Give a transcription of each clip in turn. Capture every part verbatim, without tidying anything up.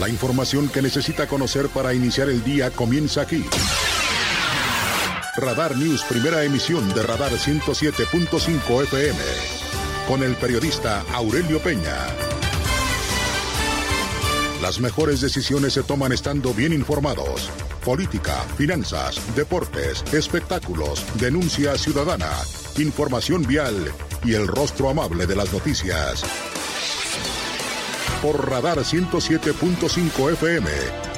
La información que necesita conocer para iniciar el día comienza aquí. Radar News, primera emisión de Radar ciento siete punto cinco F M, con el periodista Aurelio Peña. Las mejores decisiones se toman estando bien informados. Política, finanzas, deportes, espectáculos, denuncia ciudadana, información vial y el rostro amable de las noticias. Por Radar ciento siete punto cinco F M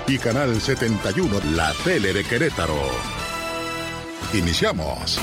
y Canal setenta y uno, la tele de Querétaro. Iniciamos.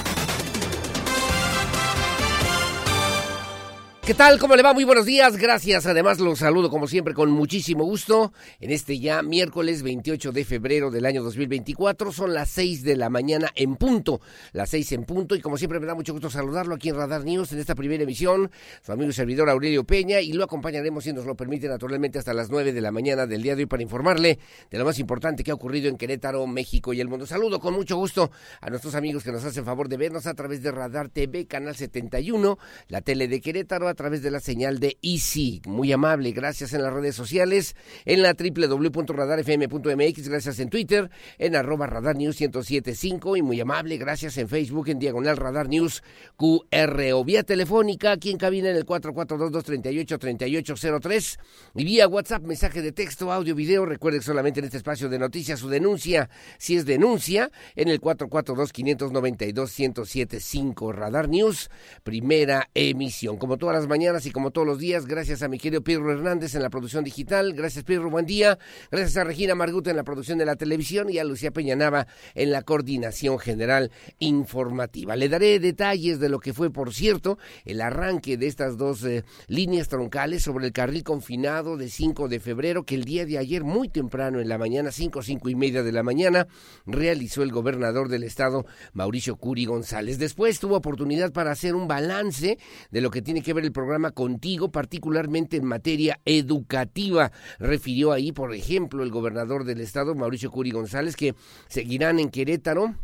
¿Qué tal? ¿Cómo le va? Muy buenos días, gracias. Además, los saludo como siempre con muchísimo gusto en este ya miércoles veintiocho de febrero del año dos mil veinticuatro. Son las seis de la mañana en punto, las seis en punto. Y como siempre me da mucho gusto saludarlo aquí en Radar News en esta primera emisión. Su amigo y servidor Aurelio Peña, y lo acompañaremos, si nos lo permite, naturalmente hasta las nueve de la mañana del día de hoy para informarle de lo más importante que ha ocurrido en Querétaro, México y el mundo. Saludo con mucho gusto a nuestros amigos que nos hacen favor de vernos a través de Radar T V, Canal setenta y uno, la tele de Querétaro, a través de la señal de Easy, muy amable, gracias en las redes sociales, en la doble u doble u doble u punto radar f m punto m x, gracias en Twitter, en arroba Radar News ciento siete punto cinco, y muy amable, gracias en Facebook, en diagonal Radar News Q R, o vía telefónica, aquí en cabina en el cuatro cuatro dos dos tres ocho tres ocho cero tres, y vía WhatsApp, mensaje de texto, audio, video. Recuerde que solamente en este espacio de noticias su denuncia, si es denuncia, en el cuatro cuatro dos cinco nueve dos uno cero siete cinco. Radar News, primera emisión, como todas las mañanas y como todos los días, gracias a mi querido Pedro Hernández en la producción digital. Gracias, Pedro, buen día. Gracias a Regina Marguta en la producción de la televisión y a Lucía Peña Nava en la coordinación general informativa. Le daré detalles de lo que fue, por cierto, el arranque de estas dos eh, líneas troncales sobre el carril confinado de cinco de febrero, que el día de ayer, muy temprano en la mañana, cinco, cinco y media de la mañana, realizó el gobernador del estado, Mauricio Curi González. Después tuvo oportunidad para hacer un balance de lo que tiene que ver el programa Contigo, particularmente en materia educativa. Refirió ahí, por ejemplo, el gobernador del estado, Mauricio Curi González, que seguirán en Querétaro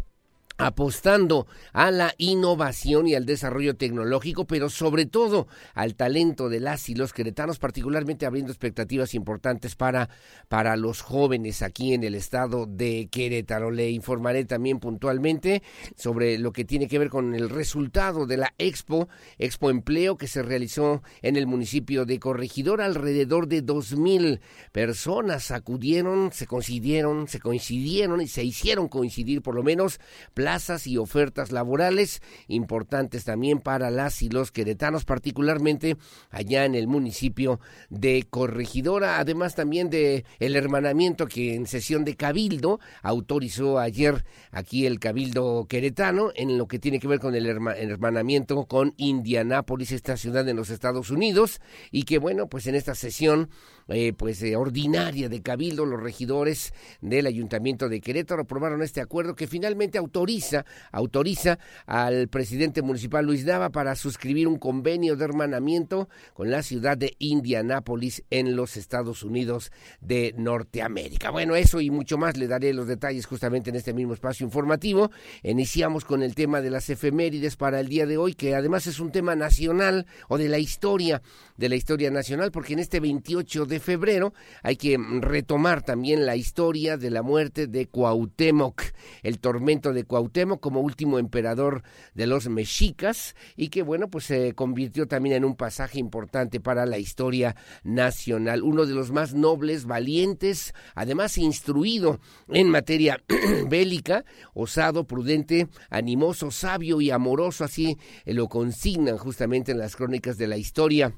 apostando a la innovación y al desarrollo tecnológico, pero sobre todo al talento de las y los queretanos, particularmente abriendo expectativas importantes para, para los jóvenes aquí en el estado de Querétaro. Le informaré también puntualmente sobre lo que tiene que ver con el resultado de la Expo, Expo Empleo, que se realizó en el municipio de Corregidora. Alrededor de dos mil personas acudieron, se coincidieron, se coincidieron y se hicieron coincidir por lo menos plazas y ofertas laborales importantes también para las y los queretanos, particularmente allá en el municipio de Corregidora, además también de el hermanamiento que en sesión de Cabildo autorizó ayer aquí el Cabildo queretano en lo que tiene que ver con el hermanamiento con Indianápolis, esta ciudad en los Estados Unidos, y que bueno, pues en esta sesión eh, pues eh, ordinaria de Cabildo, los regidores del Ayuntamiento de Querétaro aprobaron este acuerdo que finalmente autoriza autoriza al presidente municipal Luis Nava para suscribir un convenio de hermanamiento con la ciudad de Indianápolis en los Estados Unidos de Norteamérica. Bueno, eso y mucho más, le daré los detalles justamente en este mismo espacio informativo. Iniciamos con el tema de las efemérides para el día de hoy, que además es un tema nacional, o de la historia, de la historia nacional, porque en este veintiocho de febrero hay que retomar también la historia de la muerte de Cuauhtémoc, el tormento de Cuauhtémoc como último emperador de los mexicas, y que bueno, pues se convirtió también en un pasaje importante para la historia nacional, uno de los más nobles, valientes, además instruido en materia bélica, osado, prudente, animoso, sabio y amoroso. Así lo consignan justamente en las crónicas de la historia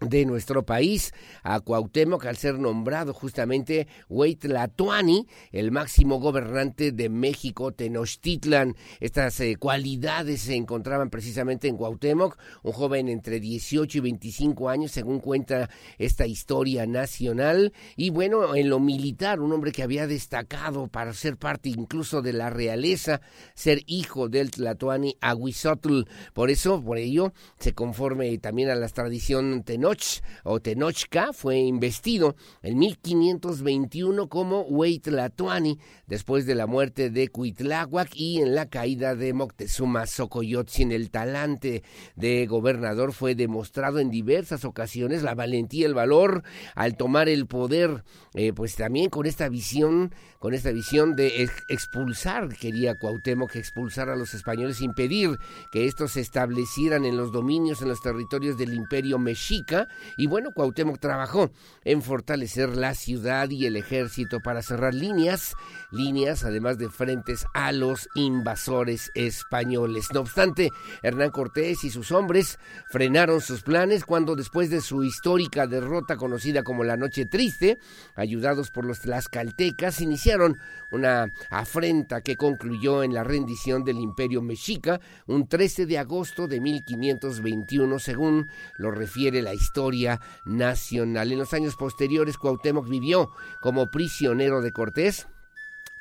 de nuestro país a Cuauhtémoc, al ser nombrado justamente Hueytlatoani, el máximo gobernante de México, Tenochtitlan. Estas eh, cualidades se encontraban precisamente en Cuauhtémoc, un joven entre dieciocho y veinticinco años, según cuenta esta historia nacional. Y bueno, en lo militar, un hombre que había destacado para ser parte incluso de la realeza, ser hijo del Tlatoani Aguizotl. Por eso, por ello, se conforme también a la tradición tenochtitlan, Tenoch o Tenochca fue investido en mil quinientos veintiuno como Huitlatoani después de la muerte de Cuitláhuac y en la caída de Moctezuma Xocoyotzin. El talante de gobernador fue demostrado en diversas ocasiones, la valentía, el valor al tomar el poder, eh, pues también con esta visión, con esta visión de ex- expulsar, quería Cuauhtémoc expulsar a los españoles, impedir que estos se establecieran en los dominios, en los territorios del Imperio Mexica, y bueno, Cuauhtémoc trabajó en fortalecer la ciudad y el ejército para cerrar líneas, líneas además de frentes a los invasores españoles. No obstante, Hernán Cortés y sus hombres frenaron sus planes cuando, después de su histórica derrota conocida como la Noche Triste, ayudados por los tlaxcaltecas, iniciaron una afrenta que concluyó en la rendición del Imperio Mexica un trece de agosto de mil quinientos veintiuno, según lo refiere la historia nacional. En los años posteriores, Cuauhtémoc vivió como prisionero de Cortés.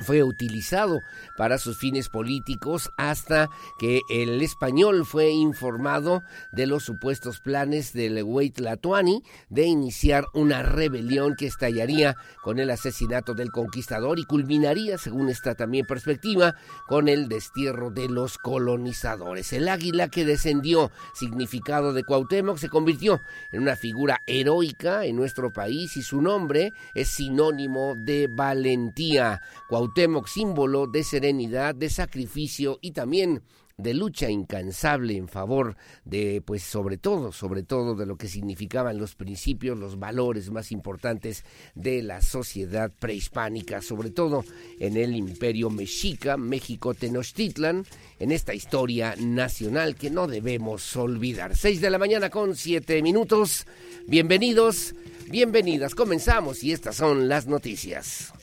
Fue utilizado para sus fines políticos hasta que el español fue informado de los supuestos planes del Huitlatoani de iniciar una rebelión que estallaría con el asesinato del conquistador y culminaría, según esta también perspectiva, con el destierro de los colonizadores. El águila que descendió, significado de Cuauhtémoc, se convirtió en una figura heroica en nuestro país y su nombre es sinónimo de valentía. Cuauhtémoc Cuauhtémoc, símbolo de serenidad, de sacrificio y también de lucha incansable en favor de, pues sobre todo, sobre todo de lo que significaban los principios, los valores más importantes de la sociedad prehispánica, sobre todo en el Imperio Mexica, México Tenochtitlan, en esta historia nacional que no debemos olvidar. Seis de la mañana con siete minutos, bienvenidos, bienvenidas, comenzamos y estas son las noticias.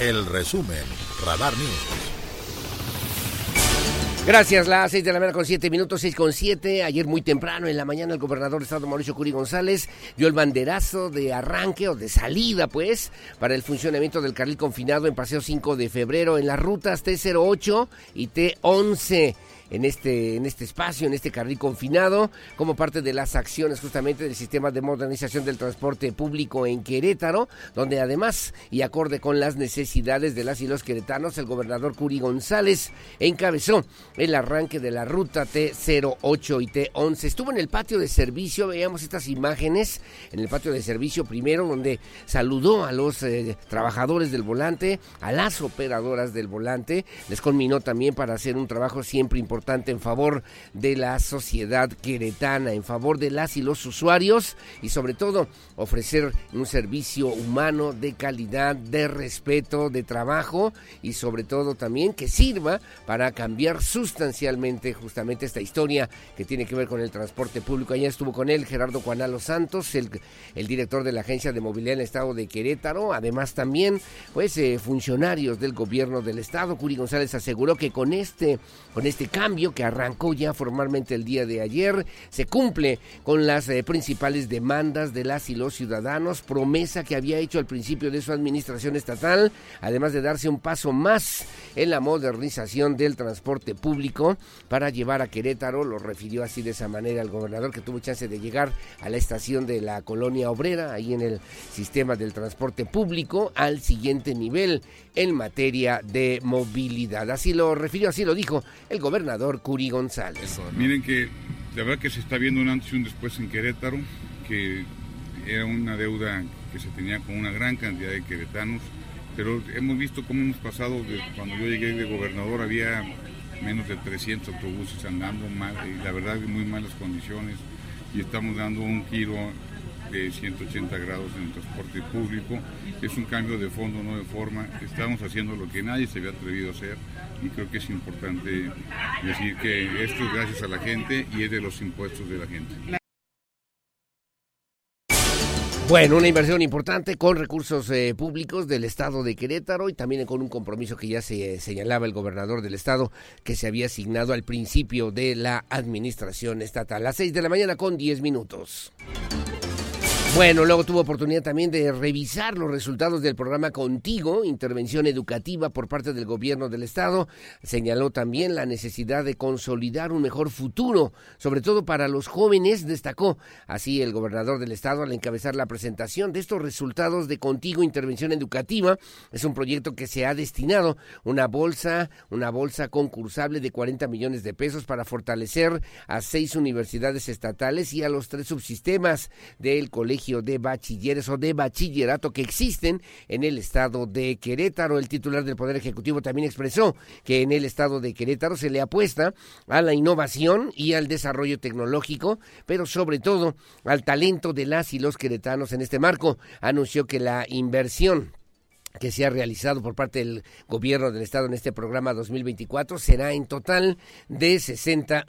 El resumen, Radar News. Gracias, las seis de la mañana con siete minutos, seis con siete. Ayer muy temprano en la mañana el gobernador de Estado Mauricio Curi González dio el banderazo de arranque o de salida, pues, para el funcionamiento del carril confinado en Paseo cinco de febrero en las rutas T cero ocho y T once. En este, en este espacio, en este carril confinado, como parte de las acciones justamente del sistema de modernización del transporte público en Querétaro, donde además, y acorde con las necesidades de las y los queretanos, el gobernador Curi González encabezó el arranque de la ruta T cero ocho y T once. Estuvo en el patio de servicio, veíamos estas imágenes, en el patio de servicio primero, donde saludó a los eh, trabajadores del volante, a las operadoras del volante, les conminó también para hacer un trabajo siempre importante en favor de la sociedad queretana, en favor de las y los usuarios y sobre todo ofrecer un servicio humano de calidad, de respeto, de trabajo y sobre todo también que sirva para cambiar sustancialmente justamente esta historia que tiene que ver con el transporte público. Allá estuvo con él Gerardo Cuanalo Santos, el, el director de la Agencia de Movilidad en el Estado de Querétaro, además también pues eh, funcionarios del gobierno del Estado. Curi González aseguró que con este, con este cambio cambio que arrancó ya formalmente el día de ayer, se cumple con las eh, principales demandas de las y los ciudadanos, promesa que había hecho al principio de su administración estatal, además de darse un paso más en la modernización del transporte público para llevar a Querétaro, lo refirió así de esa manera el gobernador, que tuvo chance de llegar a la estación de la Colonia Obrera, ahí en el sistema del transporte público, al siguiente nivel en materia de movilidad. Así lo refirió, así lo dijo el gobernador Curi González. Eso, ¿no? Miren que la verdad que se está viendo un antes y un después en Querétaro, que era una deuda que se tenía con una gran cantidad de queretanos, pero hemos visto cómo hemos pasado, de, cuando yo llegué de gobernador había menos de trescientos autobuses andando, mal, y la verdad en muy malas condiciones, y estamos dando un giro de ciento ochenta grados en el transporte público. Es un cambio de fondo, no de forma. Estamos haciendo lo que nadie se había atrevido a hacer y creo que es importante decir que esto es gracias a la gente y es de los impuestos de la gente. Bueno, una inversión importante con recursos eh, públicos del estado de Querétaro y también con un compromiso que ya se eh, señalaba el gobernador del estado que se había asignado al principio de la administración estatal. A las seis de la mañana con diez minutos. Bueno, luego tuvo oportunidad también de revisar los resultados del programa Contigo, intervención educativa por parte del gobierno del estado. Señaló también la necesidad de consolidar un mejor futuro, sobre todo para los jóvenes, destacó así el gobernador del estado al encabezar la presentación de estos resultados de Contigo, intervención educativa. Es un proyecto que se ha destinado una bolsa, una bolsa concursable de cuarenta millones de pesos para fortalecer a seis universidades estatales y a los tres subsistemas del colegio de bachilleres o de bachillerato que existen en el estado de Querétaro. El titular del Poder Ejecutivo también expresó que en el estado de Querétaro se le apuesta a la innovación y al desarrollo tecnológico, pero sobre todo al talento de las y los queretanos. En este marco, anunció que la inversión que se ha realizado por parte del gobierno del estado en este programa dos mil veinticuatro será en total de sesenta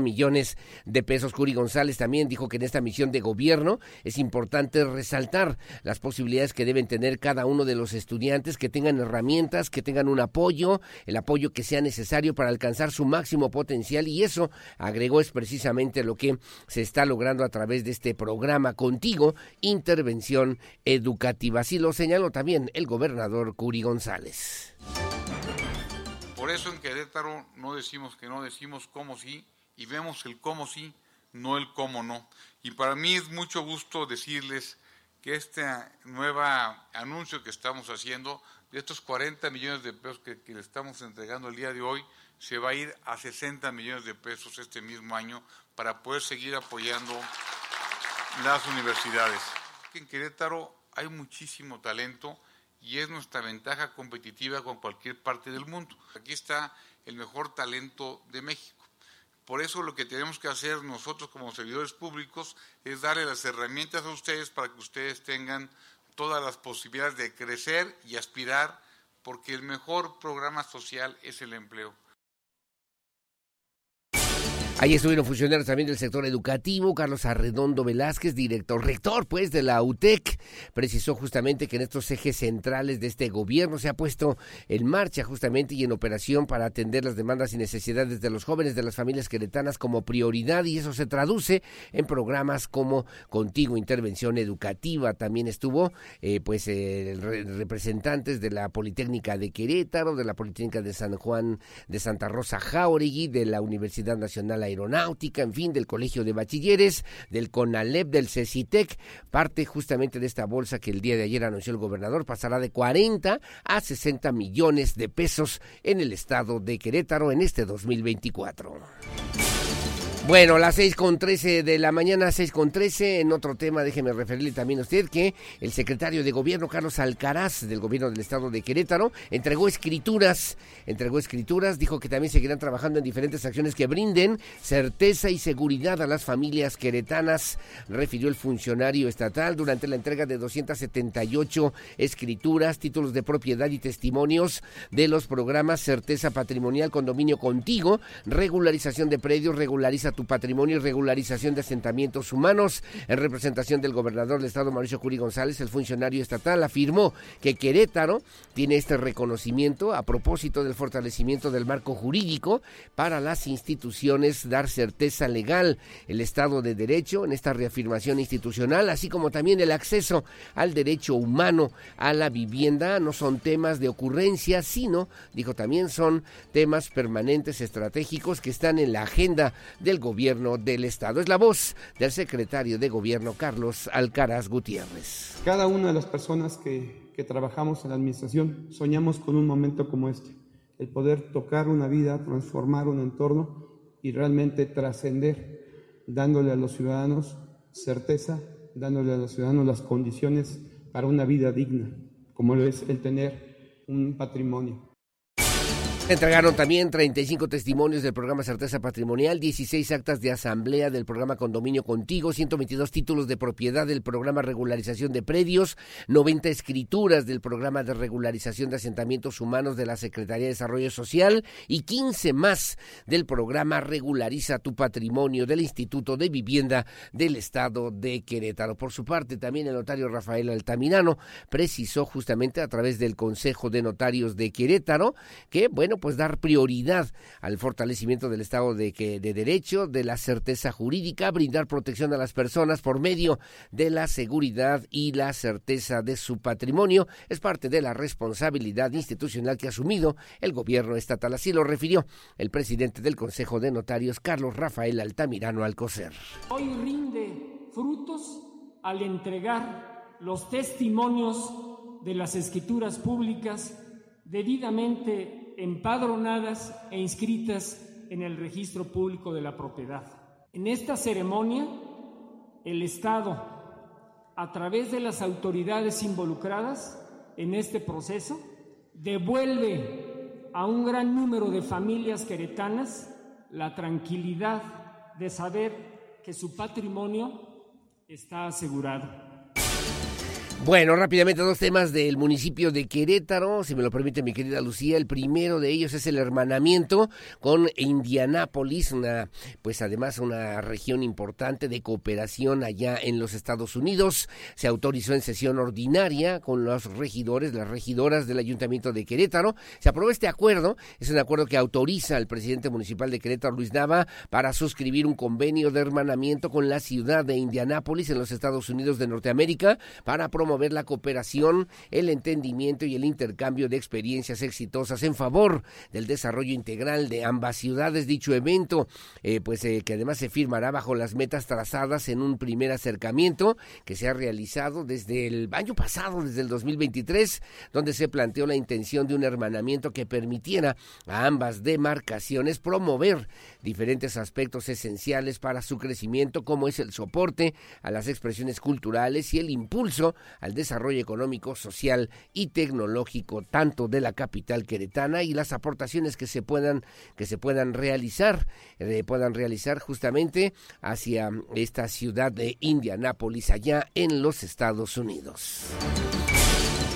millones de pesos. Curi González también dijo que en esta misión de gobierno es importante resaltar las posibilidades que deben tener cada uno de los estudiantes, que tengan herramientas, que tengan un apoyo, el apoyo que sea necesario para alcanzar su máximo potencial, y eso, agregó, es precisamente lo que se está logrando a través de este programa Contigo, intervención educativa. Así lo señaló también el gobernador Curi González. Por eso en Querétaro no decimos que no, decimos cómo sí, y vemos el cómo sí, no el cómo no. Y para mí es mucho gusto decirles que este nuevo anuncio que estamos haciendo, de estos cuarenta millones de pesos que, que le estamos entregando el día de hoy, se va a ir a sesenta millones de pesos este mismo año para poder seguir apoyando las universidades. En Querétaro hay muchísimo talento y es nuestra ventaja competitiva con cualquier parte del mundo. Aquí está el mejor talento de México. Por eso lo que tenemos que hacer nosotros como servidores públicos es darle las herramientas a ustedes para que ustedes tengan todas las posibilidades de crecer y aspirar, porque el mejor programa social es el empleo. Ahí estuvieron funcionarios también del sector educativo. Carlos Arredondo Velázquez, director, rector pues de la U T E C, precisó justamente que en estos ejes centrales de este gobierno se ha puesto en marcha justamente y en operación para atender las demandas y necesidades de los jóvenes, de las familias queretanas como prioridad, y eso se traduce en programas como Contigo, intervención educativa. También estuvo eh, pues eh, re- representantes de la Politécnica de Querétaro, de la Politécnica de San Juan, de Santa Rosa Jáuregui, de la Universidad Nacional Aeronáutica, en fin, del Colegio de Bachilleres, del CONALEP, del CECITEC, parte justamente de esta bolsa que el día de ayer anunció el gobernador, pasará de cuarenta a sesenta millones de pesos en el estado de Querétaro en este dos mil veinticuatro. Bueno, las seis con trece de la mañana, seis con trece, en otro tema, déjeme referirle también a usted que el secretario de Gobierno, Carlos Alcaraz, del Gobierno del Estado de Querétaro, entregó escrituras, entregó escrituras, dijo que también seguirán trabajando en diferentes acciones que brinden certeza y seguridad a las familias queretanas, refirió el funcionario estatal durante la entrega de doscientas setenta y ocho escrituras, títulos de propiedad y testimonios de los programas Certeza Patrimonial, Condominio Contigo, Regularización de Predios, Regularización tu patrimonio y regularización de asentamientos humanos. En representación del gobernador del estado, Mauricio Curi González, el funcionario estatal afirmó que Querétaro tiene este reconocimiento a propósito del fortalecimiento del marco jurídico para las instituciones, dar certeza legal, el estado de derecho en esta reafirmación institucional, así como también el acceso al derecho humano a la vivienda. No son temas de ocurrencia, sino, dijo también, son temas permanentes, estratégicos, que están en la agenda del gobierno del estado. Es la voz del secretario de gobierno, Carlos Alcaraz Gutiérrez. Cada una de las personas que, que trabajamos en la administración soñamos con un momento como este, el poder tocar una vida, transformar un entorno y realmente trascender, dándole a los ciudadanos certeza, dándole a los ciudadanos las condiciones para una vida digna, como lo es el tener un patrimonio. Se entregaron también treinta y cinco testimonios del programa Certeza Patrimonial, dieciséis actas de asamblea del programa Condominio Contigo, ciento veintidós títulos de propiedad del programa Regularización de Predios, noventa escrituras del programa de Regularización de Asentamientos Humanos de la Secretaría de Desarrollo Social y quince más del programa Regulariza tu Patrimonio del Instituto de Vivienda del Estado de Querétaro. Por su parte, también el notario Rafael Altamirano precisó justamente a través del Consejo de Notarios de Querétaro que, bueno, pues dar prioridad al fortalecimiento del Estado de, que, de Derecho, de la certeza jurídica, brindar protección a las personas por medio de la seguridad y la certeza de su patrimonio, es parte de la responsabilidad institucional que ha asumido el gobierno estatal. Así lo refirió el presidente del Consejo de Notarios, Carlos Rafael Altamirano Alcocer. Hoy rinde frutos al entregar los testimonios de las escrituras públicas debidamente empadronadas e inscritas en el registro público de la propiedad. En esta ceremonia, el Estado, a través de las autoridades involucradas en este proceso, devuelve a un gran número de familias queretanas la tranquilidad de saber que su patrimonio está asegurado. Bueno, rápidamente dos temas del municipio de Querétaro, si me lo permite mi querida Lucía. El primero de ellos es el hermanamiento con Indianápolis, una, pues además una región importante de cooperación allá en los Estados Unidos. Se autorizó en sesión ordinaria con los regidores, las regidoras del Ayuntamiento de Querétaro. Se aprobó este acuerdo, es un acuerdo que autoriza al presidente municipal de Querétaro, Luis Nava, para suscribir un convenio de hermanamiento con la ciudad de Indianápolis en los Estados Unidos de Norteamérica para promover promover la cooperación, el entendimiento y el intercambio de experiencias exitosas en favor del desarrollo integral de ambas ciudades. Dicho evento, eh, pues eh, que además se firmará bajo las metas trazadas en un primer acercamiento que se ha realizado desde el año pasado, desde el dos mil veintitrés, donde se planteó la intención de un hermanamiento que permitiera a ambas demarcaciones promover diferentes aspectos esenciales para su crecimiento, como es el soporte a las expresiones culturales y el impulso al desarrollo económico, social y tecnológico, tanto de la capital queretana, y las aportaciones que se puedan, que se puedan realizar, eh, puedan realizar justamente hacia esta ciudad de Indianápolis, allá en los Estados Unidos.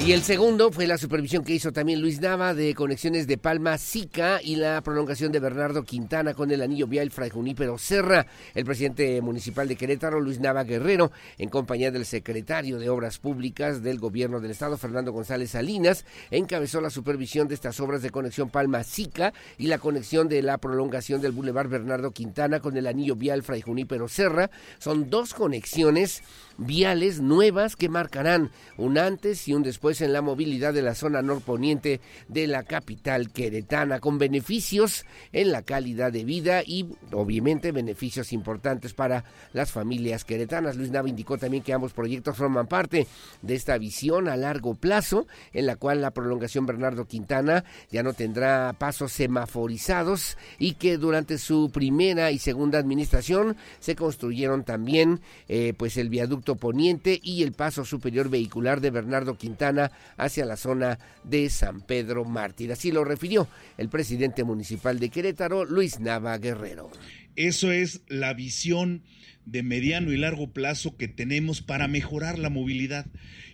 Y el segundo fue la supervisión que hizo también Luis Nava de conexiones de Palma Sica y la prolongación de Bernardo Quintana con el anillo vial Fray Junípero Serra. El presidente municipal de Querétaro, Luis Nava Guerrero, en compañía del secretario de Obras Públicas del Gobierno del Estado, Fernando González Salinas, encabezó la supervisión de estas obras de conexión Palma Sica y la conexión de la prolongación del Boulevard Bernardo Quintana con el anillo vial Fray Junípero Serra. Son dos conexiones viales nuevas que marcarán un antes y un después en la movilidad de la zona norponiente de la capital queretana, con beneficios en la calidad de vida y obviamente beneficios importantes para las familias queretanas. Luis Nava indicó también que ambos proyectos forman parte de esta visión a largo plazo, en la cual la prolongación Bernardo Quintana ya no tendrá pasos semaforizados y que durante su primera y segunda administración se construyeron también eh, pues el viaducto poniente y el paso superior vehicular de Bernardo Quintana hacia la zona de San Pedro Mártir. Así lo refirió el presidente municipal de Querétaro, Luis Nava Guerrero. Eso es la visión de mediano y largo plazo que tenemos para mejorar la movilidad,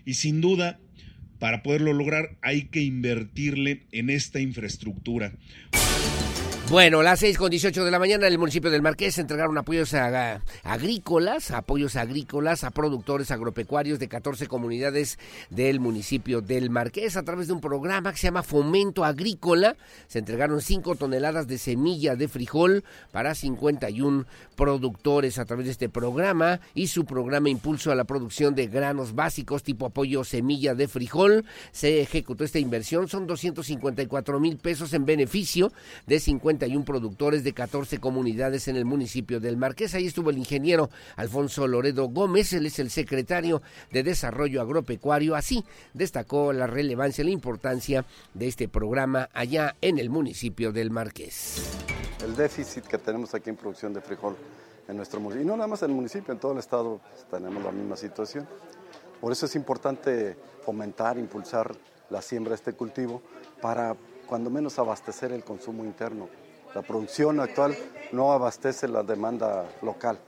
y sin duda, para poderlo lograr hay que invertirle en esta infraestructura. Bueno, las seis con dieciocho de la mañana en el municipio del Marqués entregaron apoyos a, a, agrícolas, apoyos agrícolas a productores agropecuarios de catorce comunidades del municipio del Marqués a través de un programa que se llama Fomento Agrícola. Se entregaron cinco toneladas de semilla de frijol para cincuenta y uno productores a través de este programa y su programa Impulso a la Producción de Granos Básicos tipo apoyo semilla de frijol. Se ejecutó esta inversión, son doscientos cincuenta y cuatro mil pesos en beneficio de cincuenta hay un productores de catorce comunidades en el municipio del Marqués. Ahí estuvo el ingeniero Alfonso Loredo Gómez, él es el secretario de Desarrollo Agropecuario. Así destacó la relevancia y la importancia de este programa allá en el municipio del Marqués. El déficit que tenemos aquí en producción de frijol en nuestro municipio, y no nada más en el municipio, en todo el estado pues, tenemos la misma situación. Por eso es importante fomentar, impulsar la siembra de este cultivo para cuando menos abastecer el consumo interno. La producción actual no abastece la demanda local.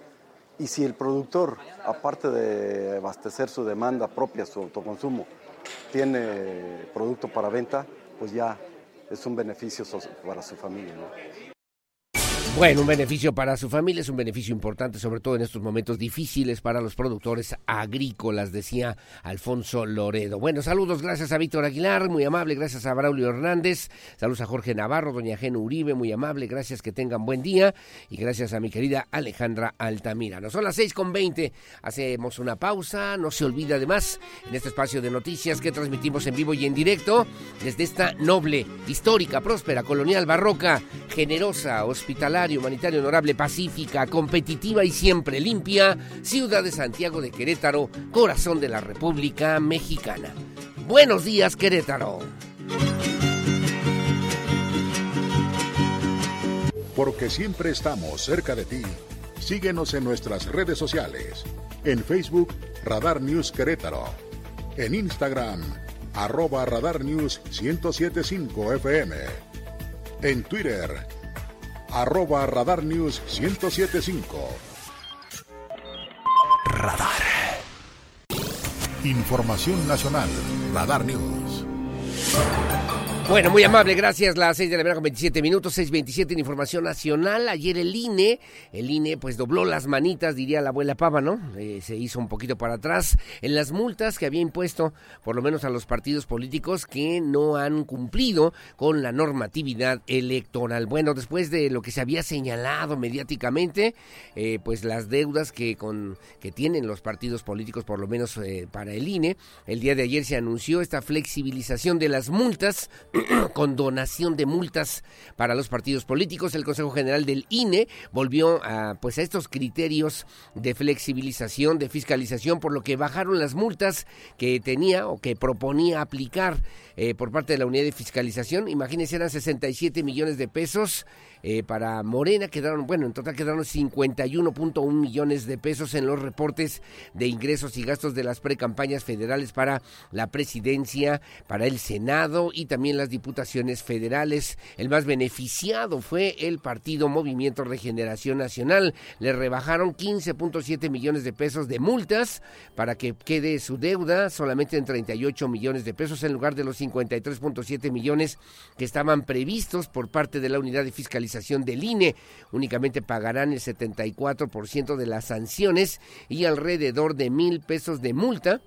Y si el productor, aparte de abastecer su demanda propia, su autoconsumo, tiene producto para venta, pues ya es un beneficio para su familia, ¿no? Bueno, un beneficio para su familia, es un beneficio importante, sobre todo en estos momentos difíciles para los productores agrícolas, decía Alfonso Loredo. Bueno, saludos, gracias a Víctor Aguilar, muy amable, gracias a Braulio Hernández, saludos a Jorge Navarro, doña Geno Uribe, muy amable, gracias, que tengan buen día, y gracias a mi querida Alejandra Altamirano. Son las seis con veinte, hacemos una pausa, no se olvida además, en este espacio de noticias que transmitimos en vivo y en directo, desde esta noble, histórica, próspera, colonial, barroca, generosa, hospitalaria, humanitaria, honorable, pacífica, competitiva y siempre limpia, ciudad de Santiago de Querétaro, corazón de la República Mexicana. Buenos días, Querétaro. Porque siempre estamos cerca de ti, síguenos en nuestras redes sociales, en Facebook, Radar News Querétaro, en Instagram, arroba Radar News ciento siete punto cinco F M, en Twitter, arroba Radar News ciento siete punto cinco. Radar. Información nacional. Radar News. Bueno, muy amable, gracias. Las seis de la mañana con veintisiete minutos, seis veintisiete en Información Nacional. Ayer el I N E, el I N E pues dobló las manitas, diría la abuela Pava, ¿no? Eh, se hizo un poquito para atrás en las multas que había impuesto, por lo menos a los partidos políticos que no han cumplido con la normatividad electoral. Bueno, después de lo que se había señalado mediáticamente, eh, pues las deudas que, con, que tienen los partidos políticos, por lo menos eh, para el I N E, el día de ayer se anunció esta flexibilización de las multas, condonación de multas para los partidos políticos. El Consejo General del I N E volvió a, pues, a estos criterios de flexibilización, de fiscalización, por lo que bajaron las multas que tenía o que proponía aplicar eh, por parte de la unidad de fiscalización. Imagínense, eran sesenta y siete millones de pesos eh, para Morena, quedaron, bueno, en total quedaron cincuenta y uno punto uno millones de pesos en los reportes de ingresos y gastos de las precampañas federales para la presidencia, para el Senado y también la las diputaciones federales. El más beneficiado fue el partido Movimiento Regeneración Nacional. Le rebajaron quince punto siete millones de pesos de multas para que quede su deuda solamente en treinta y ocho millones de pesos en lugar de los cincuenta y tres punto siete millones que estaban previstos por parte de la unidad de fiscalización del I N E. Únicamente pagarán el setenta y cuatro por ciento de las sanciones y alrededor de mil pesos de multa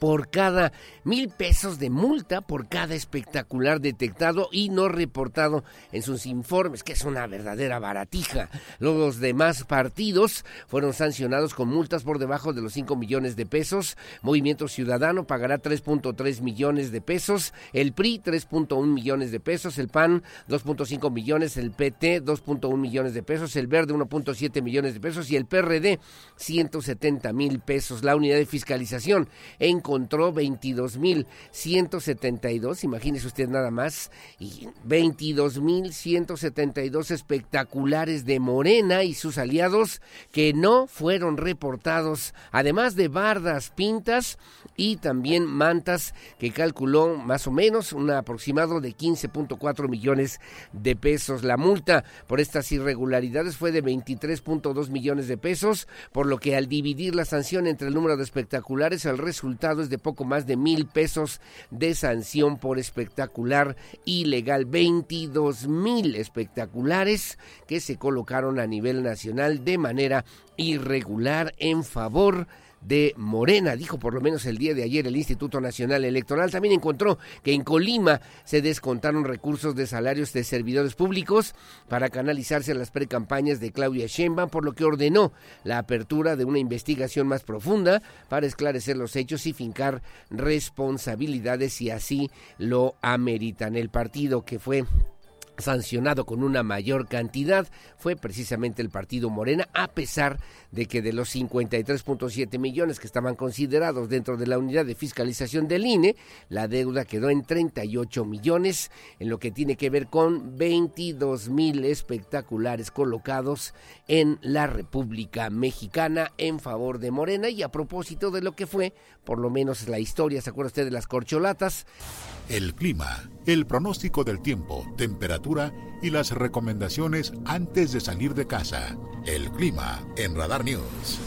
por cada mil pesos de multa por cada espectacular detectado y no reportado en sus informes, que es una verdadera baratija. Los demás partidos fueron sancionados con multas por debajo de los cinco millones de pesos. Movimiento Ciudadano pagará tres punto tres millones de pesos, el P R I tres punto uno millones de pesos, el P A N dos punto cinco millones, el P T dos punto uno millones de pesos, el Verde uno punto siete millones de pesos y el P R D ciento setenta mil pesos. La unidad de fiscalización en encontró veintidós mil ciento setenta y dos, imagínese usted nada más, y veintidós mil ciento setenta y dos espectaculares de Morena y sus aliados que no fueron reportados, además de bardas, pintas y también mantas que calculó más o menos un aproximado de quince punto cuatro millones de pesos. La multa por estas irregularidades fue de veintitrés punto dos millones de pesos, por lo que al dividir la sanción entre el número de espectaculares, el resultado es de poco más de mil pesos de sanción por espectacular ilegal. veintidós mil espectaculares que se colocaron a nivel nacional de manera irregular en favor de Morena, dijo por lo menos el día de ayer el Instituto Nacional Electoral. También encontró que en Colima se descontaron recursos de salarios de servidores públicos para canalizarse a las precampañas de Claudia Sheinbaum, por lo que ordenó la apertura de una investigación más profunda para esclarecer los hechos y fincar responsabilidades si así lo ameritan. El partido que fue sancionado con una mayor cantidad fue precisamente el partido Morena, a pesar de que de los cincuenta y tres punto siete millones que estaban considerados dentro de la unidad de fiscalización del I N E, la deuda quedó en treinta y ocho millones, en lo que tiene que ver con veintidós mil espectaculares colocados en la República Mexicana en favor de Morena. Y a propósito de lo que fue, por lo menos la historia, ¿se acuerda usted de las corcholatas? El clima, el pronóstico del tiempo, temperatura y las recomendaciones antes de salir de casa. El clima en Radar News.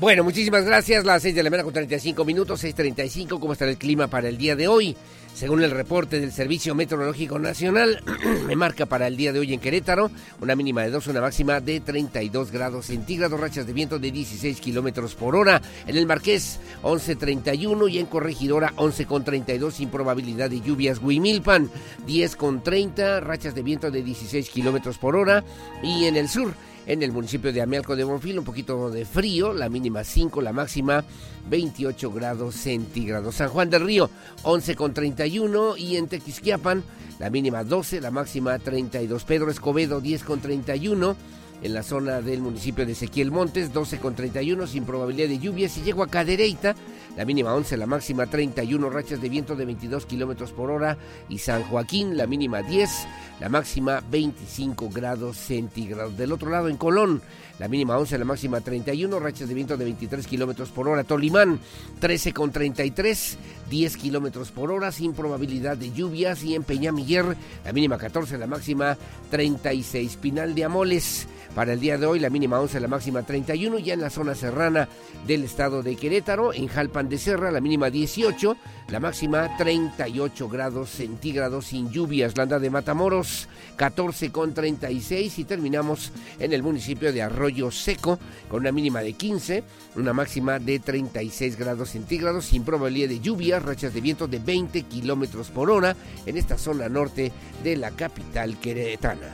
Bueno, muchísimas gracias. Las seis de la mañana con treinta y cinco minutos, seis treinta y cinco. ¿Cómo estará el clima para el día de hoy? Según el reporte del Servicio Meteorológico Nacional, me marca para el día de hoy en Querétaro una mínima de dos, una máxima de treinta y dos grados centígrados, rachas de viento de dieciséis kilómetros por hora. En el Marqués, once treinta y uno, y en Corregidora, once treinta y dos, sin probabilidad de lluvias. Huimilpan, diez treinta, rachas de viento de dieciséis kilómetros por hora. Y en el sur, en el municipio de Amialco de Bonfil, un poquito de frío, la mínima cinco, la máxima veintiocho grados centígrados. San Juan del Río, once treinta y uno, y en Tequisquiapan, la mínima doce, la máxima treinta y dos. Pedro Escobedo, diez treinta y uno, en la zona del municipio de Ezequiel Montes, doce treinta y uno, sin probabilidad de lluvias. Y llego a Cadereyta, la mínima once, la máxima treinta y uno, rachas de viento de veintidós kilómetros por hora. Y San Joaquín, la mínima diez, la máxima veinticinco grados centígrados. Del otro lado, en Colón, la mínima once, la máxima treinta y uno, rachas de viento de veintitrés kilómetros por hora. Tolimán, trece treinta y tres, diez kilómetros por hora, sin probabilidad de lluvias. Y en Peñamiller, la mínima catorce, la máxima treinta y seis. Pinal de Amoles, para el día de hoy, la mínima once, la máxima treinta y uno, ya en la zona serrana del estado de Querétaro. En Jalpan de Serra, la mínima dieciocho, la máxima treinta y ocho grados centígrados, sin lluvias. Landa de Matamoros, catorce treinta y seis, y terminamos en el municipio de Arroyo Seco con una mínima de quince, una máxima de treinta y seis grados centígrados, sin probabilidad de lluvias, rachas de viento de veinte kilómetros por hora en esta zona norte de la capital queretana.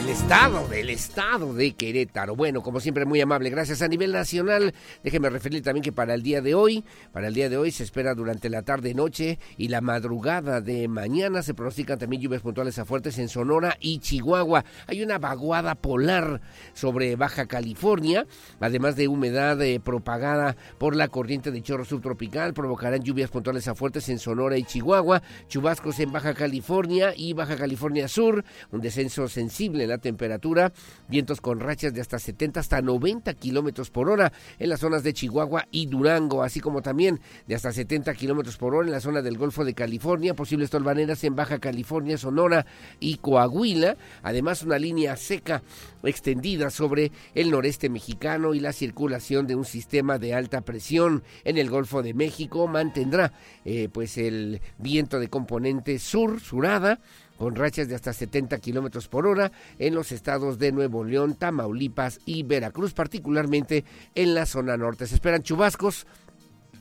El estado, del estado de Querétaro. Bueno, como siempre, muy amable. Gracias. A nivel nacional, déjeme referir también que para el día de hoy, para el día de hoy se espera durante la tarde, noche y la madrugada de mañana. Se pronostican también lluvias puntuales a fuertes en Sonora y Chihuahua. Hay una vaguada polar sobre Baja California, además de humedad eh, propagada por la corriente de chorro subtropical. Provocarán lluvias puntuales a fuertes en Sonora y Chihuahua, chubascos en Baja California y Baja California Sur, un descenso sensible en la temperatura, vientos con rachas de hasta setenta hasta noventa kilómetros por hora en las zonas de Chihuahua y Durango, así como también de hasta setenta kilómetros por hora en la zona del Golfo de California, posibles tolvaneras en Baja California, Sonora y Coahuila, además una línea seca extendida sobre el noreste mexicano y la circulación de un sistema de alta presión en el Golfo de México mantendrá eh, pues el viento de componente sur, surada, con rachas de hasta setenta kilómetros por hora en los estados de Nuevo León, Tamaulipas y Veracruz, particularmente en la zona norte. Se esperan chubascos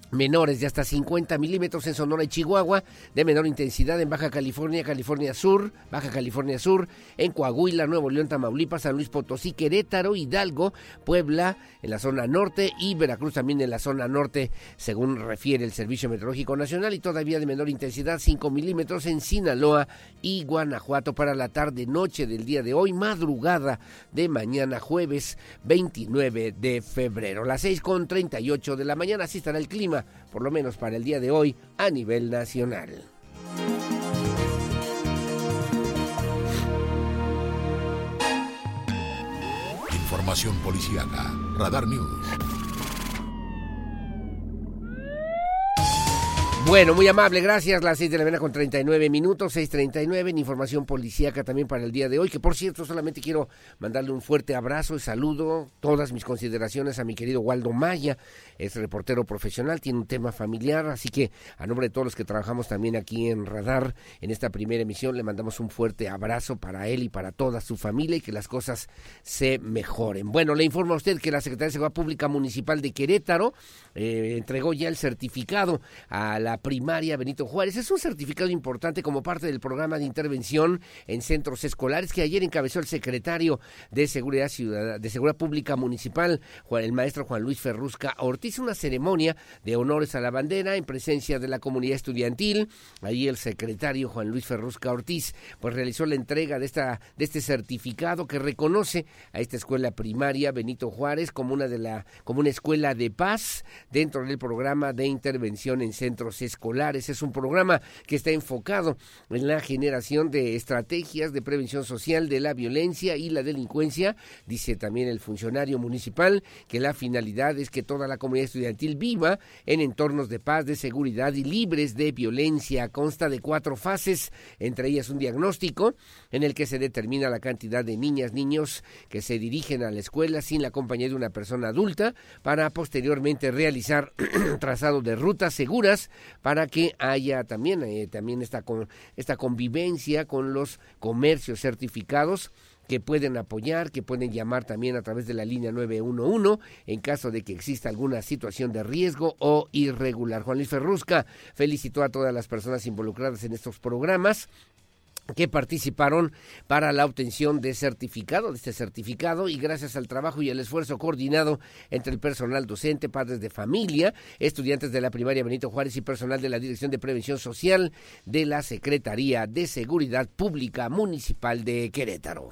menores de hasta cincuenta milímetros en Sonora y Chihuahua, de menor intensidad en Baja California, California Sur, Baja California Sur, en Coahuila, Nuevo León, Tamaulipas, San Luis Potosí, Querétaro, Hidalgo, Puebla, en la zona norte, y Veracruz también en la zona norte, según refiere el Servicio Meteorológico Nacional, y todavía de menor intensidad, cinco milímetros en Sinaloa y Guanajuato. Para la tarde-noche del día de hoy, madrugada de mañana, jueves veintinueve de febrero, las seis treinta y ocho de la mañana, así estará el clima, por lo menos para el día de hoy a nivel nacional. Información policiaca, Radar News. Bueno, muy amable, gracias. Las seis de la mañana con treinta y nueve minutos, seis treinta y nueve, en información policíaca también para el día de hoy, que por cierto, solamente quiero mandarle un fuerte abrazo y saludo, todas mis consideraciones a mi querido Waldo Maya, es reportero profesional, tiene un tema familiar, así que a nombre de todos los que trabajamos también aquí en Radar, en esta primera emisión, le mandamos un fuerte abrazo para él y para toda su familia, y que las cosas se mejoren. Bueno, le informo a usted que la Secretaría de Seguridad Pública Municipal de Querétaro eh, entregó ya el certificado a la la primaria Benito Juárez. Es un certificado importante como parte del programa de intervención en centros escolares que ayer encabezó el secretario de Seguridad Ciudadana, de Seguridad Pública Municipal, Juan, el maestro Juan Luis Ferrusca Ortiz, una ceremonia de honores a la bandera en presencia de la comunidad estudiantil. Ahí el secretario Juan Luis Ferrusca Ortiz pues realizó la entrega de esta de este certificado que reconoce a esta escuela primaria Benito Juárez como una de la como una escuela de paz dentro del programa de intervención en centros escolares. Es un programa que está enfocado en la generación de estrategias de prevención social de la violencia y la delincuencia, dice también el funcionario municipal, que la finalidad es que toda la comunidad estudiantil viva en entornos de paz, de seguridad y libres de violencia. Consta de cuatro fases, entre ellas un diagnóstico en el que se determina la cantidad de niñas, niños que se dirigen a la escuela sin la compañía de una persona adulta para posteriormente realizar trazado de rutas seguras para que haya también, eh, también esta, con, esta convivencia con los comercios certificados que pueden apoyar, que pueden llamar también a través de la línea nueve uno uno en caso de que exista alguna situación de riesgo o irregular. Juan Luis Ferrusca felicitó a todas las personas involucradas en estos programas que participaron para la obtención de certificado, de este certificado, y gracias al trabajo y al esfuerzo coordinado entre el personal docente, padres de familia, estudiantes de la primaria Benito Juárez y personal de la Dirección de Prevención Social de la Secretaría de Seguridad Pública Municipal de Querétaro.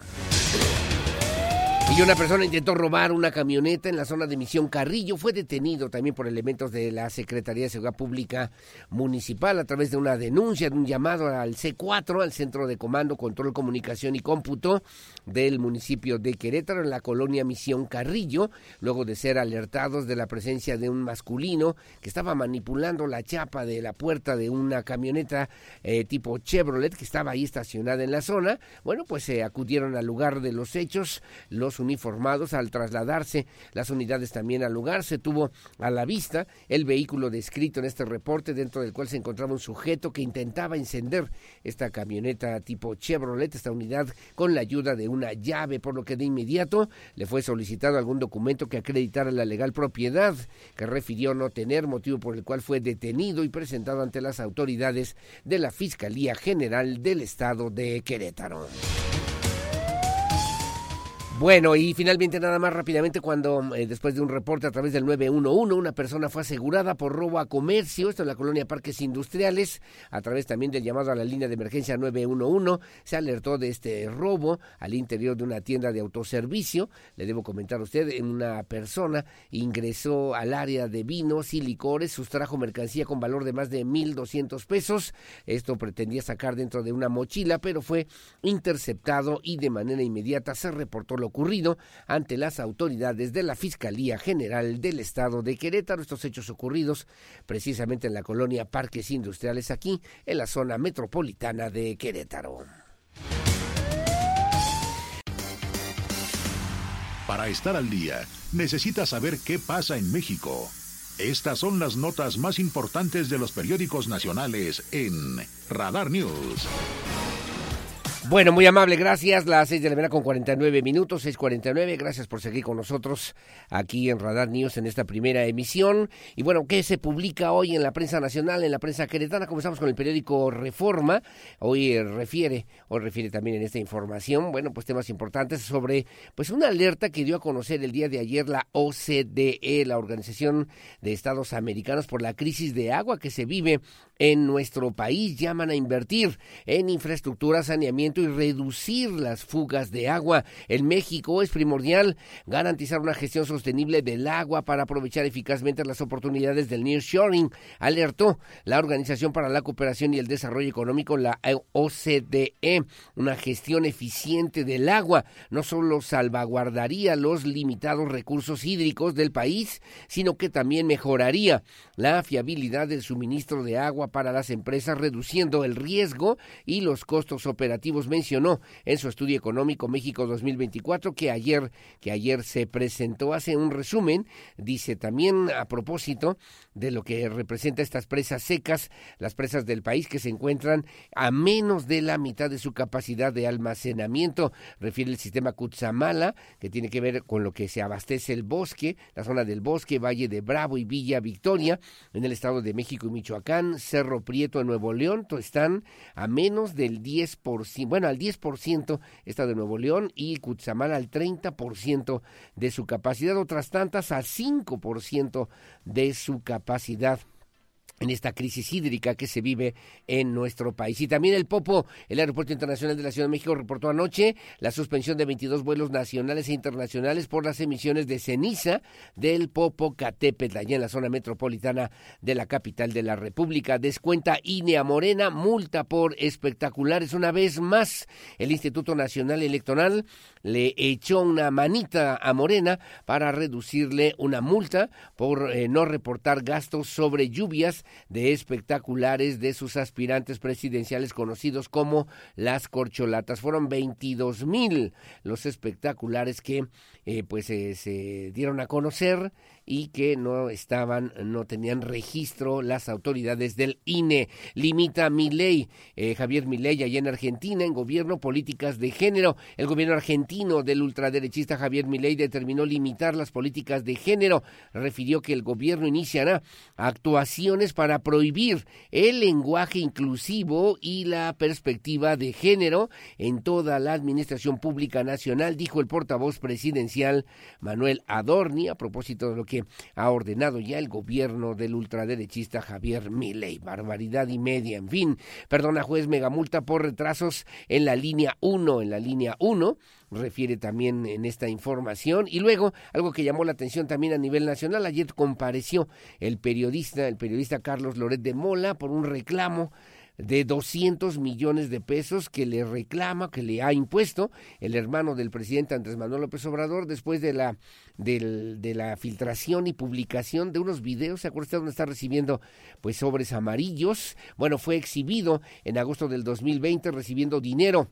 Y una persona intentó robar una camioneta en la zona de Misión Carrillo. Fue detenido también por elementos de la Secretaría de Seguridad Pública Municipal a través de una denuncia, de un llamado al C cuatro, al Centro de Comando, Control, Comunicación y Cómputo del municipio de Querétaro, en la colonia Misión Carrillo, luego de ser alertados de la presencia de un masculino que estaba manipulando la chapa de la puerta de una camioneta eh, tipo Chevrolet que estaba ahí estacionada en la zona. Bueno, pues se eh, acudieron al lugar de los hechos los uniformados. Al trasladarse las unidades también al lugar, se tuvo a la vista el vehículo descrito en este reporte, dentro del cual se encontraba un sujeto que intentaba encender esta camioneta tipo Chevrolet, esta unidad, con la ayuda de una llave, por lo que de inmediato le fue solicitado algún documento que acreditara la legal propiedad, que refirió no tener, motivo por el cual fue detenido y presentado ante las autoridades de la Fiscalía General del Estado de Querétaro. Bueno, y finalmente nada más rápidamente, cuando eh, después de un reporte a través del nueve uno uno, una persona fue asegurada por robo a comercio, esto en la colonia Parques Industriales. A través también del llamado a la línea de emergencia nueve uno uno, se alertó de este robo al interior de una tienda de autoservicio. Le debo comentar a usted, una persona ingresó al área de vinos y licores, sustrajo mercancía con valor de más de mil doscientos pesos, esto pretendía sacar dentro de una mochila, pero fue interceptado y de manera inmediata se reportó ocurrido ante las autoridades de la Fiscalía General del Estado de Querétaro. Estos hechos ocurridos precisamente en la colonia Parques Industriales, aquí en la zona metropolitana de Querétaro. Para estar al día, necesitas saber qué pasa en México. Estas son las notas más importantes de los periódicos nacionales en Radar News. Bueno, muy amable, gracias. Las seis de la mañana con cuarenta y nueve minutos, seis cuarenta y nueve. Gracias por seguir con nosotros aquí en Radar News en esta primera emisión. Y bueno, ¿qué se publica hoy en la prensa nacional, en la prensa queretana? Comenzamos con el periódico Reforma. Hoy refiere, o refiere también en esta información, bueno, pues temas importantes sobre pues una alerta que dio a conocer el día de ayer la O C D E, la Organización de Estados Americanos, por la crisis de agua que se vive en nuestro país. Llaman a invertir en infraestructura, saneamiento y reducir las fugas de agua. En México es primordial garantizar una gestión sostenible del agua para aprovechar eficazmente las oportunidades del nearshoring, alertó la Organización para la Cooperación y el Desarrollo Económico, la O C D E. Una gestión eficiente del agua no solo salvaguardaría los limitados recursos hídricos del país, sino que también mejoraría la fiabilidad del suministro de agua para las empresas, reduciendo el riesgo y los costos operativos Carlos mencionó en su estudio económico México dos mil veinticuatro que ayer, que ayer se presentó. Hace un resumen, dice también a propósito de lo que representa estas presas secas, las presas del país que se encuentran a menos de la mitad de su capacidad de almacenamiento. Refiere el sistema Cutzamala, que tiene que ver con lo que se abastece el bosque, la zona del bosque, Valle de Bravo y Villa Victoria, en el Estado de México y Michoacán, Cerro Prieto en Nuevo León, están a menos del diez por ciento, bueno, al diez por ciento está de Nuevo León y Cutzamala al treinta por ciento de su capacidad, otras tantas al cinco por ciento de su capacidad en esta crisis hídrica que se vive en nuestro país. Y también el Popo, el Aeropuerto Internacional de la Ciudad de México, reportó anoche la suspensión de veintidós vuelos nacionales e internacionales por las emisiones de ceniza del Popocatépetl, allá en la zona metropolitana de la capital de la República. Descuenta I N E a Morena, multa por espectaculares. Una vez más, el Instituto Nacional Electoral le echó una manita a Morena para reducirle una multa por eh, no reportar gastos sobre lluvias de espectaculares de sus aspirantes presidenciales conocidos como las corcholatas. Fueron veintidós mil los espectaculares que eh, pues eh, se dieron a conocer y que no estaban, no tenían registro las autoridades del I N E. Limita Milei, eh, Javier Milei, allá en Argentina, en gobierno, políticas de género. El gobierno argentino del ultraderechista Javier Milei determinó limitar las políticas de género. Refirió que el gobierno iniciará actuaciones para prohibir el lenguaje inclusivo y la perspectiva de género en toda la administración pública nacional, dijo el portavoz presidencial Manuel Adorni, a propósito de lo que ha ordenado ya el gobierno del ultraderechista Javier Milei. Barbaridad y media, en fin. Perdona juez megamulta por retrasos en la línea uno, en la línea uno, refiere también en esta información. Y luego, algo que llamó la atención también a nivel nacional, ayer compareció el periodista, el periodista Carlos Loret de Mola por un reclamo de doscientos millones de pesos que le reclama, que le ha impuesto el hermano del presidente Andrés Manuel López Obrador después de la del, de la filtración y publicación de unos videos. ¿Se acuerda usted dónde está recibiendo pues sobres amarillos? Bueno, fue exhibido en agosto del dos mil veinte recibiendo dinero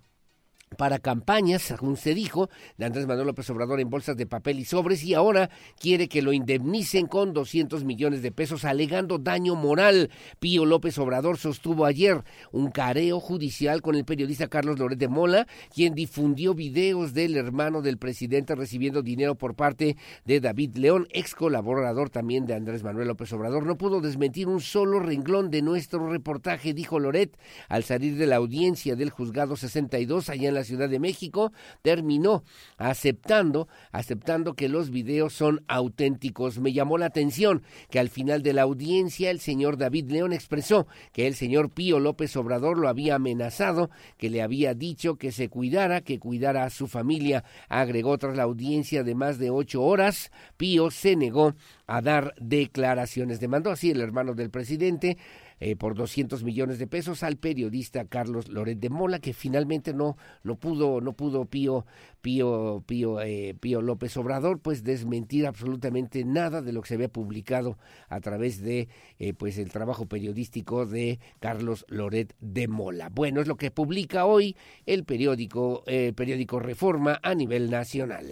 para campañas, según se dijo, de Andrés Manuel López Obrador en bolsas de papel y sobres, y ahora quiere que lo indemnicen con doscientos millones de pesos, alegando daño moral. Pío López Obrador sostuvo ayer un careo judicial con el periodista Carlos Loret de Mola, quien difundió videos del hermano del presidente recibiendo dinero por parte de David León, ex colaborador también de Andrés Manuel López Obrador. No pudo desmentir un solo renglón de nuestro reportaje, dijo Loret, al salir de la audiencia del juzgado sesenta y dos allá en la Ciudad de México. Terminó aceptando, aceptando que los videos son auténticos. Me llamó la atención que al final de la audiencia el señor David León expresó que el señor Pío López Obrador lo había amenazado, que le había dicho que se cuidara, que cuidara a su familia, agregó. Tras la audiencia de más de ocho horas, Pío se negó a dar declaraciones. Demandó así el hermano del presidente Eh, por doscientos millones de pesos al periodista Carlos Loret de Mola, que finalmente no no pudo no pudo Pío Pío Pío eh, Pío López Obrador pues desmentir absolutamente nada de lo que se había publicado a través de eh, pues el trabajo periodístico de Carlos Loret de Mola. Bueno, es lo que publica hoy el periódico eh, periódico Reforma a nivel nacional.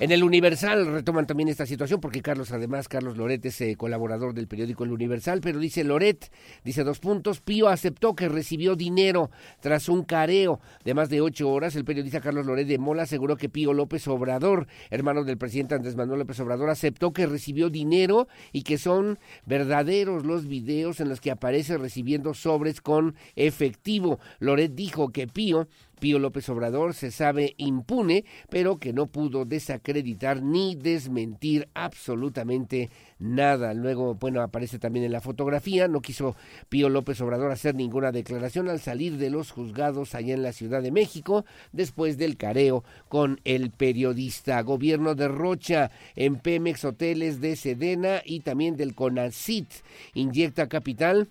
En el Universal retoman también esta situación porque Carlos, además, Carlos Loret es eh, colaborador del periódico El Universal, pero dice Loret, dice dos puntos, Pío aceptó que recibió dinero tras un careo de más de ocho horas. El periodista Carlos Loret de Mola aseguró que Pío López Obrador, hermano del presidente Andrés Manuel López Obrador, aceptó que recibió dinero y que son verdaderos los videos en los que aparece recibiendo sobres con efectivo. Loret dijo que Pío... Pío López Obrador se sabe impune, pero que no pudo desacreditar ni desmentir absolutamente nada. Luego, bueno, aparece también en la fotografía, no quiso Pío López Obrador hacer ninguna declaración al salir de los juzgados allá en la Ciudad de México, después del careo con el periodista. Gobierno derrocha en Pemex, hoteles de Sedena y también del Conacyt, inyecta capital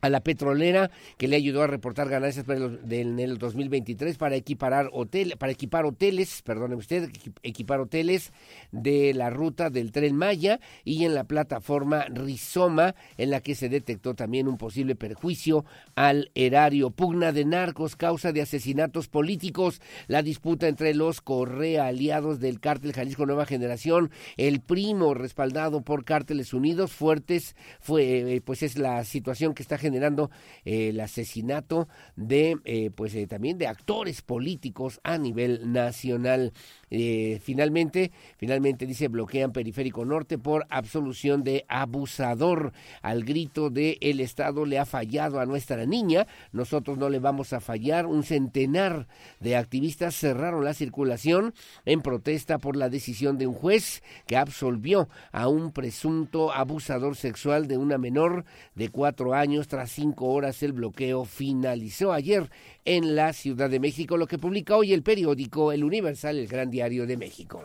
a la petrolera, que le ayudó a reportar ganancias en el dos mil veintitrés para equiparar hotel, para equipar hoteles, perdone usted, equipar hoteles de la ruta del Tren Maya y en la plataforma Rizoma, en la que se detectó también un posible perjuicio al erario. Pugna de narcos, causa de asesinatos políticos, la disputa entre los Correa, aliados del Cártel Jalisco Nueva Generación, el Primo, respaldado por Cárteles Unidos Fuertes, fue, pues es la situación que está generando generando eh, el asesinato de eh, pues eh, también de actores políticos a nivel nacional. Eh, finalmente, finalmente dice, bloquean Periférico Norte por absolución de abusador. Al grito de el Estado le ha fallado a nuestra niña, nosotros no le vamos a fallar. Un centenar de activistas cerraron la circulación en protesta por la decisión de un juez que absolvió a un presunto abusador sexual de una menor de cuatro años. Tras cinco horas el bloqueo finalizó ayer en la Ciudad de México, lo que publica hoy el periódico El Universal, el gran diario de México.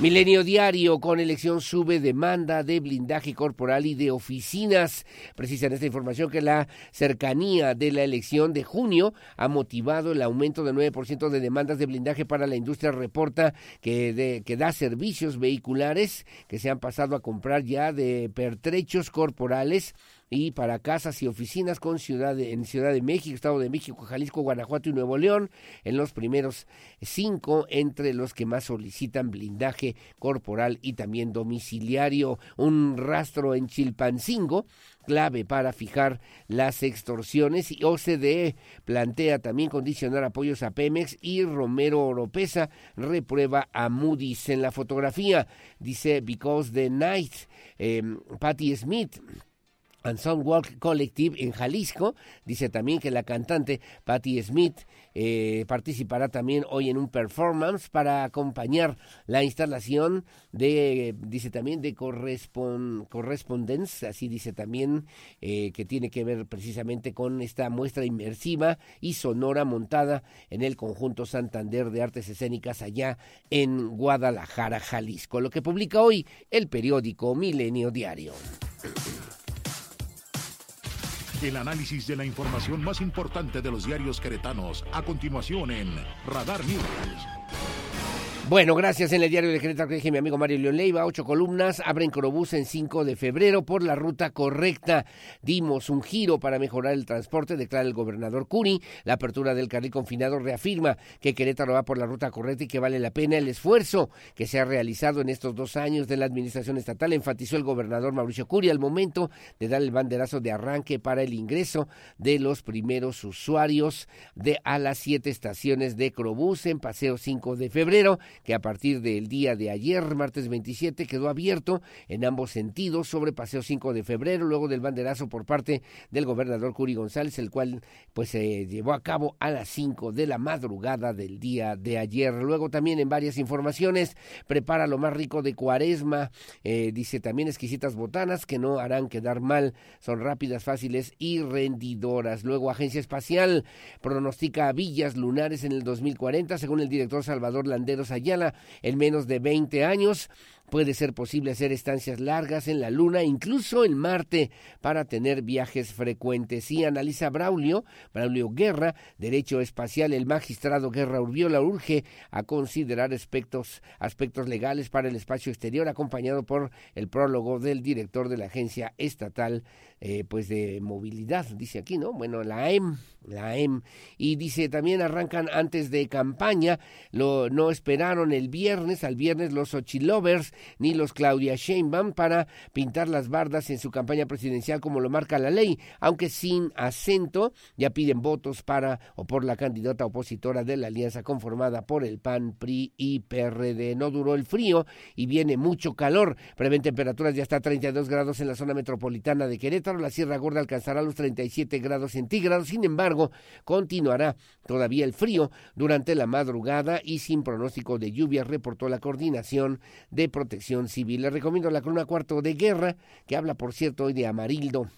Milenio Diario, con elección sube demanda de blindaje corporal y de oficinas. Precisan esta información que la cercanía de la elección de junio ha motivado el aumento del nueve por ciento de demandas de blindaje para la industria. Reporta que, de, que da servicios vehiculares que se han pasado a comprar ya de pertrechos corporales y para casas y oficinas con ciudad de, en Ciudad de México, Estado de México, Jalisco, Guanajuato y Nuevo León, en los primeros cinco entre los que más solicitan blindaje corporal y también domiciliario. Un rastro en Chilpancingo, clave para fijar las extorsiones, y O C D E plantea también condicionar apoyos a Pemex, y Romero Oropesa reprueba a Moody's. En la fotografía dice Because the Night, eh, Patti Smith and Soundwalk Collective en Jalisco. Dice también que la cantante Patti Smith eh, participará también hoy en un performance para acompañar la instalación de, dice también, de correspond, correspondence, así dice también, eh, que tiene que ver precisamente con esta muestra inmersiva y sonora montada en el Conjunto Santander de Artes Escénicas allá en Guadalajara, Jalisco. Lo que publica hoy el periódico Milenio Diario. El análisis de la información más importante de los diarios queretanos, a continuación en Radar News. Bueno, gracias. En el diario de Querétaro, que dije mi amigo Mario León Leiva, ocho columnas, abren Crobús en cinco de febrero por la ruta correcta. Dimos un giro para mejorar el transporte, declara el gobernador Curi. La apertura del carril confinado reafirma que Querétaro va por la ruta correcta y que vale la pena el esfuerzo que se ha realizado en estos dos años de la administración estatal, enfatizó el gobernador Mauricio Curi al momento de dar el banderazo de arranque para el ingreso de los primeros usuarios de a las siete estaciones de Crobús en Paseo cinco de febrero, que a partir del día de ayer, martes veintisiete, quedó abierto en ambos sentidos sobre Paseo cinco de febrero, luego del banderazo por parte del gobernador Curi González, el cual pues se eh, llevó a cabo a las cinco de la madrugada del día de ayer. Luego también en varias informaciones, prepara lo más rico de Cuaresma, eh, dice también exquisitas botanas que no harán quedar mal, son rápidas, fáciles y rendidoras. Luego Agencia Espacial pronostica villas lunares en el dos mil cuarenta, según el director Salvador Landeros Ayala, en menos de veinte años puede ser posible hacer estancias largas en la Luna, incluso en Marte, para tener viajes frecuentes. Y analiza Braulio, Braulio Guerra, Derecho Espacial, el magistrado Guerra Urbiola urge a considerar aspectos, aspectos legales para el espacio exterior, acompañado por el prólogo del director de la Agencia Estatal eh, pues de Movilidad, dice aquí, ¿no? Bueno, la A E M, la A E M. Y dice, también arrancan antes de campaña, lo, no esperaron el viernes, al viernes los Xochilovers ni los Claudia Sheinbaum para pintar las bardas en su campaña presidencial como lo marca la ley, aunque sin acento. Ya piden votos para o por la candidata opositora de la alianza conformada por el P A N, P R I y P R D. No duró el frío y viene mucho calor. Prevén temperaturas de hasta treinta y dos grados en la zona metropolitana de Querétaro. La Sierra Gorda alcanzará los treinta y siete grados centígrados. Sin embargo, continuará todavía el frío durante la madrugada y sin pronóstico de lluvias, reportó la Coordinación de Protección Civil. Les recomiendo la columna Cuarto de Guerra, que habla, por cierto, hoy de Amarildo,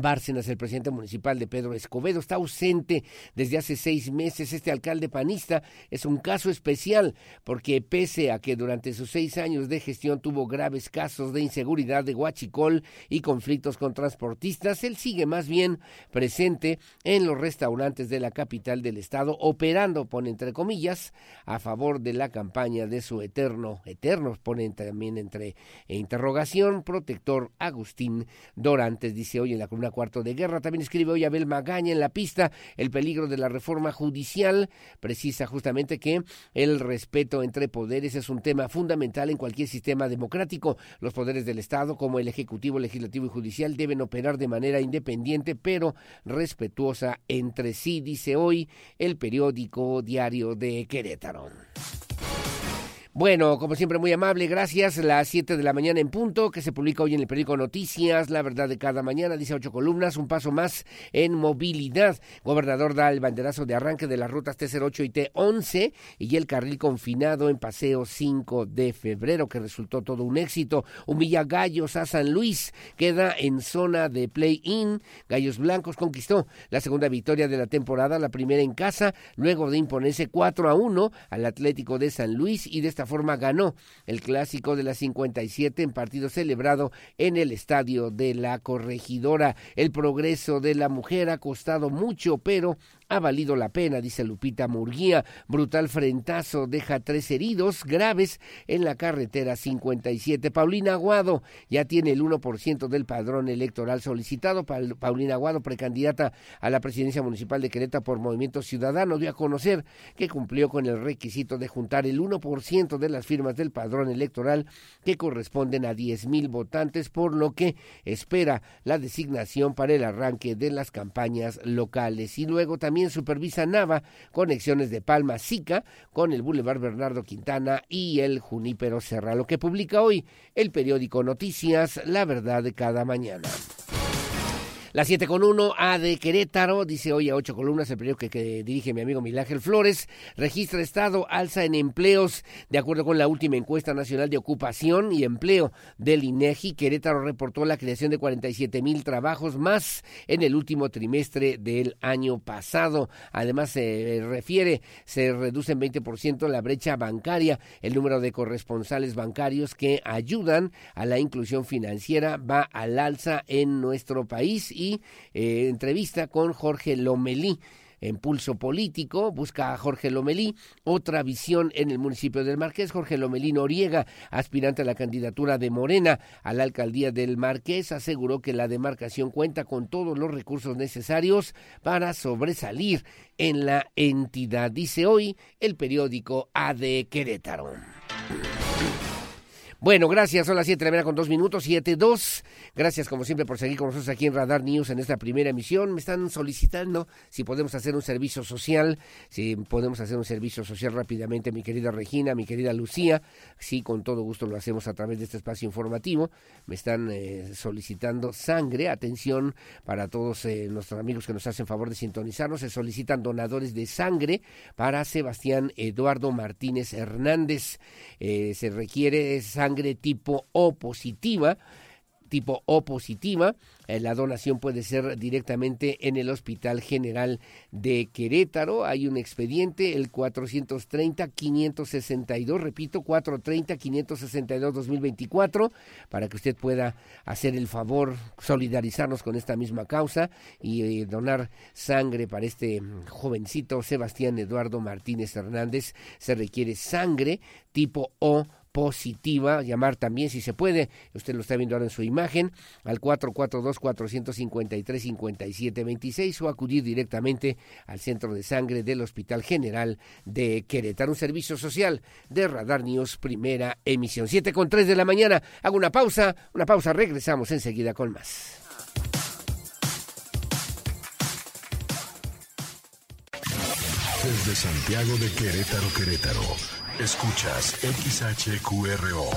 Bárcenas, el presidente municipal de Pedro Escobedo, está ausente desde hace seis meses. Este alcalde panista es un caso especial porque pese a que durante sus seis años de gestión tuvo graves casos de inseguridad, de huachicol y conflictos con transportistas, él sigue más bien presente en los restaurantes de la capital del estado, operando, pone entre comillas, a favor de la campaña de su eterno, eterno, pone también entre interrogación, protector Agustín Dorantes, dice hoy en la columna Cuarto de Guerra. También escribe hoy Abel Magaña en La Pista, el peligro de la reforma judicial, precisa justamente que el respeto entre poderes es un tema fundamental en cualquier sistema democrático. Los poderes del Estado, como el Ejecutivo, Legislativo y Judicial, deben operar de manera independiente, pero respetuosa entre sí, dice hoy el periódico Diario de Querétaro. Bueno, como siempre, muy amable, gracias. Las siete de la mañana en punto, que se publica hoy en el periódico Noticias, la verdad de cada mañana, dice ocho columnas, un paso más en movilidad. Gobernador da el banderazo de arranque de las rutas T cero ocho y T once y el carril confinado en Paseo cinco de febrero, que resultó todo un éxito. Humilla Gallos a San Luis, queda en zona de play-in. Gallos Blancos conquistó la segunda victoria de la temporada, la primera en casa, luego de imponerse cuatro a uno al Atlético de San Luis, y de esta forma ganó el clásico de la cincuenta y siete en partido celebrado en el estadio de la Corregidora. El progreso de la mujer ha costado mucho, pero ha valido la pena, dice Lupita Murguía. Brutal frentazo deja tres heridos graves en la carretera cincuenta y siete. Paulina Aguado ya tiene el uno por ciento del padrón electoral solicitado. Paulina Aguado, precandidata a la presidencia municipal de Querétaro por Movimiento Ciudadano, dio a conocer que cumplió con el requisito de juntar el uno por ciento de las firmas del padrón electoral, que corresponden a diez mil votantes, por lo que espera la designación para el arranque de las campañas locales. Y luego también También supervisa Nava conexiones de Palma Sica con el Boulevard Bernardo Quintana y el Junípero Serra. Lo que publica hoy el periódico Noticias, la verdad de cada mañana. Las siete con uno, A de Querétaro, dice hoy a ocho columnas, el periódico que, que dirige mi amigo Miguel Ángel Flores. Registra Estado alza en empleos. De acuerdo con la última encuesta nacional de ocupación y empleo del INEGI, Querétaro reportó la creación de cuarenta y siete mil trabajos más en el último trimestre del año pasado. Además, se eh, refiere, se reduce en veinte por ciento la brecha bancaria. El número de corresponsales bancarios que ayudan a la inclusión financiera va al alza en nuestro país. Y Y, eh, entrevista con Jorge Lomelí. En Pulso Político busca a Jorge Lomelí otra visión en el municipio del Marqués. Jorge Lomelí Noriega, aspirante a la candidatura de Morena a la alcaldía del Marqués, aseguró que la demarcación cuenta con todos los recursos necesarios para sobresalir en la entidad, dice hoy el periódico A de Querétaro. Bueno, gracias, son las siete de la mañana con dos minutos, siete, dos. Gracias como siempre por seguir con nosotros aquí en Radar News en esta primera emisión. Me están solicitando si podemos hacer un servicio social, si podemos hacer un servicio social rápidamente, mi querida Regina, mi querida Lucía. Sí, con todo gusto lo hacemos a través de este espacio informativo. Me están eh, solicitando sangre, atención para todos eh, nuestros amigos que nos hacen favor de sintonizarnos. Se solicitan donadores de sangre para Sebastián Eduardo Martínez Hernández. Eh, se requiere sangre. Sangre tipo O positiva, tipo O positiva. La donación puede ser directamente en el Hospital General de Querétaro. Hay un expediente, el cuatrocientos treinta quinientos sesenta y dos, repito, cuatrocientos treinta quinientos sesenta y dos dos mil veinticuatro, para que usted pueda hacer el favor, solidarizarnos con esta misma causa y eh, donar sangre para este jovencito Sebastián Eduardo Martínez Hernández. Se requiere sangre tipo O positiva, llamar también si se puede, usted lo está viendo ahora en su imagen, al cuatro cuatro dos cuatro cinco tres cinco siete dos seis o acudir directamente al Centro de Sangre del Hospital General de Querétaro. Un servicio social de Radar News, primera emisión. Siete con tres de la mañana, hago una pausa, una pausa, regresamos enseguida con más. Desde Santiago de Querétaro, Querétaro. Escuchas X H Q R O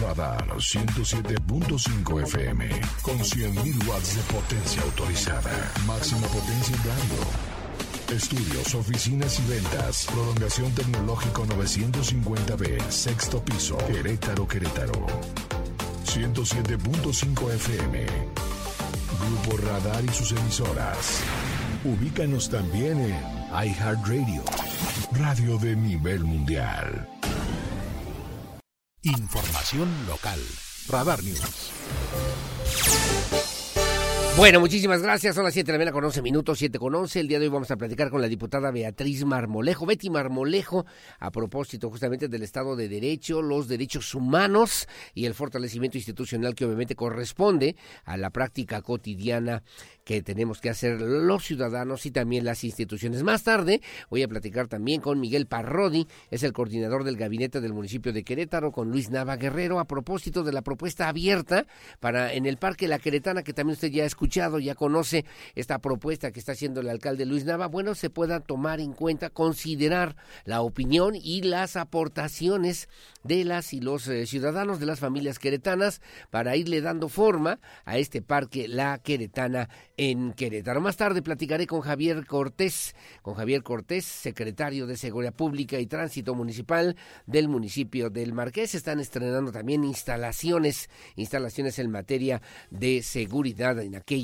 Radar ciento siete punto cinco F M con cien mil watts de potencia autorizada. Máxima potencia en radio. Estudios, oficinas y ventas. Prolongación tecnológico novecientos cincuenta B, sexto piso, Querétaro, Querétaro. ciento siete punto cinco F M. Grupo Radar y sus emisoras. Ubícanos también en iHeartRadio, radio de nivel mundial. Información local. Radar News. Bueno, muchísimas gracias. Son las siete de la mañana con once minutos, siete con once. El día de hoy vamos a platicar con la diputada Beatriz Marmolejo, Betty Marmolejo, a propósito justamente del Estado de Derecho, los derechos humanos y el fortalecimiento institucional que obviamente corresponde a la práctica cotidiana que tenemos que hacer los ciudadanos y también las instituciones. Más tarde voy a platicar también con Miguel Parrodi, es el coordinador del gabinete del municipio de Querétaro, con Luis Nava Guerrero, a propósito de la propuesta abierta para en el Parque La Queretana, que también usted ya escuchó, ya conoce esta propuesta que está haciendo el alcalde Luis Nava. Bueno, se pueda tomar en cuenta, considerar la opinión y las aportaciones de las y los eh, ciudadanos, de las familias queretanas, para irle dando forma a este parque La Queretana en Querétaro. Más tarde platicaré con Javier Cortés, con Javier Cortés, secretario de Seguridad Pública y Tránsito Municipal del municipio del Marqués. Están estrenando también instalaciones, instalaciones en materia de seguridad en aquí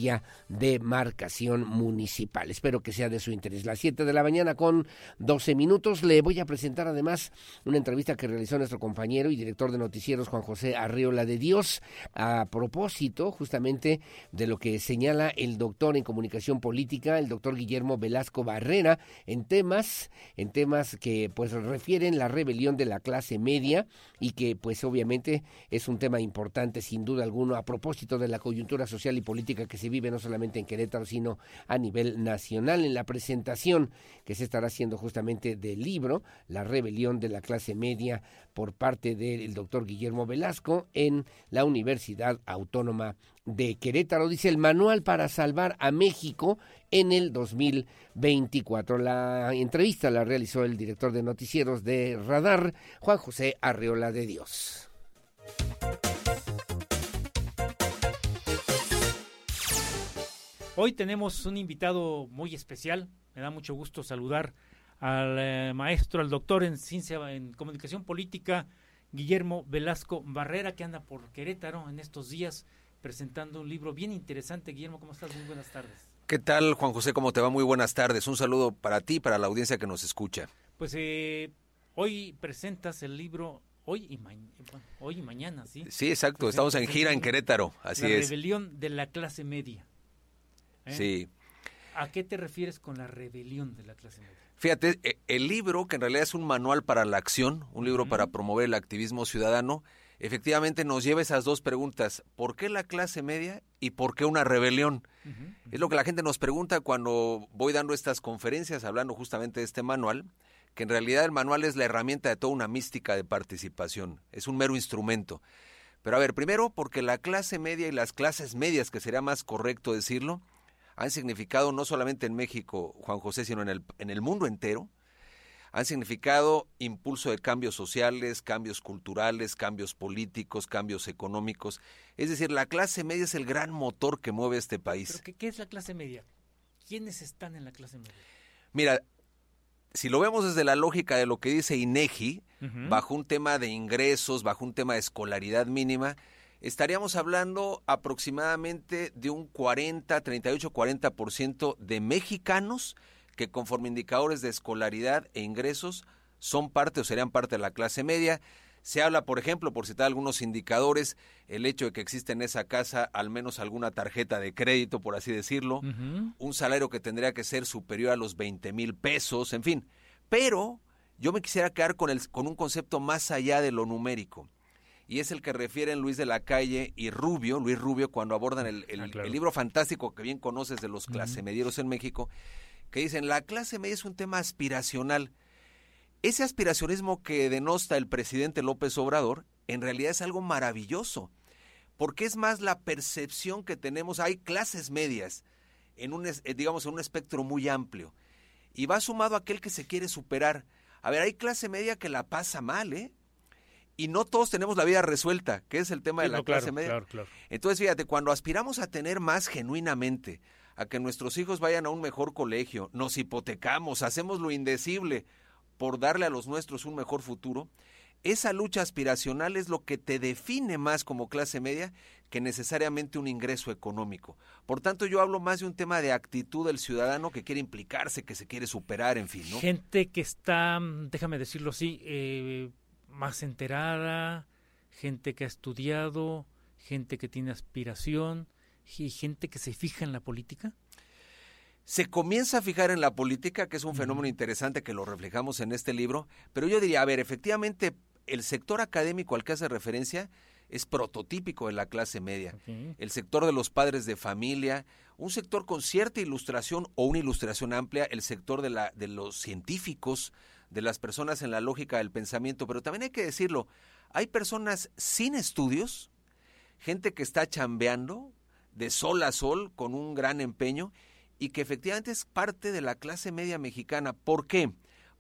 demarcación municipal. Espero que sea de su interés. Las siete de la mañana con doce minutos. Le voy a presentar además una entrevista que realizó nuestro compañero y director de noticieros Juan José Arriola de Dios a propósito justamente de lo que señala el doctor en comunicación política, el doctor Guillermo Velasco Barrera, en temas en temas que pues refieren la rebelión de la clase media y que pues obviamente es un tema importante sin duda alguna a propósito de la coyuntura social y política que que se vive no solamente en Querétaro, sino a nivel nacional, en la presentación que se estará haciendo justamente del libro La Rebelión de la Clase Media por parte del doctor Guillermo Velasco en la Universidad Autónoma de Querétaro. Dice el manual para salvar a México en el dos mil veinticuatro. La entrevista la realizó el director de noticieros de Radar, Juan José Arriola de Dios. Hoy tenemos un invitado muy especial. Me da mucho gusto saludar al eh, maestro, al doctor en ciencia, en comunicación política, Guillermo Velasco Barrera, que anda por Querétaro en estos días presentando un libro bien interesante. Guillermo, ¿cómo estás? Muy buenas tardes. ¿Qué tal, Juan José? ¿Cómo te va? Muy buenas tardes. Un saludo para ti y para la audiencia que nos escucha. Pues eh, hoy presentas el libro... Hoy y, ma- hoy y mañana, ¿sí? Sí, exacto. Entonces, estamos en gira en Querétaro. Así es. La rebelión de la clase media. ¿Eh? Sí. ¿A qué te refieres con la rebelión de la clase media? Fíjate, el libro, que en realidad es un manual para la acción, un libro uh-huh. para promover el activismo ciudadano, efectivamente nos lleva esas dos preguntas. ¿Por qué la clase media y por qué una rebelión? Uh-huh, uh-huh. Es lo que la gente nos pregunta cuando voy dando estas conferencias, hablando justamente de este manual, que en realidad el manual es la herramienta de toda una mística de participación, es un mero instrumento. Pero a ver, primero, porque la clase media y las clases medias, que sería más correcto decirlo, han significado no solamente en México, Juan José, sino en el, en el mundo entero, han significado impulso de cambios sociales, cambios culturales, cambios políticos, cambios económicos. Es decir, la clase media es el gran motor que mueve este país. ¿Pero qué, qué es la clase media? ¿Quiénes están en la clase media? Mira, si lo vemos desde la lógica de lo que dice INEGI, uh-huh. bajo un tema de ingresos, bajo un tema de escolaridad mínima, estaríamos hablando aproximadamente de un cuarenta, treinta y ocho, cuarenta por ciento de mexicanos que conforme indicadores de escolaridad e ingresos son parte o serían parte de la clase media. Se habla, por ejemplo, por citar algunos indicadores, el hecho de que existe en esa casa al menos alguna tarjeta de crédito, por así decirlo, uh-huh. un salario que tendría que ser superior a los veinte mil pesos, en fin. Pero yo me quisiera quedar con, el, con un concepto más allá de lo numérico. Y es el que refieren Luis de la Calle y Rubio, Luis Rubio, cuando abordan el, el, ah, claro. el libro fantástico que bien conoces de los clasemedieros uh-huh. en México, que dicen, la clase media es un tema aspiracional. Ese aspiracionismo que denosta el presidente López Obrador, en realidad es algo maravilloso, porque es más la percepción que tenemos. Hay clases medias, en un, digamos, en un espectro muy amplio, y va sumado a aquel que se quiere superar. A ver, hay clase media que la pasa mal, ¿eh? Y no todos tenemos la vida resuelta, que es el tema de sí, la no, claro, clase media. Claro, claro. Entonces, fíjate, cuando aspiramos a tener más genuinamente, a que nuestros hijos vayan a un mejor colegio, nos hipotecamos, hacemos lo indecible por darle a los nuestros un mejor futuro, esa lucha aspiracional es lo que te define más como clase media que necesariamente un ingreso económico. Por tanto, yo hablo más de un tema de actitud del ciudadano que quiere implicarse, que se quiere superar, en fin, ¿no? Gente que está, déjame decirlo así, eh, más enterada, gente que ha estudiado, gente que tiene aspiración y gente que se fija en la política. Se comienza a fijar en la política, que es un fenómeno interesante que lo reflejamos en este libro, pero yo diría, a ver, efectivamente, el sector académico al que hace referencia es prototípico de la clase media, okay. El sector de los padres de familia, un sector con cierta ilustración o una ilustración amplia, el sector de, la, de los científicos, de las personas en la lógica del pensamiento, pero también hay que decirlo, hay personas sin estudios, gente que está chambeando de sol a sol con un gran empeño, y que efectivamente es parte de la clase media mexicana. ¿Por qué?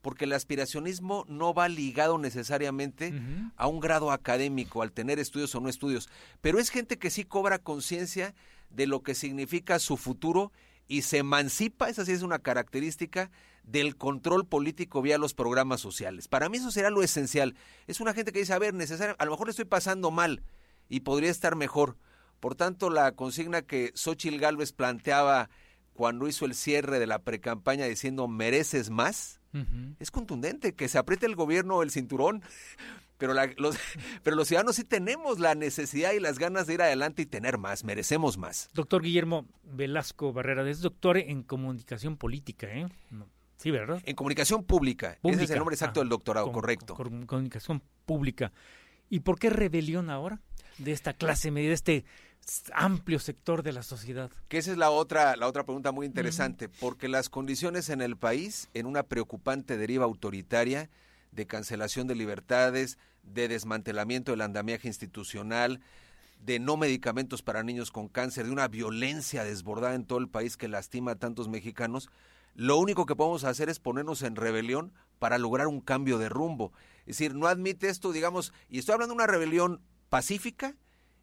Porque el aspiracionismo no va ligado necesariamente uh-huh. a un grado académico, al tener estudios o no estudios, pero es gente que sí cobra conciencia de lo que significa su futuro y se emancipa, esa sí es una característica, del control político vía los programas sociales. Para mí eso será lo esencial. Es una gente que dice, a ver, necesaria, a lo mejor estoy pasando mal y podría estar mejor. Por tanto, la consigna que Xóchitl Gálvez planteaba cuando hizo el cierre de la precampaña diciendo mereces más, uh-huh. es contundente, que se apriete el gobierno el cinturón, pero, la, los, pero los ciudadanos sí tenemos la necesidad y las ganas de ir adelante y tener más, merecemos más. Doctor Guillermo Velasco Barrera, es doctor en comunicación política, ¿eh? No. Sí, ¿verdad? En comunicación pública, pública. Ese es el nombre exacto ah, del doctorado, con, correcto. Con, con, comunicación pública. ¿Y por qué rebelión ahora de esta clase media, de este amplio sector de la sociedad? Que esa es la otra, la otra pregunta muy interesante, porque las condiciones en el país, en una preocupante deriva autoritaria de cancelación de libertades, de desmantelamiento del andamiaje institucional, de no medicamentos para niños con cáncer, de una violencia desbordada en todo el país que lastima a tantos mexicanos, lo único que podemos hacer es ponernos en rebelión para lograr un cambio de rumbo. Es decir, no admite esto, digamos, y estoy hablando de una rebelión pacífica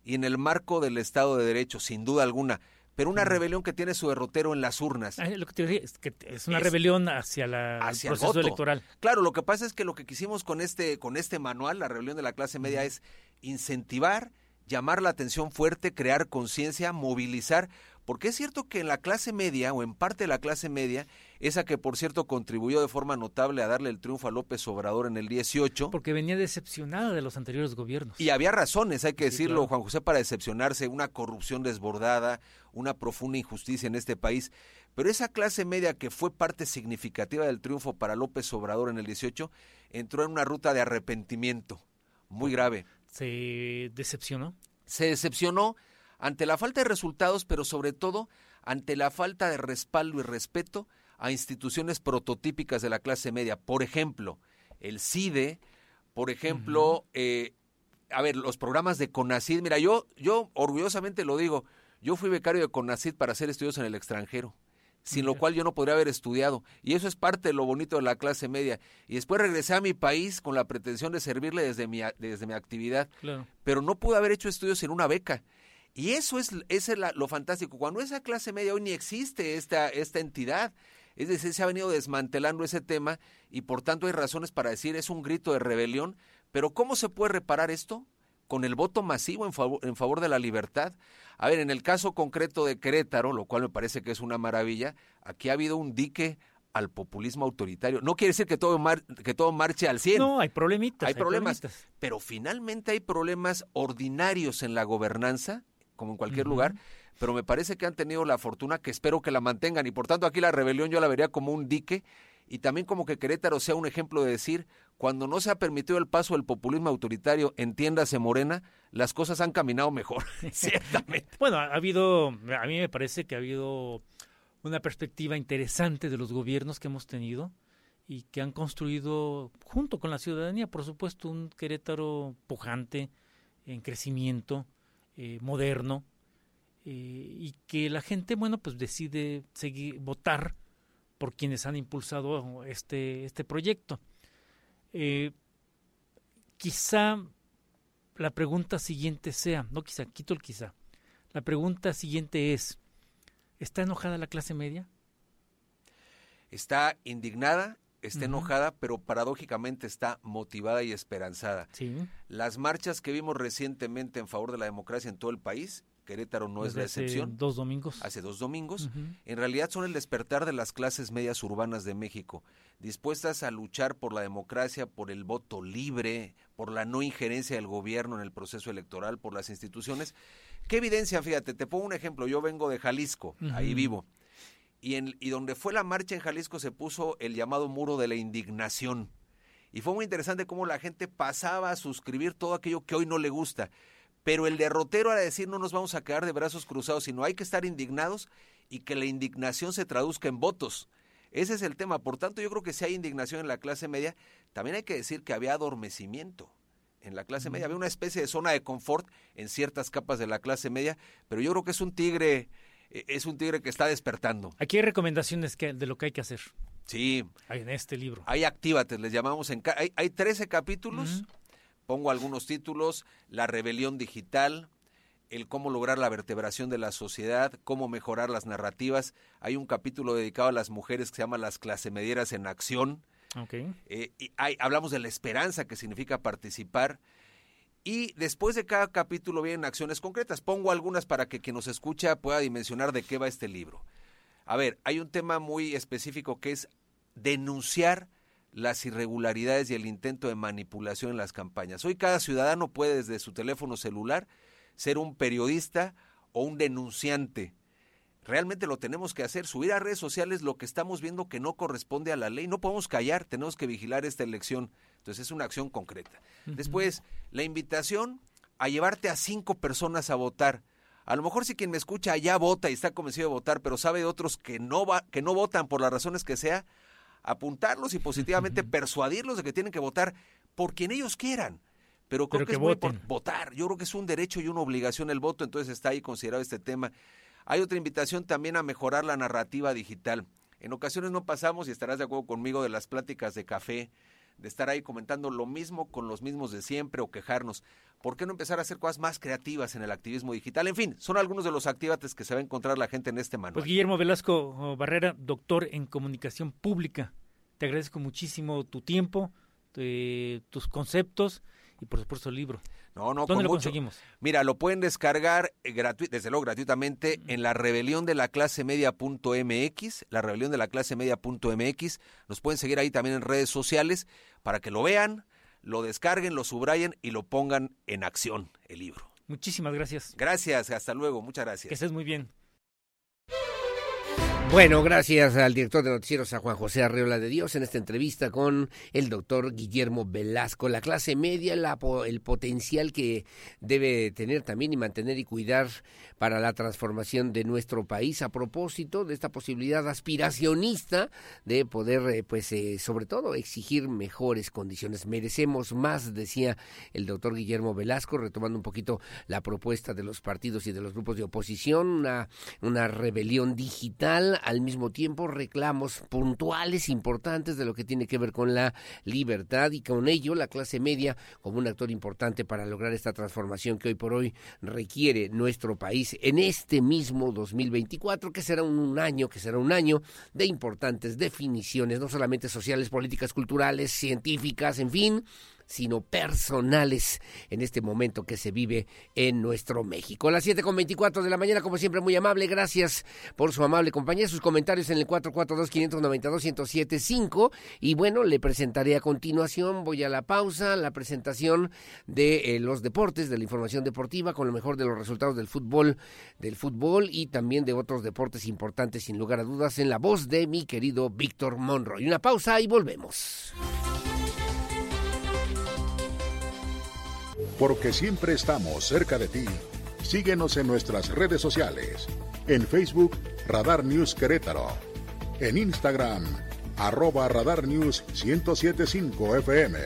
y en el marco del Estado de Derecho, sin duda alguna, pero una rebelión que tiene su derrotero en las urnas. Ah, lo que te decía es que es una es, rebelión hacia, la, hacia el proceso el electoral. Claro, lo que pasa es que lo que quisimos con este, con este manual, la rebelión de la clase media, es incentivar, llamar la atención fuerte, crear conciencia, movilizar, porque es cierto que en la clase media, o en parte de la clase media, esa que por cierto contribuyó de forma notable a darle el triunfo a López Obrador en el dieciocho. Porque venía decepcionada de los anteriores gobiernos. Y había razones, hay que sí, decirlo, claro. Juan José, para decepcionarse, una corrupción desbordada, una profunda injusticia en este país. Pero esa clase media que fue parte significativa del triunfo para López Obrador en el dieciocho, entró en una ruta de arrepentimiento muy grave. ¿Se decepcionó? Se decepcionó ante la falta de resultados, pero sobre todo ante la falta de respaldo y respeto a instituciones prototípicas de la clase media. Por ejemplo, el C I D E, por ejemplo, uh-huh. eh, a ver, los programas de Conacyt. Mira, yo, yo orgullosamente lo digo, yo fui becario de Conacyt para hacer estudios en el extranjero, sin lo cual yo no podría haber estudiado, y eso es parte de lo bonito de la clase media, y después regresé a mi país con la pretensión de servirle desde mi, desde mi actividad, claro. Pero no pude haber hecho estudios sin una beca, y eso es, eso es la, lo fantástico, cuando esa clase media hoy ni existe esta, esta entidad, es decir, se ha venido desmantelando ese tema, y por tanto hay razones para decir, es un grito de rebelión, pero ¿cómo se puede reparar esto? Con el voto masivo en favor, en favor de la libertad. A ver, en el caso concreto de Querétaro, lo cual me parece que es una maravilla, aquí ha habido un dique al populismo autoritario. No quiere decir que todo, mar, que todo marche al cien. No, hay problemitas. Hay, hay problemas, problemitas. Pero finalmente hay problemas ordinarios en la gobernanza, como en cualquier uh-huh. lugar, pero me parece que han tenido la fortuna que espero que la mantengan, y por tanto aquí la rebelión yo la vería como un dique, y también como que Querétaro sea un ejemplo de decir, cuando no se ha permitido el paso del populismo autoritario, entiéndase Morena, las cosas han caminado mejor, ciertamente. Bueno, ha habido, a mí me parece que ha habido una perspectiva interesante de los gobiernos que hemos tenido y que han construido, junto con la ciudadanía, por supuesto, un Querétaro pujante, en crecimiento, eh, moderno, eh, y que la gente, bueno, pues decide seguir, votar por quienes han impulsado este, este proyecto. Eh, quizá la pregunta siguiente sea, no quizá, quito el quizá, la pregunta siguiente es, ¿está enojada la clase media? Está indignada, está uh-huh. enojada, pero paradójicamente está motivada y esperanzada. Sí. Las marchas que vimos recientemente en favor de la democracia en todo el país, Querétaro no Desde es la excepción. Hace dos domingos. Hace dos domingos. Uh-huh. En realidad son el despertar de las clases medias urbanas de México, dispuestas a luchar por la democracia, por el voto libre, por la no injerencia del gobierno en el proceso electoral, por las instituciones. ¿Qué evidencia? Fíjate, te pongo un ejemplo. Yo vengo de Jalisco, uh-huh. ahí vivo. Y, en, y donde fue la marcha en Jalisco se puso el llamado muro de la indignación. Y fue muy interesante cómo la gente pasaba a suscribir todo aquello que hoy no le gusta. Pero el derrotero era decir, no nos vamos a quedar de brazos cruzados, sino hay que estar indignados y que la indignación se traduzca en votos. Ese es el tema. Por tanto, yo creo que si hay indignación en la clase media, también hay que decir que había adormecimiento en la clase media. Había una especie de zona de confort en ciertas capas de la clase media, pero yo creo que es un tigre, es un tigre que está despertando. Aquí hay recomendaciones que, de lo que hay que hacer. Sí. Hay en este libro. Hay actívates, les llamamos. En ca- hay, hay trece capítulos. Uh-huh. Pongo algunos títulos: la rebelión digital, el cómo lograr la vertebración de la sociedad, cómo mejorar las narrativas. Hay un capítulo dedicado a las mujeres que se llama Las clasemedieras en acción. Okay. Eh, y hay, hablamos de la esperanza, que significa participar. Y después de cada capítulo vienen acciones concretas. Pongo algunas para que quien nos escucha pueda dimensionar de qué va este libro. A ver, hay un tema muy específico que es denunciar las irregularidades y el intento de manipulación en las campañas. Hoy cada ciudadano puede desde su teléfono celular ser un periodista o un denunciante. Realmente lo tenemos que hacer, subir a redes sociales lo que estamos viendo que no corresponde a la ley. No podemos callar, tenemos que vigilar esta elección. Entonces es una acción concreta. Uh-huh. Después, la invitación a llevarte a cinco personas a votar. A lo mejor si quien me escucha ya vota y está convencido de votar, pero sabe de otros que no va, que no votan por las razones que sea, apuntarlos y positivamente uh-huh. persuadirlos de que tienen que votar por quien ellos quieran, pero creo pero que, que es muy por votar. Yo creo que es un derecho y una obligación el voto, entonces está ahí considerado este tema. Hay otra invitación también a mejorar la narrativa digital. En ocasiones no pasamos, y estarás de acuerdo conmigo, de las pláticas de café, de estar ahí comentando lo mismo con los mismos de siempre o quejarnos. ¿Por qué no empezar a hacer cosas más creativas en el activismo digital? En fin, son algunos de los activates que se va a encontrar la gente en este manual. Pues Guillermo Velasco Barrera, doctor en comunicación pública, te agradezco muchísimo tu tiempo, te, tus conceptos y por supuesto el libro. No, no, ¿Dónde con lo mucho. Conseguimos? Mira, lo pueden descargar gratu- desde luego gratuitamente en la rebelión de la clase media.mx, la rebelión de la clase media.mx. Nos pueden seguir ahí también en redes sociales para que lo vean, lo descarguen, lo subrayen y lo pongan en acción el libro. Muchísimas gracias. Gracias, hasta luego, muchas gracias. Que estés muy bien. Bueno, gracias al director de noticieros, a Juan José Arriola de Dios, en esta entrevista con el doctor Guillermo Velasco. La clase media, la, el potencial que debe tener también y mantener y cuidar para la transformación de nuestro país, a propósito de esta posibilidad aspiracionista de poder, pues, eh, sobre todo, exigir mejores condiciones. Merecemos más, decía el doctor Guillermo Velasco, retomando un poquito la propuesta de los partidos y de los grupos de oposición, una, una rebelión digital, al mismo tiempo reclamos puntuales importantes de lo que tiene que ver con la libertad, y con ello la clase media como un actor importante para lograr esta transformación que hoy por hoy requiere nuestro país en este mismo dos mil veinticuatro, que será un, un año, que será un año de importantes definiciones, no solamente sociales, políticas, culturales, científicas, en fin, sino personales en este momento que se vive en nuestro México. A las siete con veinticuatro de la mañana, como siempre, muy amable. Gracias por su amable compañía. Sus comentarios en el cuatro cuatro dos, cinco nueve dos, uno cero siete cinco. Y bueno, le presentaré a continuación, voy a la pausa, la presentación de eh, los deportes, de la información deportiva, con lo mejor de los resultados del fútbol, del fútbol y también de otros deportes importantes, sin lugar a dudas, en la voz de mi querido Víctor Monroy. Una pausa y volvemos. Porque siempre estamos cerca de ti, síguenos en nuestras redes sociales. En Facebook, Radar News Querétaro. En Instagram, arroba Radar News ciento siete punto cinco F M.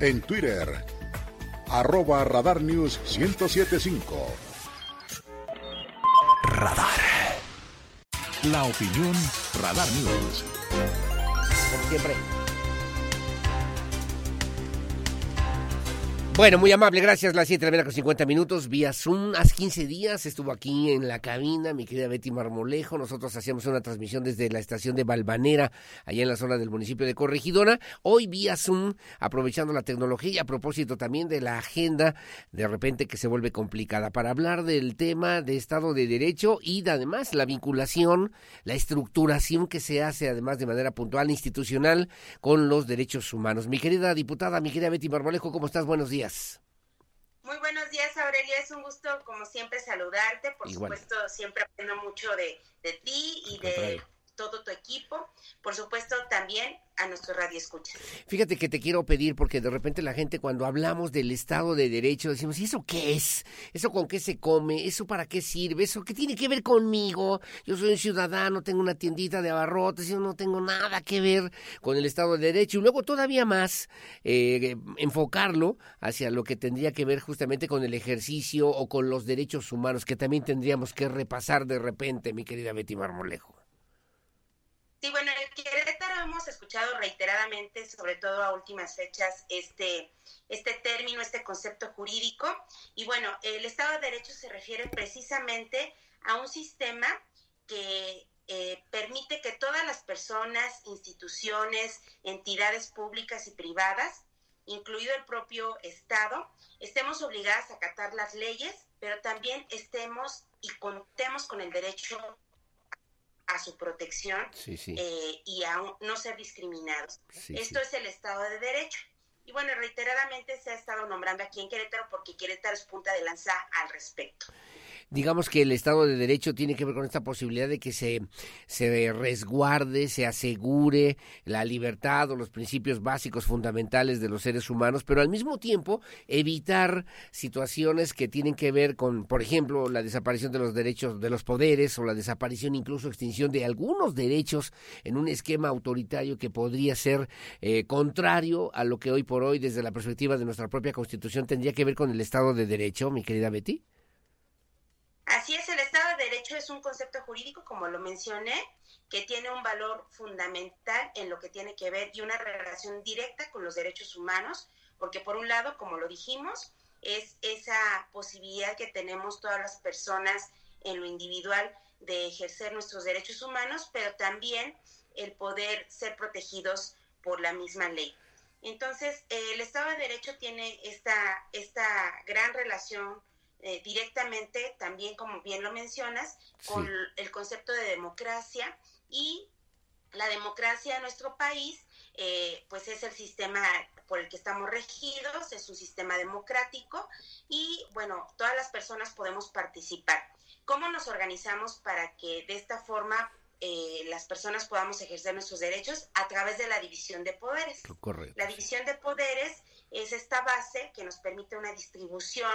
En Twitter, arroba Radar News ciento siete punto cinco. Radar. La opinión, Radar News. Por siempre. Bueno, muy amable, gracias. Las siete de la mañana con cincuenta minutos, vía Zoom. Hace quince días estuvo aquí en la cabina mi querida Betty Marmolejo. Nosotros hacíamos una transmisión desde la estación de Valvanera, allá en la zona del municipio de Corregidora. Hoy vía Zoom, aprovechando la tecnología y a propósito también de la agenda, de repente que se vuelve complicada, para hablar del tema de Estado de Derecho y de, además, la vinculación, la estructuración que se hace, además de manera puntual, institucional, con los derechos humanos. Mi querida diputada, mi querida Betty Marmolejo, ¿cómo estás? Buenos días. Muy buenos días, Aurelio, es un gusto como siempre saludarte, por Igual. Supuesto siempre aprendo mucho de, de ti y de Contrario. Todo tu equipo, por supuesto también a nuestro radio escucha. Fíjate que te quiero pedir, porque de repente la gente, cuando hablamos del Estado de Derecho, decimos, ¿y eso qué es? ¿Eso con qué se come? ¿Eso para qué sirve? ¿Eso qué tiene que ver conmigo? Yo soy un ciudadano, tengo una tiendita de abarrotes, yo no tengo nada que ver con el Estado de Derecho. Y luego todavía más, eh, enfocarlo hacia lo que tendría que ver justamente con el ejercicio o con los derechos humanos, que también tendríamos que repasar de repente, mi querida Betty Marmolejo. Sí, bueno, en Querétaro hemos escuchado reiteradamente, sobre todo a últimas fechas, este, este término, este concepto jurídico. Y bueno, el Estado de Derecho se refiere precisamente a un sistema que eh, permite que todas las personas, instituciones, entidades públicas y privadas, incluido el propio Estado, estemos obligadas a acatar las leyes, pero también estemos y contemos con el derecho a su protección, sí, sí. Eh, y a no ser discriminados. Sí, Esto sí. es el Estado de Derecho. Y bueno, reiteradamente se ha estado nombrando aquí en Querétaro, porque Querétaro es punta de lanza al respecto. Digamos que el Estado de Derecho tiene que ver con esta posibilidad de que se, se resguarde, se asegure la libertad o los principios básicos fundamentales de los seres humanos, pero al mismo tiempo evitar situaciones que tienen que ver con, por ejemplo, la desaparición de los derechos de los poderes, o la desaparición, incluso extinción de algunos derechos en un esquema autoritario que podría ser eh, contrario a lo que hoy por hoy, desde la perspectiva de nuestra propia Constitución, tendría que ver con el Estado de Derecho, mi querida Betty. Así es, el Estado de Derecho es un concepto jurídico, como lo mencioné, que tiene un valor fundamental en lo que tiene que ver y una relación directa con los derechos humanos, porque por un lado, como lo dijimos, es esa posibilidad que tenemos todas las personas en lo individual de ejercer nuestros derechos humanos, pero también el poder ser protegidos por la misma ley. Entonces, el Estado de Derecho tiene esta, esta gran relación Eh, directamente, también como bien lo mencionas, con sí. el concepto de democracia, y la democracia en nuestro país eh, pues es el sistema por el que estamos regidos, es un sistema democrático, y bueno, todas las personas podemos participar. ¿Cómo nos organizamos para que de esta forma eh, las personas podamos ejercer nuestros derechos? A través de la división de poderes. Correcto. La división de poderes es esta base que nos permite una distribución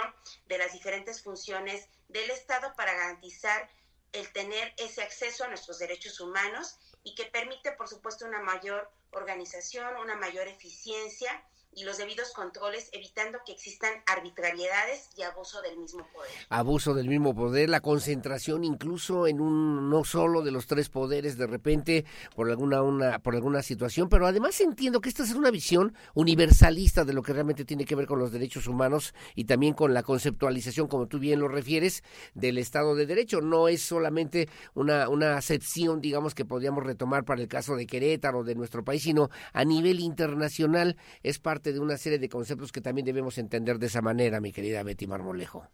de las diferentes funciones del Estado para garantizar el tener ese acceso a nuestros derechos humanos, y que permite, por supuesto, una mayor organización, una mayor eficiencia y los debidos controles, evitando que existan arbitrariedades y abuso del mismo poder. Abuso del mismo poder, la concentración incluso en un, no solo de los tres poderes de repente por alguna una por alguna situación, pero además entiendo que esta es una visión universalista de lo que realmente tiene que ver con los derechos humanos, y también con la conceptualización, como tú bien lo refieres, del Estado de Derecho. No es solamente una, una acepción, digamos, que podríamos retomar para el caso de Querétaro, de nuestro país, sino a nivel internacional es parte de una serie de conceptos que también debemos entender de esa manera, mi querida Betty Marmolejo.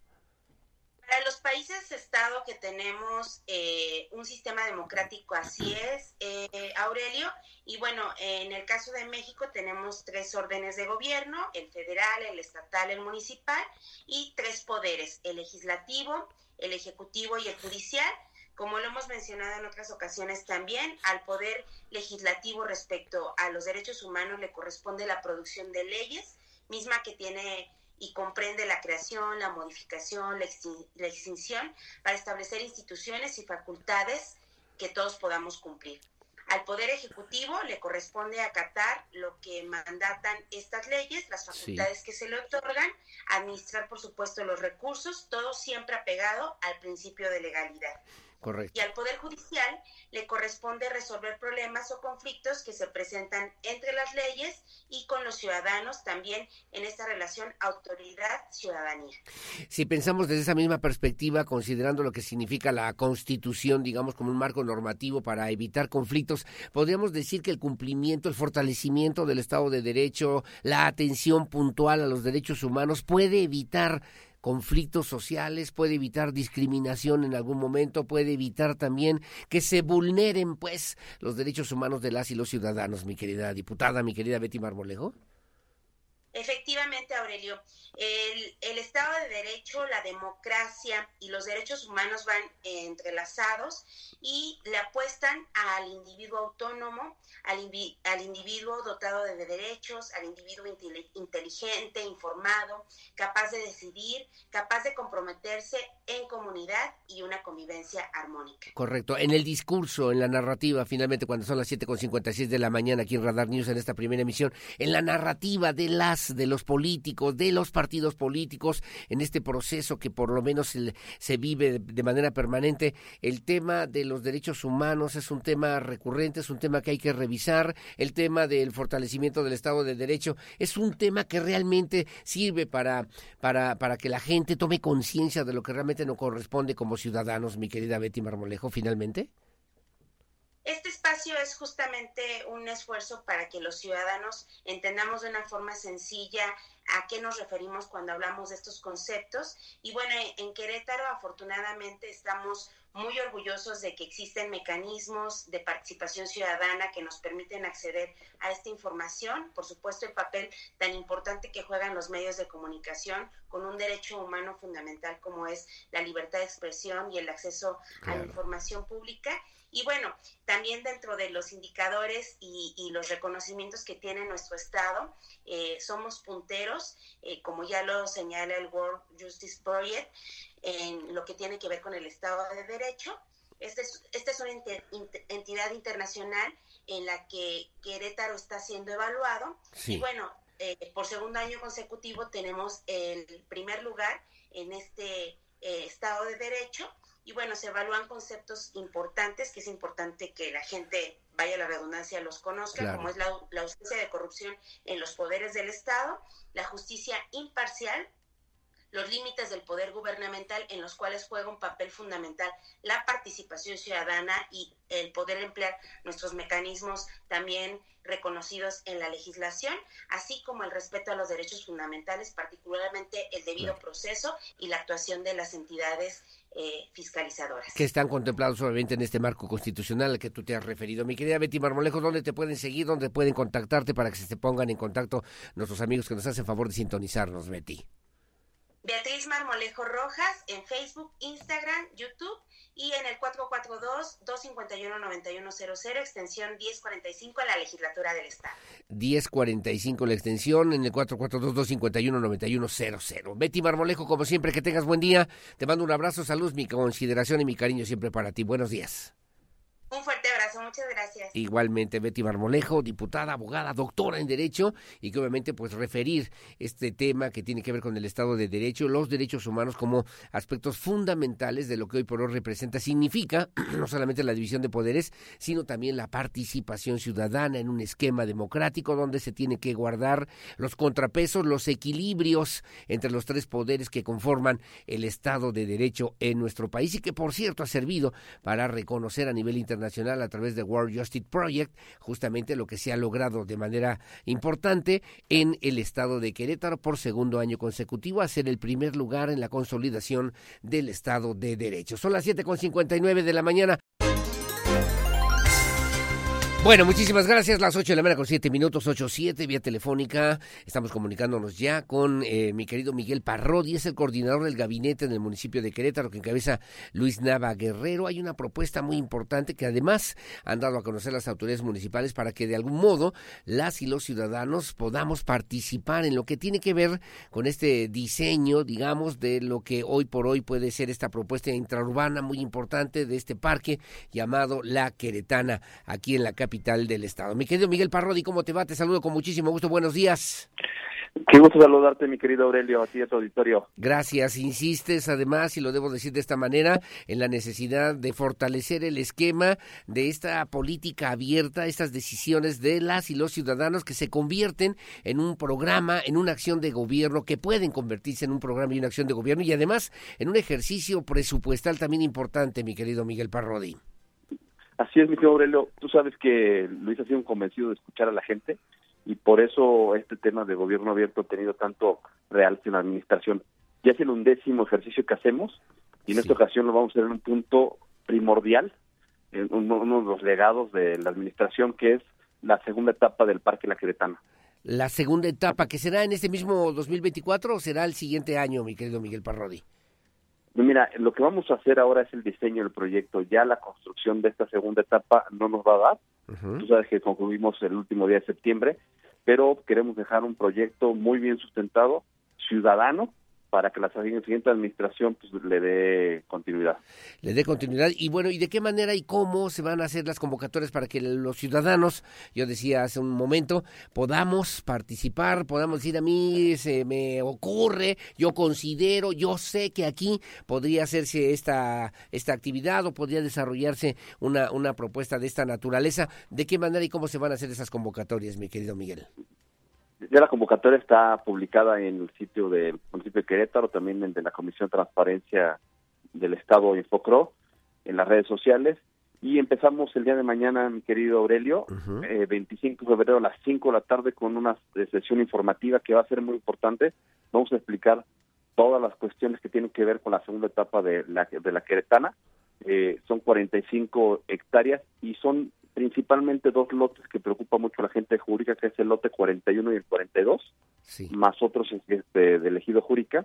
Para los países-estado que tenemos eh, un sistema democrático, así es, eh, Aurelio, y bueno, en el caso de México tenemos tres órdenes de gobierno, el federal, el estatal, el municipal, y tres poderes, el legislativo, el ejecutivo y el judicial. Como lo hemos mencionado en otras ocasiones también, al poder legislativo respecto a los derechos humanos le corresponde la producción de leyes, misma que tiene y comprende la creación, la modificación, la, extin- la extinción, para establecer instituciones y facultades que todos podamos cumplir. Al poder ejecutivo le corresponde acatar lo que mandatan estas leyes, las facultades sí. que se le otorgan, administrar, por supuesto, los recursos, todo siempre apegado al principio de legalidad. Correcto. Y al Poder Judicial le corresponde resolver problemas o conflictos que se presentan entre las leyes y con los ciudadanos también en esta relación autoridad-ciudadanía. Si pensamos desde esa misma perspectiva, considerando lo que significa la Constitución, digamos, como un marco normativo para evitar conflictos, podríamos decir que el cumplimiento, el fortalecimiento del Estado de Derecho, la atención puntual a los derechos humanos puede evitar conflictos sociales, puede evitar discriminación en algún momento, puede evitar también que se vulneren pues los derechos humanos de las y los ciudadanos, mi querida diputada, mi querida Betty Marmolejo. Efectivamente, Aurelio, el, el Estado de Derecho, la democracia y los derechos humanos van eh, entrelazados y le apuestan al individuo autónomo, al, invi- al individuo dotado de derechos, al individuo inte- inteligente, informado, capaz de decidir, capaz de comprometerse en comunidad y una convivencia armónica. Correcto. En el discurso, en la narrativa, finalmente cuando son las siete cincuenta y seis de la mañana aquí en Radar News, en esta primera emisión, en la narrativa de las de los políticos, de los partidos políticos, en este proceso que por lo menos se, se vive de manera permanente. El tema de los derechos humanos es un tema recurrente, es un tema que hay que revisar. El tema del fortalecimiento del Estado de Derecho es un tema que realmente sirve para, para, para que la gente tome conciencia de lo que realmente nos corresponde como ciudadanos, mi querida Betty Marmolejo, finalmente. Este espacio es justamente un esfuerzo para que los ciudadanos entendamos de una forma sencilla a qué nos referimos cuando hablamos de estos conceptos. Y bueno, en Querétaro afortunadamente estamos muy orgullosos de que existen mecanismos de participación ciudadana que nos permiten acceder a esta información. Por supuesto, el papel tan importante que juegan los medios de comunicación con un derecho humano fundamental como es la libertad de expresión y el acceso claro. a la información pública. Y bueno, también dentro de los indicadores y, y los reconocimientos que tiene nuestro Estado, eh, somos punteros, eh, como ya lo señala el World Justice Project, en lo que tiene que ver con el Estado de Derecho. Este es, esta es una inter, inter, entidad internacional en la que Querétaro está siendo evaluado. Sí. Y bueno, eh, por segundo año consecutivo tenemos el primer lugar en este eh, Estado de Derecho. Y bueno, se evalúan conceptos importantes, que es importante que la gente, vaya la redundancia, los conozca, claro. como es la, la ausencia de corrupción en los poderes del Estado, la justicia imparcial, los límites del poder gubernamental en los cuales juega un papel fundamental la participación ciudadana y el poder emplear nuestros mecanismos también reconocidos en la legislación, así como el respeto a los derechos fundamentales, particularmente el debido claro. proceso y la actuación de las entidades eh, fiscalizadoras. Que están contemplados obviamente en este marco constitucional al que tú te has referido. Mi querida Betty Marmolejo, ¿dónde te pueden seguir? ¿Dónde pueden contactarte para que se te pongan en contacto nuestros amigos que nos hacen favor de sintonizarnos, Betty? Beatriz Marmolejo Rojas en Facebook, Instagram, YouTube y en el cuatro cuatro dos, dos cinco uno, nueve uno cero cero, extensión diez cuarenta y cinco en la legislatura del Estado. diez cuarenta y cinco la extensión en el cuatro cuatro dos, dos cinco uno, nueve uno cero cero. Betty Marmolejo, como siempre, que tengas buen día. Te mando un abrazo, salud, mi consideración y mi cariño siempre para ti. Buenos días. Un fuerte abrazo, muchas gracias. Igualmente, Betty Marmolejo, diputada, abogada, doctora en Derecho, y que obviamente pues referir este tema que tiene que ver con el Estado de Derecho, los derechos humanos como aspectos fundamentales de lo que hoy por hoy representa, significa no solamente la división de poderes, sino también la participación ciudadana en un esquema democrático donde se tiene que guardar los contrapesos, los equilibrios entre los tres poderes que conforman el Estado de Derecho en nuestro país y que, por cierto, ha servido para reconocer a nivel internacional nacional a través de World Justice Project, justamente lo que se ha logrado de manera importante en el estado de Querétaro por segundo año consecutivo, a ser el primer lugar en la consolidación del Estado de Derecho. Son las siete cincuenta y nueve de la mañana. Bueno, muchísimas gracias. Las ocho de la mañana con siete minutos, ocho siete, vía telefónica. Estamos comunicándonos ya con eh, mi querido Miguel Parrodi, es el coordinador del gabinete en el municipio de Querétaro que encabeza Luis Nava Guerrero. Hay una propuesta muy importante que además han dado a conocer las autoridades municipales para que de algún modo las y los ciudadanos podamos participar en lo que tiene que ver con este diseño, digamos, de lo que hoy por hoy puede ser esta propuesta intraurbana muy importante de este parque llamado La Queretana, aquí en la capital del estado. Mi querido Miguel Parrodi, ¿cómo te va? Te saludo con muchísimo gusto, buenos días. Qué gusto saludarte, mi querido Aurelio, a ti y a tu auditorio. Gracias. Insistes, además, y lo debo decir de esta manera, en la necesidad de fortalecer el esquema de esta política abierta, estas decisiones de las y los ciudadanos que se convierten en un programa, en una acción de gobierno, que pueden convertirse en un programa y una acción de gobierno, y además en un ejercicio presupuestal también importante, mi querido Miguel Parrodi. Así es, mi querido Aurelio. Tú sabes que Luis ha sido un convencido de escuchar a la gente, y por eso este tema de gobierno abierto ha tenido tanto realce en la administración. Ya es el undécimo ejercicio que hacemos, y en sí. esta ocasión lo vamos a hacer en un punto primordial, en uno, uno de los legados de la administración, que es la segunda etapa del Parque La Queretana. La segunda etapa, que será en este mismo dos mil veinticuatro o será el siguiente año, mi querido Miguel Parrodi. Mira, lo que vamos a hacer ahora es el diseño del proyecto. Ya la construcción de esta segunda etapa no nos va a dar. Uh-huh. Tú sabes que concluimos el último día de septiembre, pero queremos dejar un proyecto muy bien sustentado, ciudadano, para que la siguiente administración pues, le dé continuidad. Le dé continuidad. Y bueno, ¿y de qué manera y cómo se van a hacer las convocatorias para que los ciudadanos, yo decía hace un momento, podamos participar, podamos decir a mí, se me ocurre, yo considero, yo sé que aquí podría hacerse esta esta actividad o podría desarrollarse una, una propuesta de esta naturaleza? ¿De qué manera y cómo se van a hacer esas convocatorias, mi querido Miguel? Ya la convocatoria está publicada en el sitio del municipio de Querétaro, también en de la Comisión de Transparencia del Estado Infocro, en las redes sociales, y empezamos el día de mañana, mi querido Aurelio, uh-huh. eh, veinticinco de febrero a las cinco de la tarde con una sesión informativa que va a ser muy importante. Vamos a explicar todas las cuestiones que tienen que ver con la segunda etapa de la, de la Queretana. Eh, son cuarenta y cinco hectáreas y son principalmente dos lotes que preocupa mucho a la gente de Jurica, que es el lote cuarenta y uno y el cuarenta y dos, sí. más otros este, del ejido Jurica,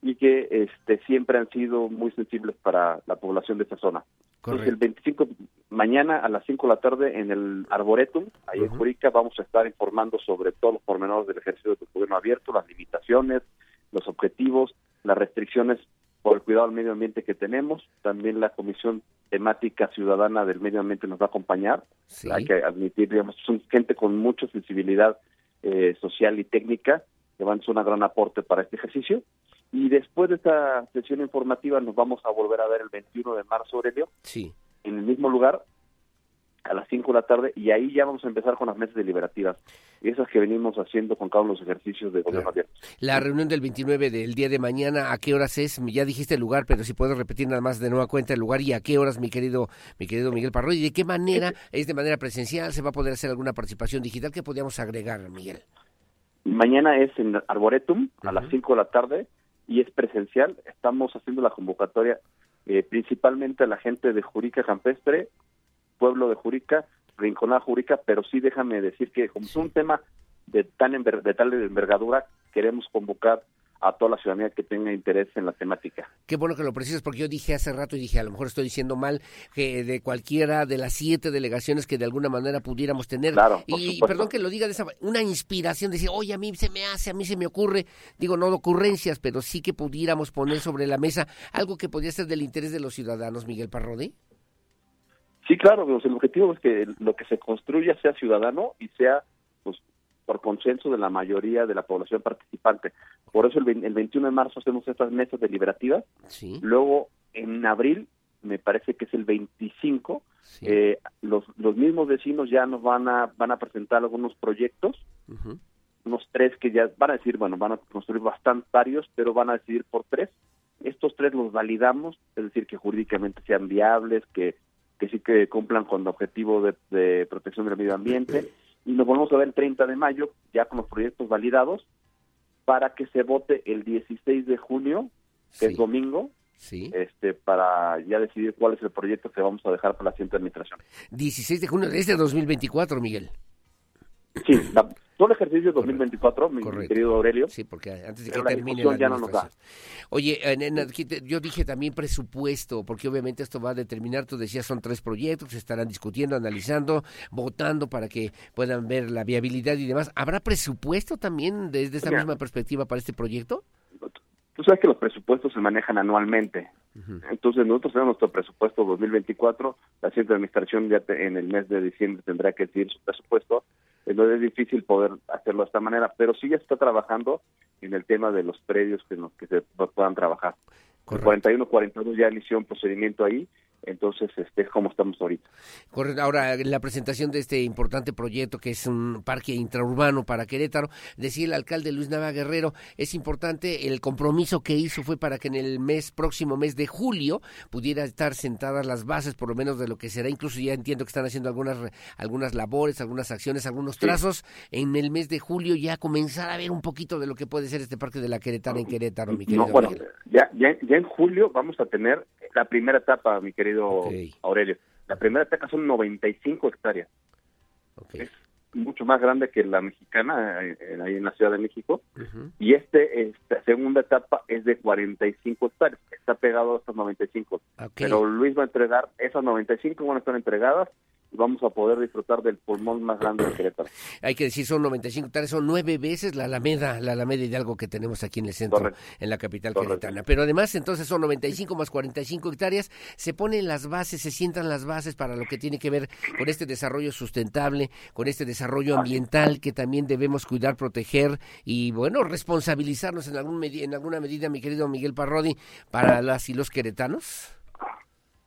y que este, siempre han sido muy sensibles para la población de esta zona. Correcto. Entonces el veinticinco, mañana a las cinco de la tarde en el Arboretum, ahí uh-huh. en Jurica, vamos a estar informando sobre todos los pormenores del ejercicio del gobierno abierto, las limitaciones, los objetivos, las restricciones por el cuidado del medio ambiente que tenemos. También la Comisión Temática Ciudadana del Medio Ambiente nos va a acompañar. Sí. Hay que admitir, digamos, son gente con mucha sensibilidad eh, social y técnica que van a ser un gran aporte para este ejercicio. Y después de esta sesión informativa nos vamos a volver a ver el veintiuno de marzo, Aurelio, sí. en el mismo lugar, a las cinco de la tarde, y ahí ya vamos a empezar con las mesas deliberativas, esas que venimos haciendo con cada uno de los ejercicios de gobierno abierto. Claro. La reunión del veintinueve del día de mañana, ¿a qué horas es? Ya dijiste el lugar, pero si puedes repetir nada más de nueva cuenta el lugar y a qué horas, mi querido mi querido Miguel Parrodi, ¿y de qué manera es de manera presencial? ¿Se va a poder hacer alguna participación digital? ¿Qué podríamos agregar, Miguel? Mañana es en Arboretum, a uh-huh. las cinco de la tarde, y es presencial. Estamos haciendo la convocatoria eh, principalmente a la gente de Jurica Campestre, pueblo de Jurica, Rinconada Jurica, pero sí déjame decir que como es un tema de tan enver- de tal envergadura, queremos convocar a toda la ciudadanía que tenga interés en la temática. Qué bueno que lo precisas, porque yo dije hace rato y dije, a lo mejor estoy diciendo mal, que de cualquiera de las siete delegaciones que de alguna manera pudiéramos tener. Claro, y, y perdón que lo diga de esa manera, una inspiración, de decir, oye, a mí se me hace, a mí se me ocurre, digo, no ocurrencias, pero sí que pudiéramos poner sobre la mesa algo que podría ser del interés de los ciudadanos, Miguel Parrodi. Sí, claro, pues el objetivo es que lo que se construya sea ciudadano y sea pues, por consenso de la mayoría de la población participante. Por eso el, el veintiuno de marzo hacemos estas mesas deliberativas. Sí. Luego, en abril, me parece que es el veinticinco, sí. eh, los, los mismos vecinos ya nos van a van a presentar algunos proyectos, uh-huh. unos tres que ya van a decir, bueno, van a construir bastante varios, pero van a decidir por tres. Estos tres los validamos, es decir, que jurídicamente sean viables, que que sí que cumplan con el objetivo de, de protección del medio ambiente, y nos volvemos a ver el treinta de mayo, ya con los proyectos validados, para que se vote el dieciséis de junio, que sí. es domingo, sí. este para ya decidir cuál es el proyecto que vamos a dejar para la siguiente administración. dieciséis de junio de este dos mil veinticuatro, Miguel. Sí, la, todo el ejercicio dos mil veinticuatro, mi Correcto. querido Aurelio. Sí, porque antes de que termine la, la ya no nos da. Oye, en, en, aquí te, yo dije también presupuesto, porque obviamente esto va a determinar, tú decías, son tres proyectos que se estarán discutiendo, analizando, votando para que puedan ver la viabilidad y demás. ¿Habrá presupuesto también desde esa Mira, misma perspectiva para este proyecto? Tú sabes que los presupuestos se manejan anualmente. Uh-huh. Entonces nosotros tenemos nuestro presupuesto dos mil veinticuatro, la siguiente administración ya te, en el mes de diciembre tendrá que decidir su presupuesto, Entonces es difícil poder hacerlo de esta manera, pero sí ya se está trabajando en el tema de los predios en los que se puedan trabajar. Correcto. cuarenta y uno cuarenta y dos ya inició un procedimiento ahí, entonces este es como estamos ahorita. Correcto. Ahora, la presentación de este importante proyecto que es un parque intraurbano para Querétaro, decía el alcalde Luis Nava Guerrero, es importante, el compromiso que hizo fue para que en el mes próximo mes de julio pudiera estar sentadas las bases, por lo menos de lo que será, incluso ya entiendo que están haciendo algunas algunas labores, algunas acciones, algunos trazos, sí. En el mes de julio ya comenzar a ver un poquito de lo que puede ser este parque de la Queretana en Querétaro, mi querido. No, bueno, ya, ya, ya en julio vamos a tener la primera etapa, mi querido. Okay. Aurelio, la primera etapa son noventa y cinco hectáreas, okay. Es mucho más grande que la mexicana ahí en, en la Ciudad de México, uh-huh. Y este, esta segunda etapa es de cuarenta y cinco hectáreas, está pegado a estas noventa y cinco, okay. Pero Luis va a entregar, esas noventa y cinco van a estar entregadas y vamos a poder disfrutar del pulmón más grande de Querétaro. Hay que decir, son noventa y cinco hectáreas, son nueve veces la Alameda, la Alameda Hidalgo que tenemos aquí en el centro, Torre. En la capital Torre. Queretana. Pero además, entonces, son noventa y cinco más cuarenta y cinco hectáreas, se ponen las bases, se sientan las bases para lo que tiene que ver con este desarrollo sustentable, con este desarrollo ambiental que también debemos cuidar, proteger y, bueno, responsabilizarnos en, algún med- en alguna medida, mi querido Miguel Parrodi, para las y los queretanos.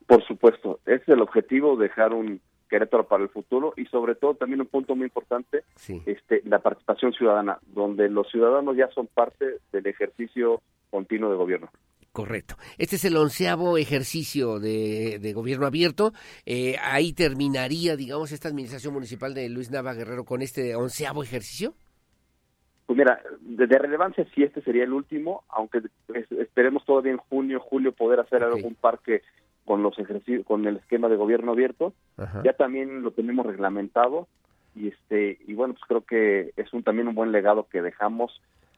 Por supuesto, ese es el objetivo, dejar un Querétaro para el futuro y sobre todo también un punto muy importante, sí. este, la participación ciudadana, donde los ciudadanos ya son parte del ejercicio continuo de gobierno. Correcto. Este es el onceavo ejercicio de, de gobierno abierto. Eh, ahí terminaría, digamos, esta administración municipal de Luis Nava Guerrero con este onceavo ejercicio. Pues mira, de, de relevancia sí, este sería el último, aunque esperemos todavía en junio, julio poder hacer okay. algún parque con los ejercicios, con el esquema de gobierno abierto. Ajá. Ya también lo tenemos reglamentado y este y bueno, pues creo que es un también un buen legado que dejamos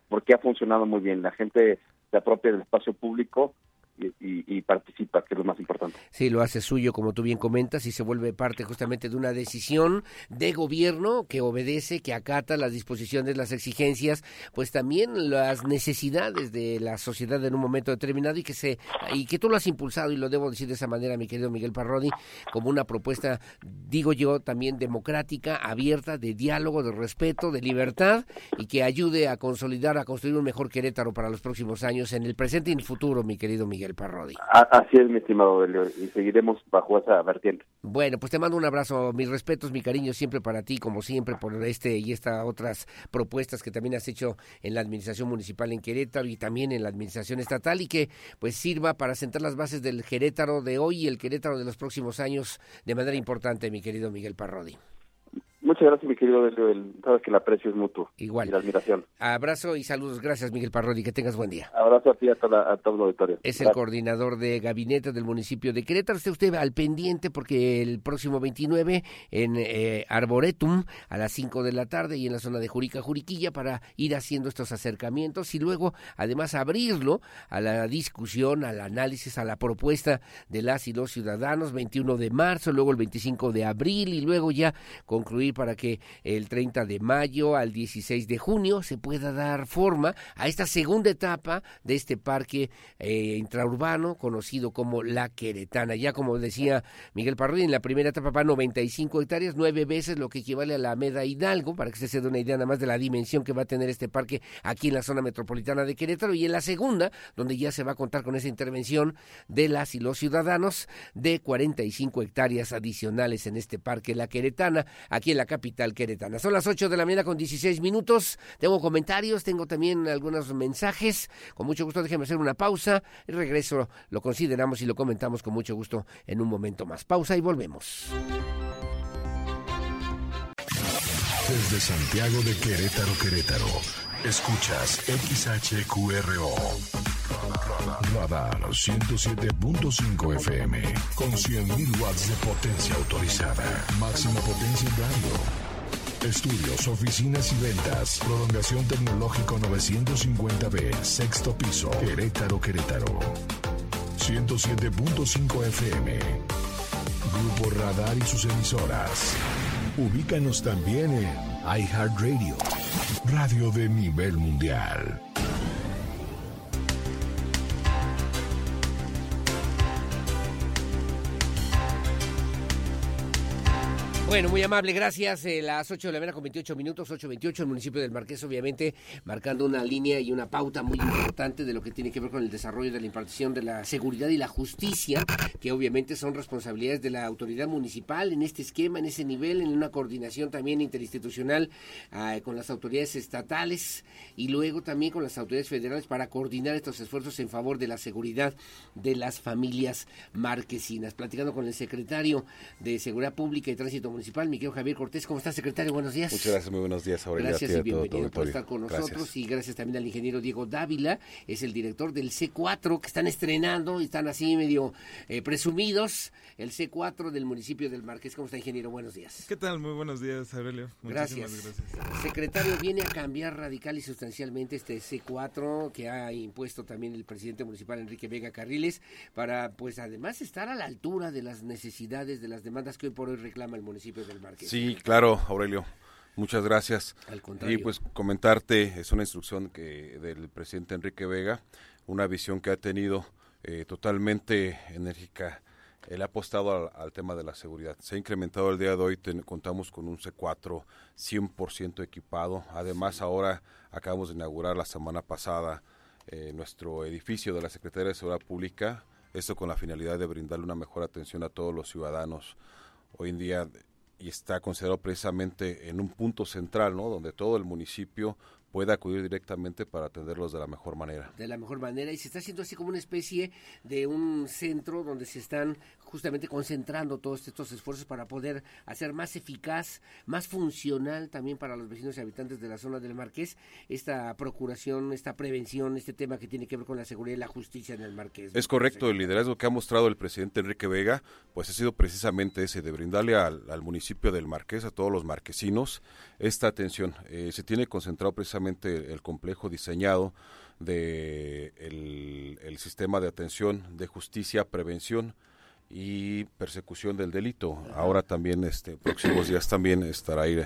porque ha funcionado muy bien, la gente se apropia del espacio público y, y, y participa, que es lo más importante. Sí, lo hace suyo, como tú bien comentas, y se vuelve parte justamente de una decisión de gobierno que obedece, que acata las disposiciones, las exigencias, pues también las necesidades de la sociedad en un momento determinado y que se y que tú lo has impulsado, y lo debo decir de esa manera, mi querido Miguel Parrodi, como una propuesta, digo yo, también democrática, abierta, de diálogo, de respeto, de libertad, y que ayude a consolidar, a construir un mejor Querétaro para los próximos años, en el presente y en el futuro, mi querido Miguel Parrodi. Así es, mi estimado Aurelio, y seguiremos bajo esa vertiente. Bueno, pues te mando un abrazo, mis respetos, mi cariño siempre para ti, como siempre, por este y estas otras propuestas que también has hecho en la administración municipal en Querétaro y también en la administración estatal, y que pues sirva para sentar las bases del Querétaro de hoy y el Querétaro de los próximos años de manera importante, mi querido Miguel Parrodi. Muchas gracias, mi querido Aurelio, sabes que el aprecio es mutuo. Igual. Y la admiración. Abrazo y saludos. Gracias, Miguel Parrodi, que tengas buen día. Abrazo a ti, a toda, a todo el auditorio. Es gracias. El coordinador de gabinete del municipio de Querétaro. Esté usted al pendiente porque el próximo veintinueve en eh, Arboretum a las cinco de la tarde y en la zona de Jurica, Juriquilla, para ir haciendo estos acercamientos y luego además abrirlo a la discusión, al análisis, a la propuesta de las y los ciudadanos, veintiuno de marzo, luego el veinticinco de abril y luego ya concluir para que el treinta de mayo al dieciséis de junio se pueda dar forma a esta segunda etapa de este parque eh, intraurbano conocido como La Queretana. Ya como decía Miguel Parrodi, en la primera etapa va noventa y cinco hectáreas, nueve veces lo que equivale a la Alameda Hidalgo, para que se se dé una idea nada más de la dimensión que va a tener este parque aquí en la zona metropolitana de Querétaro, y en la segunda, donde ya se va a contar con esa intervención de las y los ciudadanos, de cuarenta y cinco hectáreas adicionales en este parque La Queretana, aquí en la capital queretana. Son las ocho de la mañana con dieciséis minutos. Tengo comentarios, tengo también algunos mensajes. Con mucho gusto, déjeme hacer una pausa. El regreso lo consideramos y lo comentamos con mucho gusto en un momento más. Pausa y volvemos. Desde Santiago de Querétaro, Querétaro, escuchas X H Q R O. Radar ciento siete punto cinco F M con cien mil watts de potencia autorizada. Máxima potencia en radio. Estudios, oficinas y ventas. Prolongación tecnológico novecientos cincuenta B, sexto piso, Querétaro, Querétaro. ciento siete punto cinco F M. Grupo Radar y sus emisoras. Ubícanos también en iHeartRadio, radio de nivel mundial. Bueno, muy amable, gracias. Eh, las ocho de la mañana con veintiocho minutos, ocho veintiocho, el municipio del Marqués, obviamente, marcando una línea y una pauta muy importante de lo que tiene que ver con el desarrollo de la impartición de la seguridad y la justicia, que obviamente son responsabilidades de la autoridad municipal en este esquema, en ese nivel, en una coordinación también interinstitucional eh, con las autoridades estatales y luego también con las autoridades federales para coordinar estos esfuerzos en favor de la seguridad de las familias marquesinas. Platicando con el secretario de Seguridad Pública y Tránsito Municipal, Miguel Javier Cortés. ¿Cómo está, secretario? Buenos días. Muchas gracias, muy buenos días, Aurelio. Gracias y bienvenido por estar con nosotros. Gracias. Y gracias también al ingeniero Diego Dávila, es el director del C cuatro, que están estrenando y están así medio eh, presumidos, el C cuatro del municipio del Marqués. ¿Cómo está, ingeniero? Buenos días. ¿Qué tal? Muy buenos días, Aurelio. Muchísimas gracias. gracias. Secretario, viene a cambiar radical y sustancialmente este C cuatro que ha impuesto también el presidente municipal, Enrique Vega Carriles, para, pues, además estar a la altura de las necesidades, de las demandas que hoy por hoy reclama el municipio del Marqués. Sí, claro, Aurelio. Muchas gracias. Al contrario. Y pues comentarte, es una instrucción que del presidente Enrique Vega, una visión que ha tenido eh, totalmente enérgica. Él ha apostado al, al tema de la seguridad. Se ha incrementado el día de hoy, ten, contamos con un C cuatro cien por ciento equipado. Además, sí. Ahora acabamos de inaugurar la semana pasada eh, nuestro edificio de la Secretaría de Seguridad Pública. Esto con la finalidad de brindarle una mejor atención a todos los ciudadanos. Hoy en día y está considerado precisamente en un punto central, ¿no?, donde todo el municipio pueda acudir directamente para atenderlos de la mejor manera. De la mejor manera, y se está haciendo así como una especie de un centro donde se están justamente concentrando todos estos esfuerzos para poder hacer más eficaz, más funcional también para los vecinos y habitantes de la zona del Marqués, esta procuración, esta prevención, este tema que tiene que ver con la seguridad y la justicia en el Marqués. Es correcto, el liderazgo que ha mostrado el presidente Enrique Vega, pues ha sido precisamente ese, de brindarle al, al municipio del Marqués, a todos los marquesinos, esta atención. Eh, se tiene concentrado precisamente el, el complejo diseñado de el, el sistema de atención de justicia, prevención y persecución del delito. Ajá. Ahora también, este, próximos días también estará ahí eh,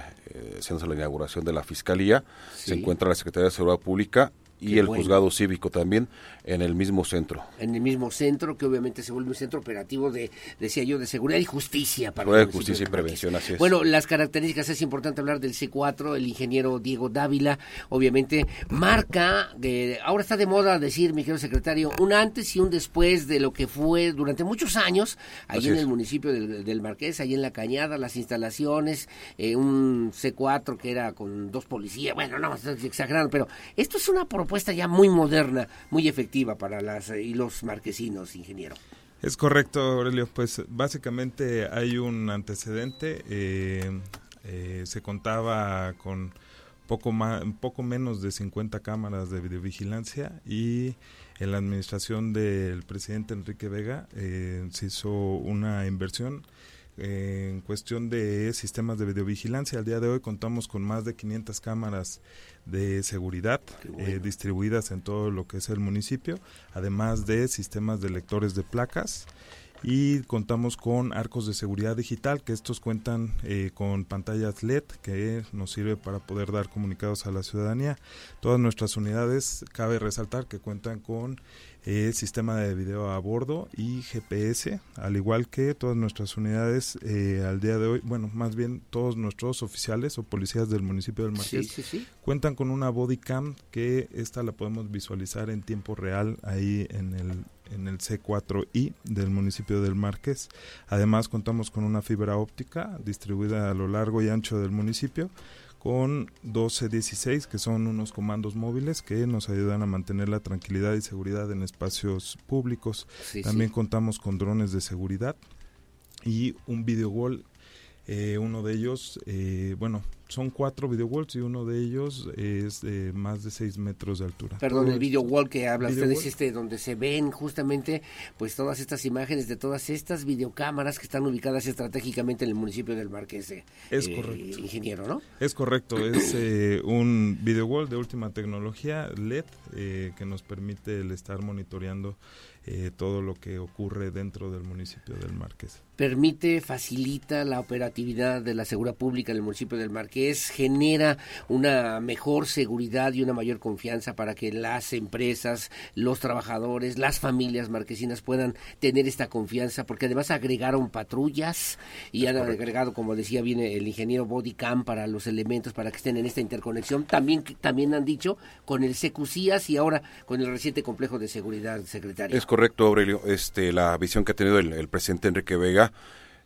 haciéndose la inauguración de la Fiscalía, sí. Se encuentra la Secretaría de Seguridad Pública y Qué el bueno. Juzgado Cívico también en el mismo centro. En el mismo centro, que obviamente se vuelve un centro operativo de, decía yo, de seguridad y justicia. Para Seguridad, justicia y prevención, así es. Bueno, las características, es importante hablar del C cuatro, el ingeniero Diego Dávila, obviamente, marca, de, ahora está de moda decir, mi querido secretario, un antes y un después de lo que fue durante muchos años, allí así en es. El municipio del, del Marqués, allí en La Cañada, las instalaciones, eh, un C cuatro que era con dos policías, bueno, no, estoy exagerando, pero esto es una propuesta Propuesta ya muy moderna, muy efectiva para las y los marquesinos, ingeniero. Es correcto, Aurelio. Pues básicamente hay un antecedente. Eh, eh, se contaba con poco más, poco menos de cincuenta cámaras de videovigilancia y en la administración del presidente Enrique Vega eh, se hizo una inversión eh, en cuestión de sistemas de videovigilancia. Al día de hoy contamos con más de quinientas cámaras de seguridad, bueno. eh, distribuidas en todo lo que es el municipio, además de sistemas de lectores de placas, y contamos con arcos de seguridad digital, que estos cuentan eh, con pantallas L E D que nos sirve para poder dar comunicados a la ciudadanía. Todas nuestras unidades, cabe resaltar que cuentan con eh, sistema de video a bordo y G P S, al igual que todas nuestras unidades eh, al día de hoy, bueno, más bien todos nuestros oficiales o policías del municipio del Marqués, sí, sí, sí. cuentan con una body cam, que esta la podemos visualizar en tiempo real ahí en el en el C cuatro I del municipio del Marqués. Además, contamos con una fibra óptica distribuida a lo largo y ancho del municipio, con doce dieciséis, que son unos comandos móviles que nos ayudan a mantener la tranquilidad y seguridad en espacios públicos. Sí, También sí. contamos con drones de seguridad y un videowall. Eh, uno de ellos, eh, bueno, son cuatro videowalls y uno de ellos es de eh, más de seis metros de altura. Perdón, Todo el videowall que habla video usted wall. Es este donde se ven justamente pues todas estas imágenes de todas estas videocámaras que están ubicadas estratégicamente en el municipio del Marqués. Eh, es eh, correcto. Ingeniero, ¿no? Es correcto, es eh, un videowall de última tecnología L E D eh, que nos permite el estar monitoreando Eh, todo lo que ocurre dentro del municipio del Marqués. Permite, facilita la operatividad de la seguridad pública en el municipio del Marqués. que es genera una mejor seguridad y una mayor confianza para que las empresas, los trabajadores, las familias marquesinas puedan tener esta confianza, porque además agregaron patrullas y han agregado, como decía bien el ingeniero, bodycam para los elementos, para que estén en esta interconexión. También también han dicho con el C Q C I A S y ahora con el reciente complejo de seguridad, secretario. Es correcto, Aurelio. Este, la visión que ha tenido el, el presidente Enrique Vega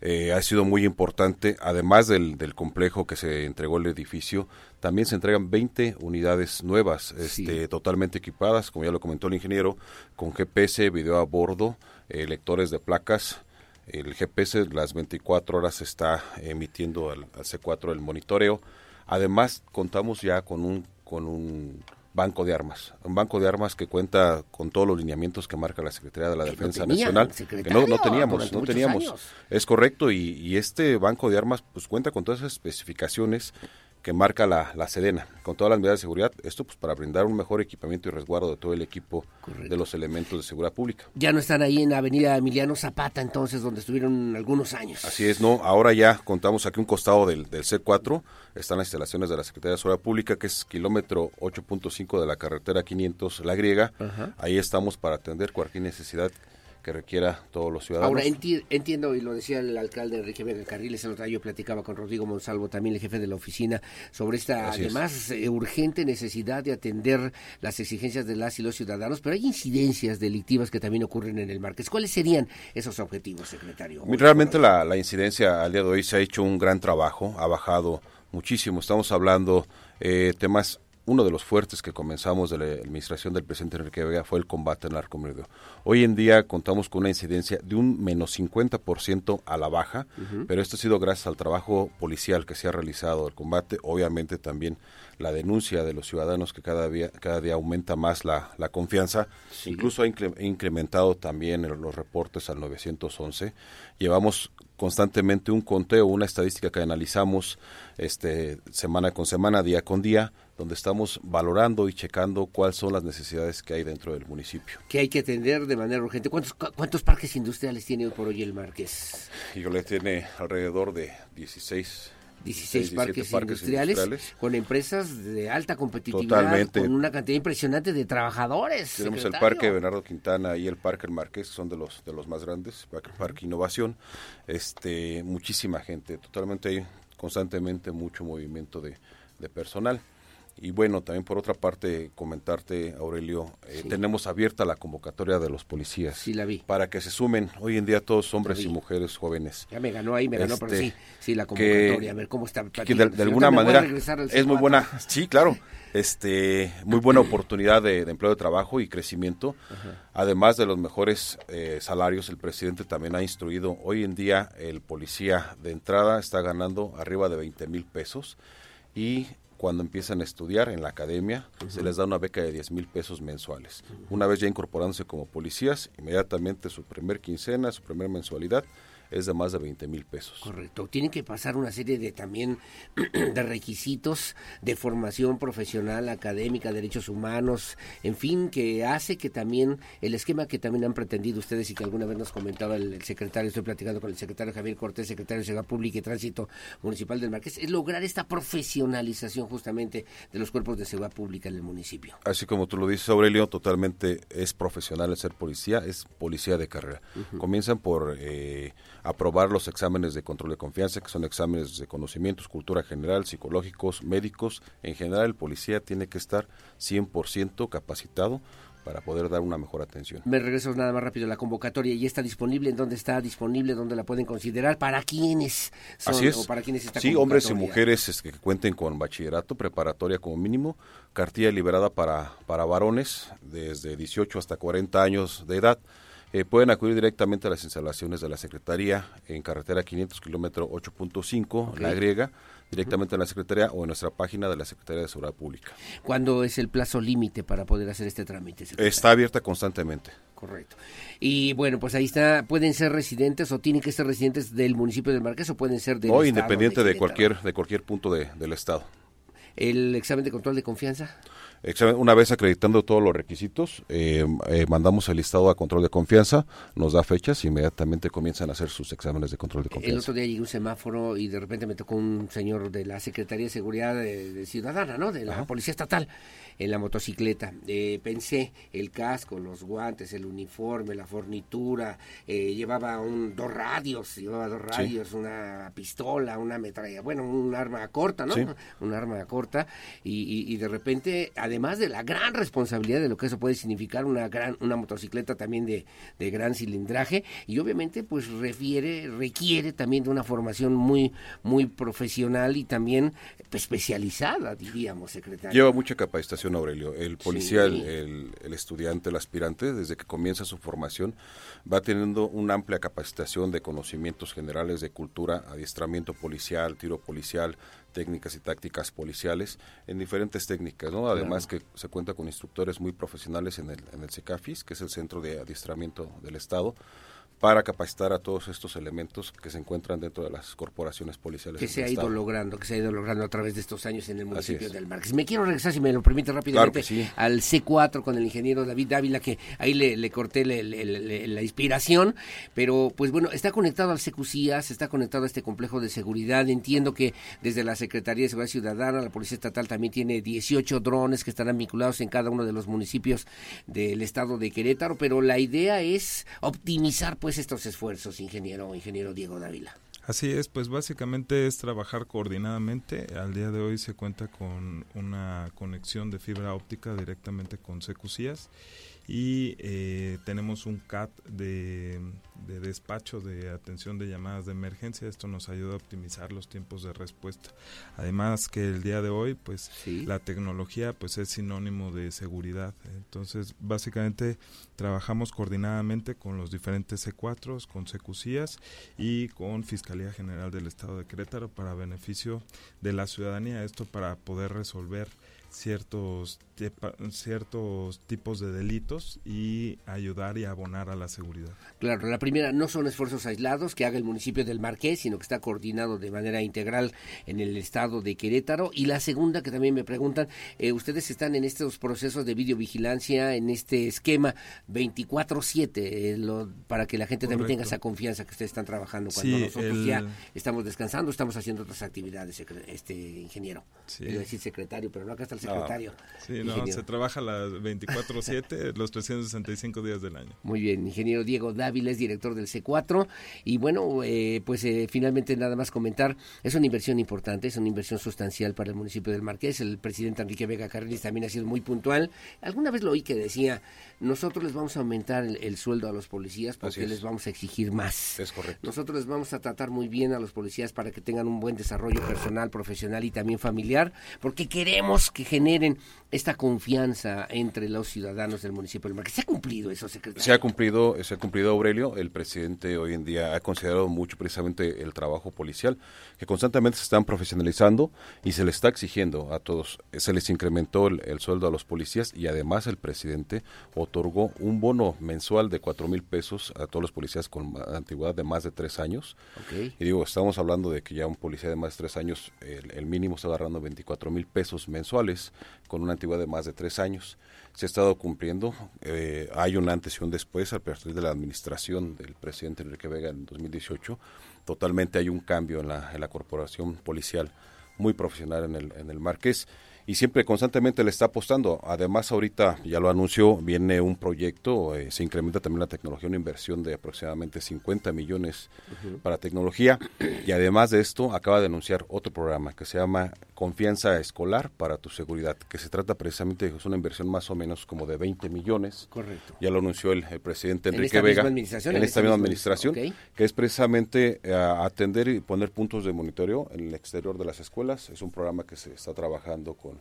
Eh, ha sido muy importante. Además del, del complejo que se entregó el edificio, también se entregan veinte unidades nuevas, sí. este, totalmente equipadas, como ya lo comentó el ingeniero, con G P S, video a bordo, eh, lectores de placas. El G P S las veinticuatro horas está emitiendo al, al C cuatro el monitoreo. Además, contamos ya con un con un banco de armas, un banco de armas que cuenta con todos los lineamientos que marca la Secretaría de la Defensa Nacional, que no, no teníamos, no teníamos, años. Es correcto, y, y este banco de armas pues cuenta con todas esas especificaciones que marca la, la Sedena, con todas las medidas de seguridad, esto pues para brindar un mejor equipamiento y resguardo de todo el equipo. Correcto. De los elementos de seguridad pública. Ya no están ahí en Avenida Emiliano Zapata, entonces, donde estuvieron algunos años. Así es, no, ahora ya contamos aquí un costado del, del C cuatro, están las instalaciones de la Secretaría de Seguridad Pública, que es kilómetro ocho punto cinco de la carretera quinientos La Griega. Ajá. Ahí estamos para atender cualquier necesidad que requiera todos los ciudadanos. Ahora, enti- entiendo, y lo decía el alcalde Enrique Vega Carriles, el otro día yo platicaba con Rodrigo Monsalvo, también el jefe de la oficina, sobre esta, así además, es. urgente necesidad de atender las exigencias de las y los ciudadanos, pero hay incidencias delictivas que también ocurren en el Marqués. ¿Cuáles serían esos objetivos, secretario? Realmente la, la incidencia al día de hoy se ha hecho un gran trabajo, ha bajado muchísimo. Estamos hablando eh, temas... Uno de los fuertes que comenzamos de la administración del presidente Enrique Vega fue el combate al narcomedido. Hoy en día contamos con una incidencia de un menos cincuenta por ciento a la baja, uh-huh. pero esto ha sido gracias al trabajo policial que se ha realizado, el combate, obviamente también la denuncia de los ciudadanos, que cada día, cada día aumenta más la, la confianza. Sí. Incluso ha incre- incrementado también los reportes al nueve once. Llevamos constantemente un conteo, una estadística que analizamos este semana con semana, día con día, donde estamos valorando y checando cuáles son las necesidades que hay dentro del municipio. Que hay que atender de manera urgente. ¿Cuántos cuántos parques industriales tiene por hoy el Marqués? Yo le tiene alrededor de dieciséis. dieciséis parques, parques industriales, industriales con empresas de alta competitividad. Totalmente. Con una cantidad impresionante de trabajadores. Tenemos, secretario, el Parque Bernardo Quintana y el Parque El Marqués, que son de los de los más grandes, Parque, uh-huh. Parque Innovación. Este, muchísima gente, totalmente hay constantemente mucho movimiento de, de personal. Y bueno, también por otra parte, comentarte, Aurelio, eh, sí. tenemos abierta la convocatoria de los policías. Sí, la vi. Para que se sumen, hoy en día todos hombres y mujeres jóvenes. Ya me ganó ahí, me este, ganó, pero sí, sí, la convocatoria, que, a ver cómo está. Que de, de alguna manera es muy buena, sí, claro, este muy buena oportunidad de, de empleo, de trabajo y crecimiento. Ajá. Además de los mejores eh, salarios, el presidente también ha instruido, hoy en día el policía de entrada está ganando arriba de veinte mil pesos y... Cuando empiezan a estudiar en la academia, uh-huh. se les da una beca de diez mil pesos mensuales. Uh-huh. Una vez ya incorporándose como policías, inmediatamente su primer quincena, su primer mensualidad, es de más de veinte mil pesos. Correcto. Tienen que pasar una serie de también de requisitos de formación profesional, académica, derechos humanos, en fin, que hace que también el esquema que también han pretendido ustedes y que alguna vez nos comentaba el, el secretario, estoy platicando con el secretario Javier Cortés, secretario de Seguridad Pública y Tránsito Municipal del Marqués, es lograr esta profesionalización justamente de los cuerpos de seguridad pública en el municipio. Así como tú lo dices, Aurelio, totalmente es profesional el ser policía, es policía de carrera. Uh-huh. Comienzan por eh, aprobar los exámenes de control de confianza, que son exámenes de conocimientos, cultura general, psicológicos, médicos. En general, el policía tiene que estar cien por ciento capacitado para poder dar una mejor atención. Me regreso nada más rápido a la convocatoria. ¿Y está disponible? ¿En dónde está disponible? ¿Dónde la pueden considerar? ¿Para quiénes son? Así es. ¿O para quiénes está? Sí, hombres y mujeres es que cuenten con bachillerato, preparatoria como mínimo, cartilla liberada para, para varones desde dieciocho hasta cuarenta años de edad. Eh, pueden acudir directamente a las instalaciones de la Secretaría en carretera quinientos, kilómetro ocho punto cinco, okay. La Griega, directamente uh-huh. en la Secretaría o en nuestra página de la Secretaría de Seguridad Pública. ¿Cuándo es el plazo límite para poder hacer este trámite, secretario? Está abierta constantemente. Correcto. Y bueno, pues ahí está, ¿pueden ser residentes o tienen que ser residentes del municipio del Marqués o pueden ser del no, estado? No, independiente de, de cualquier de cualquier punto de, del estado. el examen de control de confianza? Una vez acreditando todos los requisitos, eh, eh, mandamos el listado a control de confianza, nos da fechas y inmediatamente comienzan a hacer sus exámenes de control de confianza. El otro día llegué a un semáforo y de repente me tocó un señor de la Secretaría de Seguridad de, de Ciudadana, ¿no? De la Ajá. Policía Estatal, en la motocicleta. Eh, pensé, el casco, los guantes, el uniforme, la fornitura, eh, llevaba un, dos radios, llevaba dos radios, sí. una pistola, una metralla, bueno, un arma corta, ¿no? Sí. Un arma corta y, y, y de repente... Además de la gran responsabilidad de lo que eso puede significar, una gran una motocicleta también de, de gran cilindraje, y obviamente pues refiere, requiere también de una formación muy muy profesional y también especializada, diríamos, secretario. Lleva mucha capacitación, Aurelio. El policía, sí. el, el, el estudiante, el aspirante, desde que comienza su formación, va teniendo una amplia capacitación de conocimientos generales de cultura, adiestramiento policial, tiro policial, técnicas y tácticas policiales en diferentes técnicas, ¿no? Además claro. que se cuenta con instructores muy profesionales en el, en el CECAFIS, que es el Centro de Adiestramiento del Estado, para capacitar a todos estos elementos que se encuentran dentro de las corporaciones policiales. Que se ha ido logrando, que se ha ido logrando a través de estos años en el municipio del Marqués. Me quiero regresar, si me lo permite rápidamente, claro sí. al C cuatro con el ingeniero David Dávila, que ahí le, le corté le, le, le, la inspiración, pero pues bueno, está conectado al C Q C I A S, está conectado a este complejo de seguridad. Entiendo que desde la Secretaría de Seguridad Ciudadana, la Policía Estatal también tiene dieciocho drones que estarán vinculados en cada uno de los municipios del estado de Querétaro, pero la idea es optimizar pues estos esfuerzos, ingeniero, ingeniero Diego Dávila. Así es, pues básicamente es trabajar coordinadamente. Al día de hoy se cuenta con una conexión de fibra óptica directamente con C Q C I A S y eh, tenemos un C A T de, de despacho de atención de llamadas de emergencia. Esto nos ayuda a optimizar los tiempos de respuesta. Además que el día de hoy, pues ¿Sí? la tecnología pues es sinónimo de seguridad. Entonces, básicamente trabajamos coordinadamente con los diferentes C cuatros, con C Q C I A S y con Fiscalía General del Estado de Querétaro para beneficio de la ciudadanía, esto para poder resolver ciertos tepa, ciertos tipos de delitos y ayudar y abonar a la seguridad. Claro, la primera, no son esfuerzos aislados que haga el municipio del Marqués, sino que está coordinado de manera integral en el estado de Querétaro. Y la segunda, que también me preguntan, eh, ustedes están en estos procesos de videovigilancia, en este esquema veinticuatro siete, eh, lo, para que la gente Correcto. También tenga esa confianza que ustedes están trabajando cuando sí, nosotros el... ya estamos descansando, estamos haciendo otras actividades, este ingeniero. Sí. Iba a decir secretario, pero no, acá está el secretario. No. Sí, ingeniero. No, se trabaja las veinticuatro siete, los trescientos sesenta y cinco días del año. Muy bien, ingeniero Diego Dávila es director del C cuatro y bueno, eh, pues eh, finalmente nada más comentar, es una inversión importante, es una inversión sustancial para el municipio del Marqués. El presidente Enrique Vega Carriles también ha sido muy puntual. Alguna vez lo oí que decía, nosotros les vamos a aumentar el, el sueldo a los policías porque les vamos a exigir más. Es correcto. Nosotros les vamos a tratar muy bien a los policías para que tengan un buen desarrollo personal, profesional y también familiar, porque queremos que generen esta confianza entre los ciudadanos del municipio del Marqués. ¿Se ha cumplido eso, secretario? Se ha cumplido, se ha cumplido, Aurelio. El presidente hoy en día ha considerado mucho precisamente el trabajo policial, que constantemente se están profesionalizando y se les está exigiendo a todos. Se les incrementó el, el sueldo a los policías y además el presidente otorgó un bono mensual de cuatro mil pesos a todos los policías con antigüedad de más de tres años. Okay. Y digo, estamos hablando de que ya un policía de más de tres años, el, el mínimo está agarrando veinticuatro mil pesos mensuales con una antigüedad de más de tres años. Se ha estado cumpliendo, eh, hay un antes y un después a partir de la administración del presidente Enrique Vega en dos mil dieciocho, totalmente hay un cambio en la, en la corporación policial, muy profesional en el, en el Marqués, y siempre constantemente le está apostando. Además ahorita, ya lo anunció, viene un proyecto, eh, se incrementa también la tecnología, una inversión de aproximadamente cincuenta millones uh-huh. para tecnología, y además de esto acaba de anunciar otro programa que se llama Confianza Escolar para tu Seguridad, que se trata precisamente de una inversión más o menos como de veinte millones. Correcto. Ya lo anunció el, el presidente Enrique Vega en esta misma administración, en esta misma administración, okay. que es precisamente eh, atender y poner puntos de monitoreo en el exterior de las escuelas. Es un programa que se está trabajando con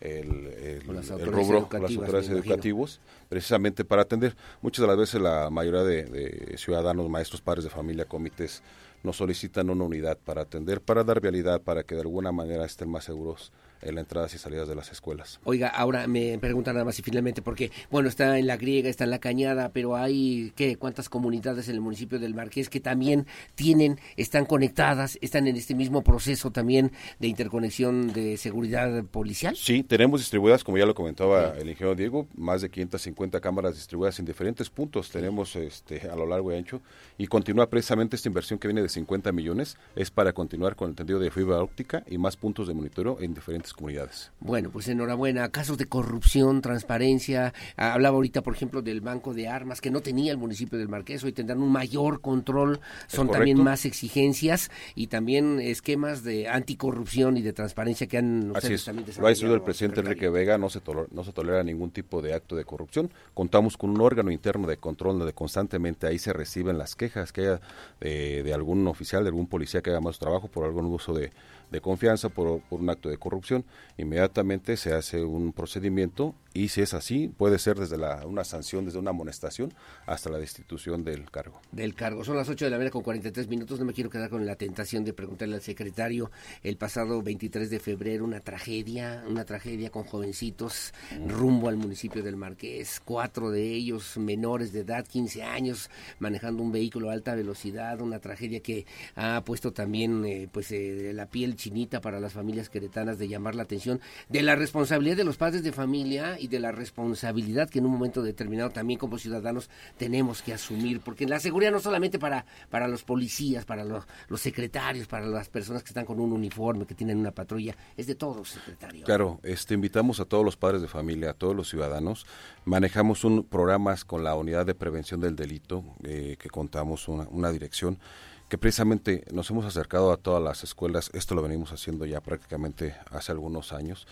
el, el, con el rubro, con las autoridades educativas, precisamente para atender. Muchas de las veces la mayoría de, de ciudadanos, maestros, padres de familia, comités, nos solicitan una unidad para atender, para dar vialidad, para que de alguna manera estén más seguros en las entradas y salidas de las escuelas. Oiga, ahora me preguntan nada más y finalmente, porque, bueno, está en La Griega, está en La Cañada, pero hay, ¿qué? ¿Cuántas comunidades en el municipio del Marqués que también tienen, están conectadas, están en este mismo proceso también de interconexión de seguridad policial? Sí, tenemos distribuidas, como ya lo comentaba sí. el ingeniero Diego, más de quinientas cincuenta cámaras distribuidas en diferentes puntos, tenemos este a lo largo y ancho, y continúa precisamente esta inversión que viene de cincuenta millones, es para continuar con el tendido de fibra óptica y más puntos de monitoreo en diferentes comunidades. Bueno, pues enhorabuena. Casos de corrupción, transparencia, hablaba ahorita por ejemplo del banco de armas que no tenía el municipio del Marqués, hoy tendrán un mayor control, son también más exigencias y también esquemas de anticorrupción y de transparencia que han ustedes también desarrollado. Lo ha dicho el presidente Enrique Vega, no se, tolera, no se tolera ningún tipo de acto de corrupción, contamos con un órgano interno de control donde constantemente ahí se reciben las quejas que haya de, de algún oficial, de algún policía que haga más trabajo por algún uso de de confianza, por, por un acto de corrupción, inmediatamente se hace un procedimiento y si es así, puede ser desde la, una sanción, desde una amonestación hasta la destitución del cargo. Del cargo. Son las ocho de la mañana con cuarenta y tres minutos, no me quiero quedar con la tentación de preguntarle al secretario, el pasado veintitrés de febrero, una tragedia, una tragedia con jovencitos mm. rumbo al municipio del Marqués, cuatro de ellos menores de edad, quince años, manejando un vehículo a alta velocidad, una tragedia que ha puesto también eh, pues eh, la piel chinita para las familias queretanas, de llamar la atención de la responsabilidad de los padres de familia y de la responsabilidad que en un momento determinado también como ciudadanos tenemos que asumir, porque la seguridad no solamente para, para los policías, para los, los secretarios, para las personas que están con un uniforme, que tienen una patrulla, es de todos, secretario. Claro, este, invitamos a todos los padres de familia, a todos los ciudadanos, manejamos un programas con la unidad de prevención del delito, eh, que contamos una, una dirección, que precisamente nos hemos acercado a todas las escuelas, esto lo venimos haciendo ya prácticamente hace algunos años,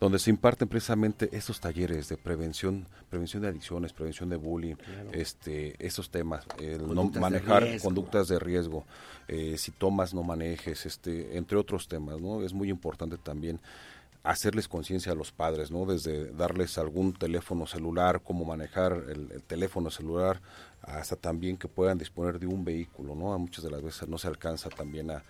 donde se imparten precisamente estos talleres de prevención, prevención de adicciones, prevención de bullying, claro. este, estos temas, el no manejar conductas de riesgo, eh, si tomas no manejes, este, entre otros temas, ¿no? Es muy importante también hacerles conciencia a los padres, ¿no? Desde darles algún teléfono celular, cómo manejar el, el teléfono celular, hasta también que puedan disponer de un vehículo, ¿no? Muchas de las veces no se alcanza también a,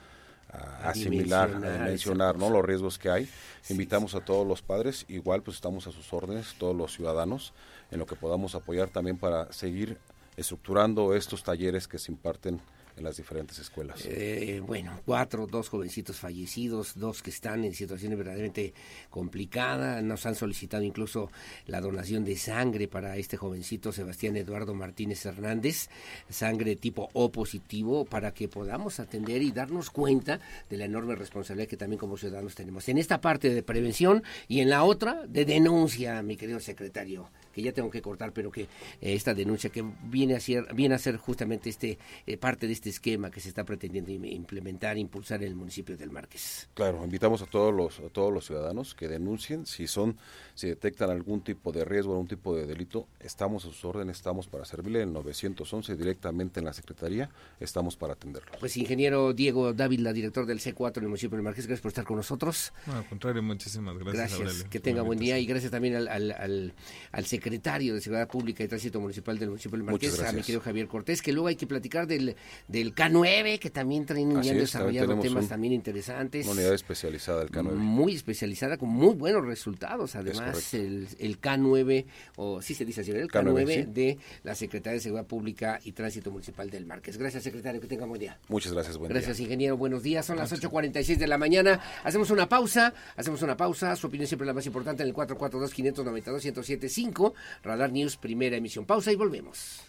a, a asimilar, dimensionar, a dimensionar, ¿no? Los riesgos que hay. Sí, Invitamos sí. a todos los padres, igual pues estamos a sus órdenes, todos los ciudadanos, en lo que podamos apoyar también para seguir estructurando estos talleres que se imparten en las diferentes escuelas. Eh, bueno, cuatro, dos jovencitos fallecidos, dos que están en situaciones verdaderamente complicadas, nos han solicitado incluso la donación de sangre para este jovencito Sebastián Eduardo Martínez Hernández, sangre tipo O positivo, para que podamos atender y darnos cuenta de la enorme responsabilidad que también como ciudadanos tenemos en esta parte de prevención y en la otra de denuncia, mi querido secretario, que ya tengo que cortar, pero que eh, esta denuncia que viene a ser, viene a ser justamente este eh, parte de este esquema que se está pretendiendo implementar, impulsar en el municipio del Marqués. Claro, invitamos a todos los a todos los ciudadanos que denuncien, si son, si detectan algún tipo de riesgo, algún tipo de delito, estamos a sus órdenes, estamos para servirle en novecientos once directamente en la Secretaría, estamos para atenderlos. Pues ingeniero Diego Dávila, director del C cuatro del municipio del Marqués, gracias por estar con nosotros. No, al contrario, muchísimas gracias. Gracias, Aurelio. Que tenga buen día y gracias también al al, al, al secretario secretario de Seguridad Pública y Tránsito Municipal del municipio del Marqués, a mi querido Javier Cortés, que luego hay que platicar del del K nueve, que también traen ya desarrollado temas un, también interesantes. Una unidad especializada del K nueve. Muy especializada, con muy buenos resultados. Además, el, el K nueve, o sí se dice así, el K nueve, K nueve sí. de la Secretaría de Seguridad Pública y Tránsito Municipal del Marqués. Gracias, secretario, que tenga buen día. Muchas gracias, buen gracias, día. Gracias, ingeniero, buenos días. Son gracias. Las ocho cuarenta y seis de la mañana. Hacemos una pausa, hacemos una pausa. Su opinión siempre es la más importante en el cuatro cuatro dos, cinco nueve dos, uno cero siete cinco. Radar News, primera emisión. Pausa y volvemos.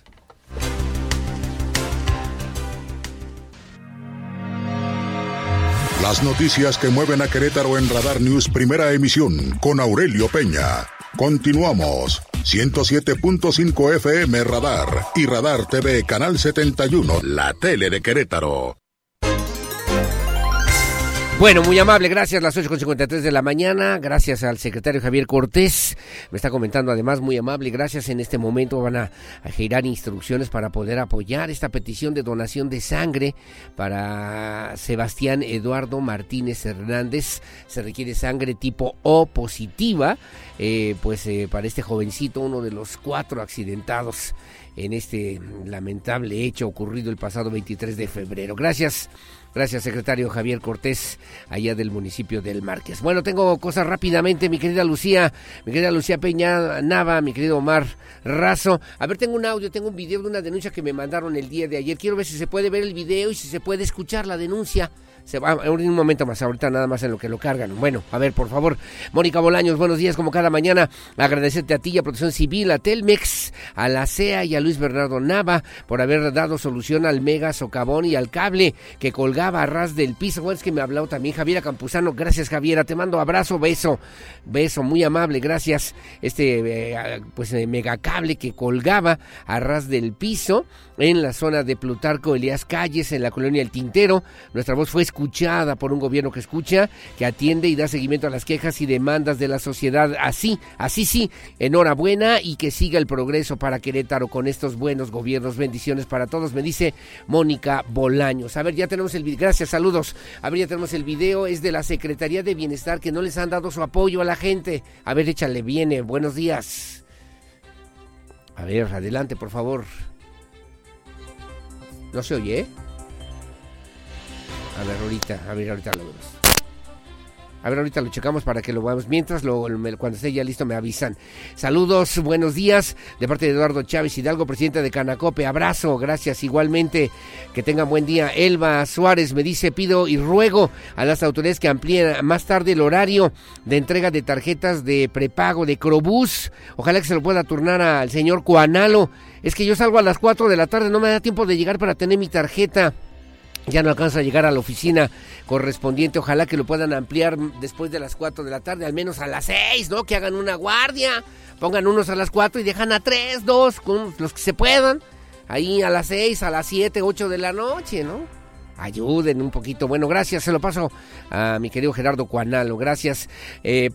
Las noticias que mueven a Querétaro en Radar News, primera emisión, con Aurelio Peña. Continuamos. ciento siete punto cinco F M Radar y Radar T V, Canal setenta y uno, la tele de Querétaro. Bueno, muy amable, gracias, las ocho cincuenta y tres de la mañana, gracias al secretario Javier Cortés, me está comentando además, muy amable, gracias, en este momento van a, a girar instrucciones para poder apoyar esta petición de donación de sangre para Sebastián Eduardo Martínez Hernández, se requiere sangre tipo O positiva, eh, pues eh, para este jovencito, uno de los cuatro accidentados en este lamentable hecho ocurrido el pasado veintitrés de febrero. Gracias Gracias, secretario Javier Cortés, allá del municipio del Márquez. Bueno, tengo cosas rápidamente, mi querida Lucía, mi querida Lucía Peña Nava, mi querido Omar Razo. A ver, tengo un audio, tengo un video de una denuncia que me mandaron el día de ayer. Quiero ver si se puede ver el video y si se puede escuchar la denuncia. Se va, un momento más, ahorita nada más en lo que lo cargan. Bueno, a ver, por favor, Mónica Bolaños, buenos días, como cada mañana, agradecerte a ti, a Protección Civil, a Telmex, a la C E A y a Luis Bernardo Nava por haber dado solución al mega socavón y al cable que colgaba a ras del piso. Bueno, es que me ha hablado también Javiera Campuzano, gracias Javiera, te mando abrazo, beso, beso, muy amable, gracias. Este, eh, pues, eh, megacable que colgaba a ras del piso en la zona de Plutarco Elías Calles, en la colonia El Tintero. Nuestra voz fue escuchada por un gobierno que escucha, que atiende y da seguimiento a las quejas y demandas de la sociedad. Así, así sí, enhorabuena y que siga el progreso para Querétaro con estos buenos gobiernos. Bendiciones para todos, me dice Mónica Bolaños. A ver, ya tenemos el video. Gracias, saludos. A ver, ya tenemos el video. Es de la Secretaría de Bienestar que no les han dado su apoyo a la gente. A ver, échale, viene. Buenos días. A ver, adelante, por favor. No se oye, ¿eh? A ver, ahorita, a ver, ahorita lo vemos. A ver, ahorita lo checamos para que lo veamos. Mientras, lo, lo, cuando esté ya listo, me avisan. Saludos, buenos días, de parte de Eduardo Chávez Hidalgo, presidente de Canacope. Abrazo, gracias igualmente. Que tengan buen día. Elba Suárez me dice, pido y ruego a las autoridades que amplíen más tarde el horario de entrega de tarjetas de prepago de Crobús. Ojalá que se lo pueda turnar al señor Cuanalo. Es que yo salgo a las cuatro de la tarde, no me da tiempo de llegar para tener mi tarjeta. Ya no alcanza a llegar a la oficina correspondiente. Ojalá que lo puedan ampliar después de las cuatro de la tarde, al menos a las seis, ¿no? Que hagan una guardia, pongan unos a las cuatro y dejan a tres, dos, con los que se puedan, ahí a las seis, a las siete, ocho de la noche, ¿no? Ayuden un poquito. Bueno, gracias, se lo paso a mi querido Gerardo Cuanalo, gracias. Eh,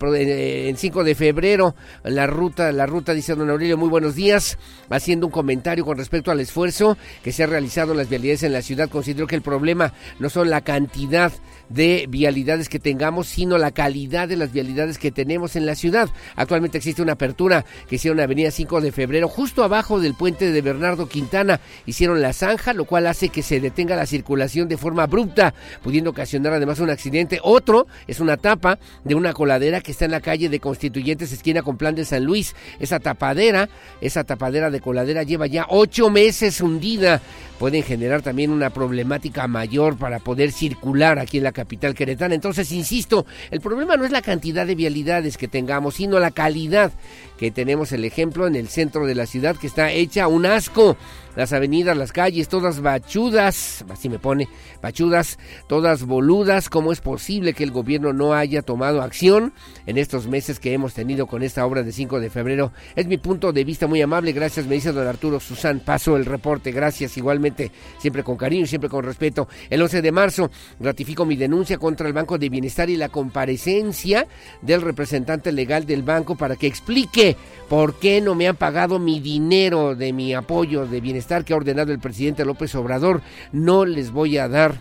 en cinco de febrero, la ruta, la ruta, dice don Aurelio, muy buenos días, haciendo un comentario con respecto al esfuerzo que se ha realizado en las vialidades en la ciudad. Considero que el problema no son la cantidad de vialidades que tengamos, sino la calidad de las vialidades que tenemos en la ciudad. Actualmente existe una apertura que hicieron en avenida cinco de febrero, justo abajo del puente de Bernardo Quintana, hicieron la zanja, lo cual hace que se detenga la circulación de forma abrupta, pudiendo ocasionar además un accidente. Otro es una tapa de una coladera que está en la calle de Constituyentes, esquina con Plan de San Luis. Esa tapadera, esa tapadera de coladera lleva ya ocho meses hundida. Pueden generar también una problemática mayor para poder circular aquí en la capital queretana. Entonces, insisto, el problema no es la cantidad de vialidades que tengamos, sino la calidad que tenemos. El ejemplo en el centro de la ciudad, que está hecha un asco. Las avenidas, las calles, todas bachudas, así me pone, bachudas, todas boludas. ¿Cómo es posible que el gobierno no haya tomado acción en estos meses que hemos tenido con esta obra de cinco de febrero? Es mi punto de vista, muy amable, gracias, me dice don Arturo Susán. Paso el reporte, gracias igualmente, siempre con cariño, siempre con respeto. El once de marzo ratifico mi denuncia contra el Banco de Bienestar y la comparecencia del representante legal del banco para que explique por qué no me han pagado mi dinero de mi apoyo de bienestar que ha ordenado el presidente López Obrador. No les voy a dar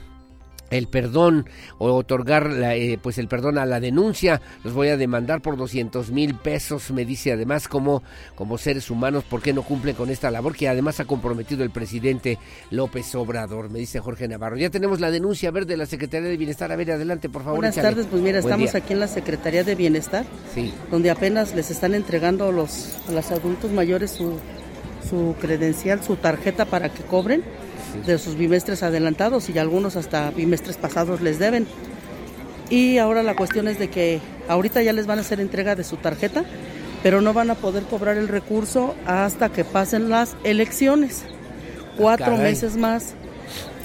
el perdón o otorgar la, eh, pues el perdón a la denuncia. Los voy a demandar por doscientos mil pesos, me dice. Además, como, como seres humanos, ¿por qué no cumplen con esta labor que además ha comprometido el presidente López Obrador? Me dice Jorge Navarro. Ya tenemos la denuncia, a ver, de la Secretaría de Bienestar. A ver, adelante, por favor. Buenas échale. Tardes, pues mira, Buen estamos día. Aquí en la Secretaría de Bienestar, sí, donde apenas les están entregando los, a los adultos mayores su... su credencial, su tarjeta para que cobren de sus bimestres adelantados, y algunos hasta bimestres pasados les deben. Y ahora la cuestión es de que ahorita ya les van a hacer entrega de su tarjeta, pero no van a poder cobrar el recurso hasta que pasen las elecciones. Cuatro Caray. meses más.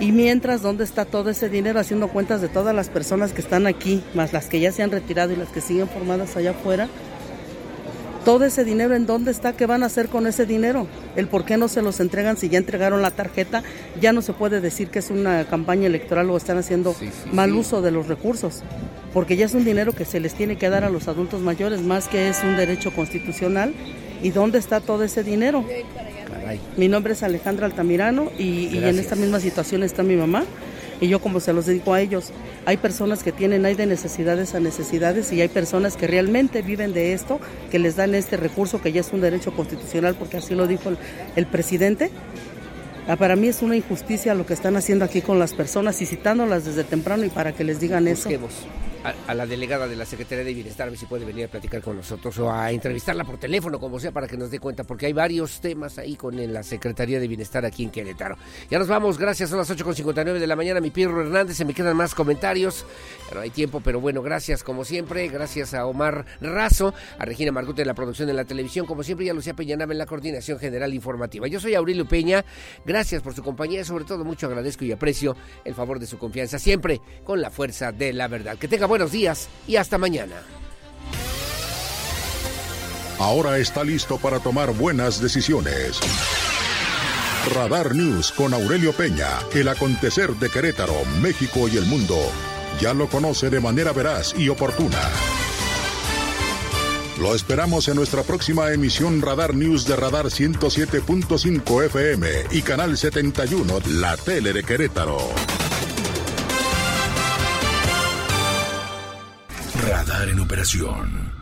Y mientras, ¿dónde está todo ese dinero? Haciendo cuentas de todas las personas que están aquí, más las que ya se han retirado y las que siguen formadas allá afuera. Todo ese dinero, ¿en dónde está? ¿Qué van a hacer con ese dinero? El por qué no se los entregan si ya entregaron la tarjeta. Ya no se puede decir que es una campaña electoral o están haciendo sí, sí, mal sí. uso de los recursos, porque ya es un dinero que se les tiene que dar a los adultos mayores, más que es un derecho constitucional. ¿Y dónde está todo ese dinero? Caray. Mi nombre es Alejandra Altamirano y, y en esta misma situación está mi mamá. Y yo, como se los digo a ellos, hay personas que tienen, hay de necesidades a necesidades, y hay personas que realmente viven de esto, que les dan este recurso que ya es un derecho constitucional, porque así lo dijo el, el presidente. Para mí es una injusticia lo que están haciendo aquí con las personas y citándolas desde temprano y para que les digan eso. Busquemos a, a la delegada de la Secretaría de Bienestar, a ver si puede venir a platicar con nosotros o a entrevistarla por teléfono, como sea, para que nos dé cuenta, porque hay varios temas ahí con la Secretaría de Bienestar aquí en Querétaro. Ya nos vamos, gracias, son las ocho cincuenta y nueve de la mañana, mi Pedro Hernández, se me quedan más comentarios, no hay tiempo, pero bueno, gracias como siempre, gracias a Omar Razo, a Regina Marcute en la producción de la televisión, como siempre, y a Lucía Peña Nava en la coordinación general informativa. Yo soy Aurelio Peña, gracias por su compañía y sobre todo mucho agradezco y aprecio el favor de su confianza, siempre con la fuerza de la verdad. Que tenga buenos días y hasta mañana. Ahora está listo para tomar buenas decisiones. Radar News con Aurelio Peña, el acontecer de Querétaro, México y el mundo. Ya lo conoce de manera veraz y oportuna. Lo esperamos en nuestra próxima emisión Radar News de Radar ciento siete punto cinco F M y Canal setenta y uno, la tele de Querétaro. Radar en operación.